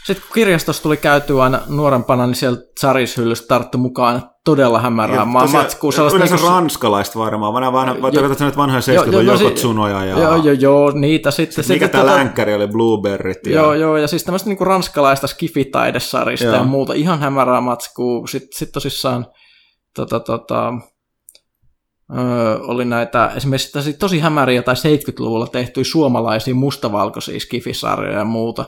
kun kirjastossa tuli käytyä aina nuorempana, niin siellä Tsaris-hyllystä tarttu mukaan todella hämärää matskua. Yleensä niin ranskalaista varmaan, tarkoitat vanhoja 70-luvun Jokotsunoja. Joo, niitä sitten. Mikä tämä länkkäri oli, Blueberryt. Joo, ja siis tämmöistä niinku ranskalaista skifitaidesarista ja muuta, ihan hämärää matskua. Sitten tosissaan oli näitä esimerkiksi tosi hämäriä tai 70-luvulla tehtyjä suomalaisia mustavalkoisia skifisarjoja ja muuta.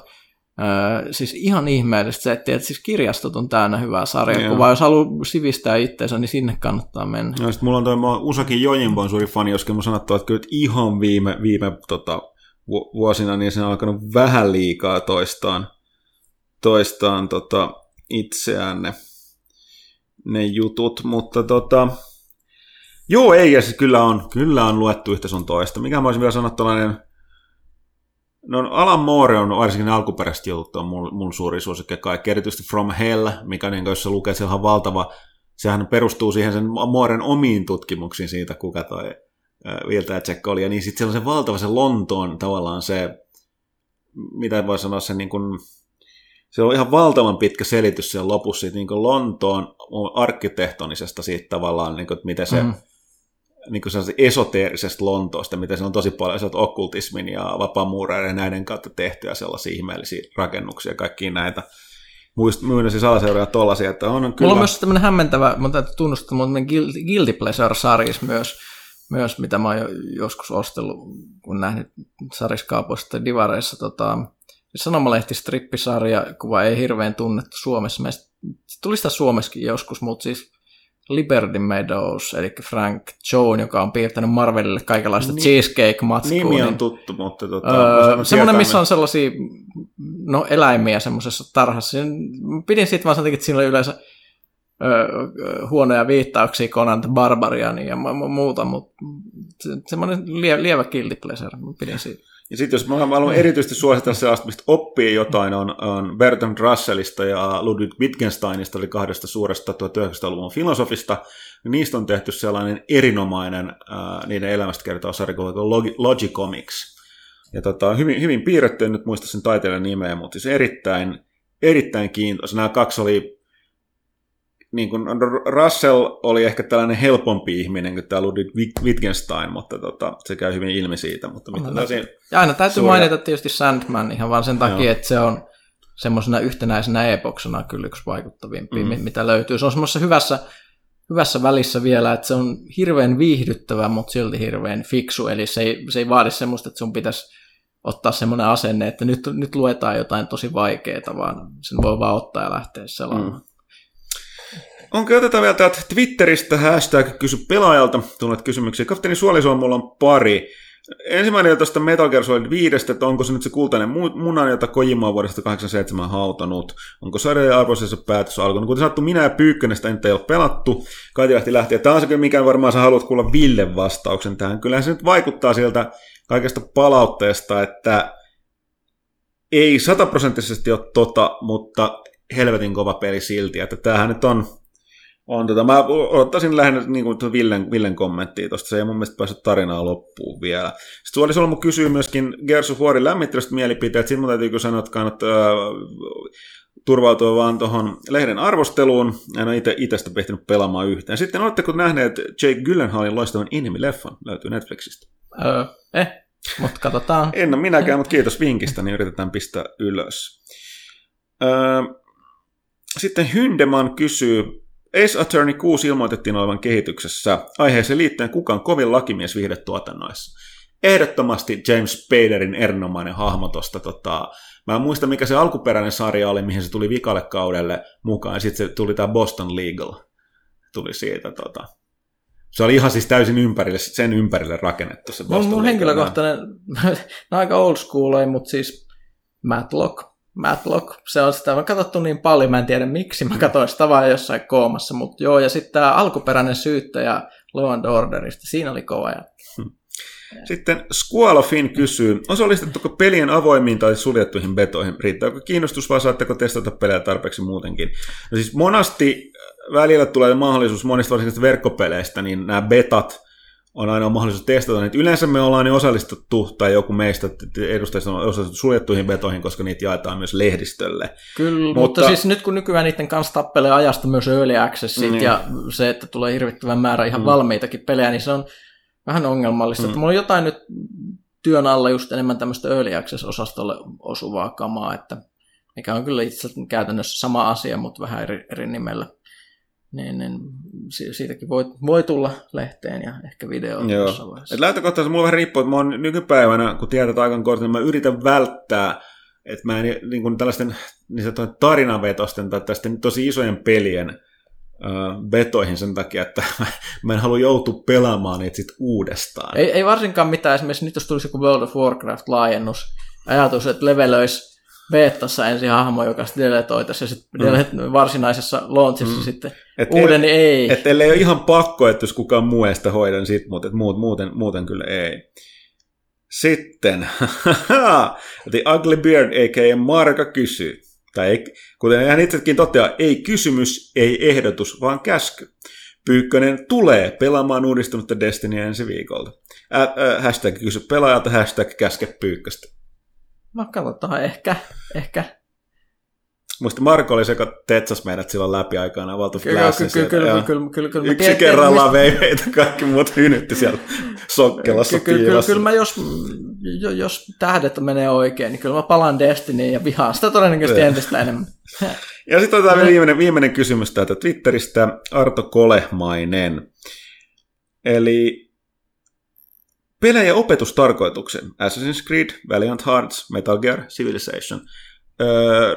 Siis ihan ihmeellistä se, että siis kirjastot on täynnä hyvää sarjakuvaa. Jos haluaa sivistää itseensä, niin sinne kannattaa mennä. Ja sit mulla on Usaki Yojinbon suuri fani, joskin mun sanottu, että kyllä ihan viime vuosina niin se on alkanut vähän liikaa toistaan itseään ne jutut, mutta joo, ei, ja siis kyllä on luettu yhtä sun toista. Mikä mä olisin vielä sanoa tällainen, no Alan Moore on varsinkin alkuperäiset jutut on mun suuri suosikki kaikki, erityisesti From Hell, mikä niin jos sä lukee, se on valtava, sehän perustuu siihen sen Mooren omiin tutkimuksiin siitä, kuka toi Viltajacek oli, ja niin sitten siellä on se valtava se Lontoon tavallaan se, mitä voi sanoa se niin kuin, se on ihan valtavan pitkä selitys siellä lopussa siitä, niin kuin Lontoon arkkitehtonisesta siitä tavallaan, niin kuin, miten se niin kuin esoteerisesta Lontoosta, mitä se on tosi paljon okkultismin ja vapaamuuraiden ja näiden kautta tehtyä sellaisia ihmeellisiä rakennuksia, kaikkia näitä muinaisia alaseuroja tollaisia, että on kyllä. Mulla on myös tämmöinen hämmentävä, mä täytyy tunnustaa, mutta Guilty Pleasure-sarjis myös, mitä mä oon joskus ostellut, kun nähnyt sarjiskaupoista divareissa, sanomalehtistrippisarja, kuva ei hirveän tunnettu Suomessa. Se tuli sitä Suomessakin joskus, mutta siis Liberty Meadows, eli Frank Joan, joka on piirtänyt Marvelille kaikenlaista cheesecake-matskua. Nimi on tuttu, mutta... semmoinen, missä on sellaisia eläimiä semmoisessa tarhassa. Pidin siitä vaan jotenkin, että siinä oli yleensä huonoja viittauksia Conan the Barbarian ja muuta, mutta semmoinen lievä guilty pleasure, pidin siitä. Ja sitten jos mä haluan erityisesti suositella sellaista, mistä oppii jotain, on Bertrand Russellista ja Ludwig Wittgensteinista, eli kahdesta suuresta 1900-luvun filosofista. Niistä on tehty sellainen erinomainen niiden elämästä kertoo sarjakuva kuin Logicomics. Ja hyvin, hyvin piirretty, en nyt muista sen taiteilijan nimeä, mutta siis erittäin, erittäin kiintoista. Nämä kaksi oli, niin kuin Russell oli ehkä tällainen helpompi ihminen kuin tämä Ludwig Wittgenstein, mutta se käy hyvin ilmi siitä. Mutta ja aina täytyy mainita tietysti Sandman ihan vaan sen takia, että se on semmoisena yhtenäisenä epoksena kyllä yksi vaikuttavimpia, mitä löytyy. Se on semmoisessa hyvässä välissä vielä, että se on hirveän viihdyttävä, mutta silti hirveän fiksu, eli se ei vaadi semmoista, että sun pitäisi ottaa semmoinen asenne, että nyt luetaan jotain tosi vaikeaa, vaan sen voi vaan ottaa ja lähteä selaamaan. Onko otetaan vielä täältä Twitteristä hashtag kysy pelaajalta, tulleet kysymyksiä. Kapteeni Suolisuon mulla on pari. Ensimmäinen on tuosta Metal Gear Solid 5, että onko se nyt se kultainen munan, jota Kojima on vuodesta 1987 hautanut. Onko sarjan arvoisessa päätös alkanut? Kuten sanottu, minä ja Pyykkönestä en ole pelattu. Kaiti lähti, ja tämä on se kyllä, mikä varmaan sä haluat kuulla Ville vastauksen tähän. Kyllähän se nyt vaikuttaa sieltä kaikesta palautteesta, että ei 100% ole mutta helvetin kova peli silti, että tämähän nyt on mä odottaisin lähinnä niin kuin Villen kommenttia tuosta, se ei mun mielestä päässyt tarinaa loppuun vielä. Sitten oli Solmu kysyy myöskin Gears of Warin lämmittelystä mielipiteet, sitten mun täytyykö sanoa, että kannattaa turvautua vaan tuohon lehden arvosteluun, en ole itsestä pehtinyt pelaamaan yhtään. Sitten oletteko nähneet Jake Gyllenhaalin loistavan Inhimi-leffan, löytyy Netflixistä? Mutta katsotaan. En ole minäkään, mutta kiitos vinkistä, niin yritetään pistää ylös. Sitten Hyndeman kysyy, Ace Attorney 6 ilmoitettiin olevan kehityksessä. Aiheeseen liittyen kukaan kovin lakimies viihdetuotannoissa. Ehdottomasti James Spaderin erinomainen hahmo tuosta. Mä en muista, mikä se alkuperäinen sarja oli, mihin se tuli vikalle kaudelle mukaan. Sitten se tuli tämä Boston Legal. Tuli siitä Se oli ihan siis täysin sen ympärille rakennettu se Boston Legal. Mun henkilökohtainen, aika old school, mutta siis Matlock, se on sitä katsottu niin paljon, mä en tiedä miksi, mä katsoin sitä vaan jossain koomassa, mutta joo, ja sitten tämä alkuperäinen syyttäjä Law and Orderista, siinä oli kova jatko. Sitten Squalofin kysyy, osallistutteko pelien avoimiin tai suljettuihin betoihin? Riittääkö kiinnostus vai saatteko testata pelejä tarpeeksi muutenkin? No siis monasti välillä tulee mahdollisuus monista varsinkin verkkopeleistä, niin nämä betat on aina mahdollisuus testata niitä. Yleensä me ollaan niin osallistuttu, tai joku meistä edustajista on osallistettu suljettuihin betoihin, koska niitä jaetaan myös lehdistölle. Kyllä, mutta siis nyt kun nykyään niiden kanssa tappelee ajasta myös early accessit, ja se, että tulee hirvittävän määrä ihan valmiitakin pelejä, niin se on vähän ongelmallista. Että mulla on jotain nyt työn alla just enemmän tämmöistä early access-osastolle osuvaa kamaa, että mikä on kyllä itse asiassa käytännössä sama asia, mutta vähän eri nimellä. niin siitäkin voi tulla lehteen ja ehkä videoon jossain vaiheessa. Lähtökohtaisesti mulla vähän riippuu, että mä oon nykypäivänä, kun tiedät aikankortin, niin mä yritän välttää, että mä en niin kuin tällaisten niin tarinavetosten tai tällaisten tosi isojen pelien vetoihin sen takia, että mä en halua joutua pelaamaan niitä sit uudestaan. Ei varsinkaan mitään. Esimerkiksi nyt jos tulisi joku World of Warcraft-laajennus, ajatus, että levelöisi beetassa ensin hahmo, joka sitten deletoitaisiin ja sitten varsinaisessa launchissa sitten et uuden, ei. Niin ei. Että ellei ole ihan pakko, että jos kukaan muu ei sitä hoida, niin sitten, mutta muuten kyllä ei. Sitten, The Ugly Beard, a.k.a. Marka kysyy. Tai ei, kuten hän itsekin toteaa, ei kysymys, ei ehdotus, vaan käsky. Pyykkönen tulee pelaamaan uudistunutta Destinyä ensi viikolta. Hashtag kysy pelaajalta, hashtag käske pyykköstä. Mä katsotaan, ehkä. Musta Marko oli se, joka tetsas meidät silloin läpi aikanaan Valtu Flässissä. Kyllä. Yksi kerrallaan vei meitä kaikki muut hynytti siellä sokkelassa kiivassa. Kyllä mä jos tähdet menee oikein, niin kyllä mä palaan Destinyin ja vihaan sitä todennäköisesti entistä enemmän. Ja sitten otetaan vielä viimeinen kysymys täältä Twitteristä, Arto Kolehmainen. Eli pelejä opetustarkoituksen, Assassin's Creed, Valiant Hearts, Metal Gear, Civilization.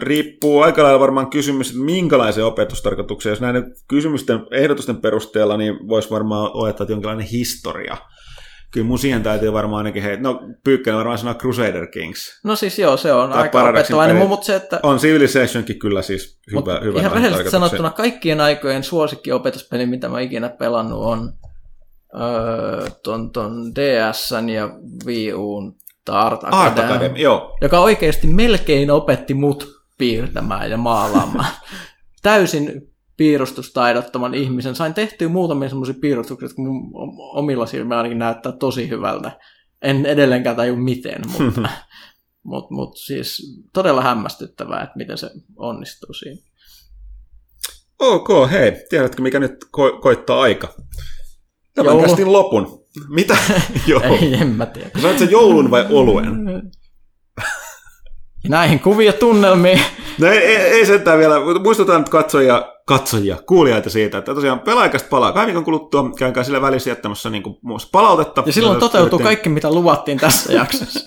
Riippuu aika lailla varmaan kysymys, että minkälaisia opetustarkoituksia. Jos näiden kysymysten ehdotusten perusteella, niin voisi varmaan olettaa, että jonkinlainen historia. Kyllä mun siihen täytyy varmaan ainakin Pyykkäinen varmaan sanoa Crusader Kings. No siis joo, se on tai aika opettavainen, mutta se, että... On Civilizationkin kyllä siis hyvä. Ihan rehellisesti sanottuna kaikkien aikojen suosikkiopetuspeli, mitä mä ikinä pelannut, on ton DS:n ja Wii U:n Art Academy, joka oikeasti melkein opetti mut piirtämään ja maalaamaan. Täysin piirustustaidottoman ihmisen. Sain tehtyä muutamia semmoisia piirustuksia, jotka mun omilla silmillä ainakin näyttää tosi hyvältä. En edelleenkään tajua miten, mutta mut siis todella hämmästyttävää, että miten se onnistuu siinä. Ok, hei. Tiedätkö, mikä nyt koittaa aika? Tämän kästin lopun. Mitä? Joo. Ei, en mä tiedä. Saat sen joulun vai oluen? Näihin kuvia tunnelmiin. No ei sentään vielä. Muistutan katsojia, kuulijaita siitä, että tosiaan PelaajaCast palaa 2 viikon kuluttua. Käykää sillä välissä jättämässä niin kuin palautetta. Ja silloin toteutuu kaikki, mitä luvattiin tässä jaksossa.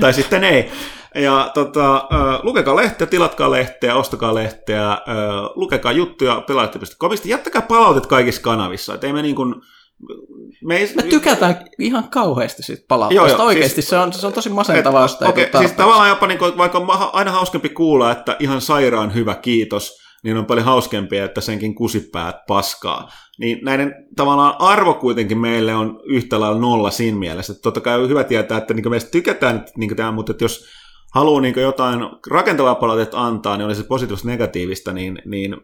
Tai sitten ei. Ja lukekaa lehteä, tilatkaa lehteä, ostakaa lehteä, lukekaa juttuja pelaajat.comista. Jättäkää palautet kaikissa kanavissa. Et ei me niin kuin... Me tykätään ihan kauheasti siitä palautteesta. Joo, oikeasti siis, se on tosi masentavaa. Okei, siis tavallaan jopa, niin kuin, vaikka on aina hauskempi kuulla, että ihan sairaan hyvä kiitos, niin on paljon hauskempia, että senkin kusipäät paskaa. Niin näiden tavallaan arvo kuitenkin meille on yhtä lailla nolla siinä mielessä. Että totta kai on hyvä tietää, että niin meistä tykätään, niin tämä, mutta että jos haluaa niin jotain rakentavaa palautetta antaa, niin oli se positiivista negatiivista, niin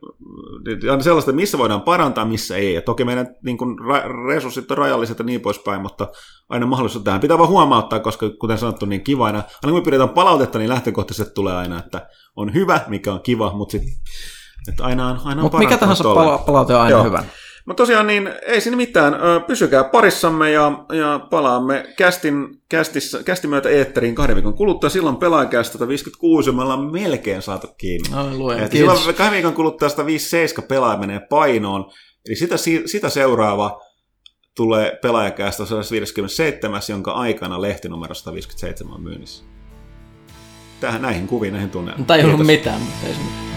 on sellaista, missä voidaan parantaa, missä ei. Ja toki meidän niin kuin, resurssit on rajalliset ja niin poispäin, mutta aina mahdollisuus tähän. Pitää vaan huomauttaa, koska kuten sanottu, niin kiva aina. Aina kun me pidetään palautetta, niin lähtökohtaisesti tulee aina, että on hyvä, mikä on kiva, mutta sit, että aina on parantunut. Mikä tahansa palaute on aina hyvä. No tosiaan, niin ei siinä mitään. Pysykää parissamme ja palaamme kästin myötä eetteriin 2 viikon kuluttua. Silloin PelaajaCast 156 me ollaan melkein saatu kiinni. Silloin 2 viikon kuluttua 157 pelaaja menee painoon. Eli sitä seuraava tulee PelaajaCast 157, jonka aikana lehtinumero 157 on myynnissä. Näihin kuviin, näihin tunnelmiin. Tämä ei ollut mitään, mutta ei se mitään.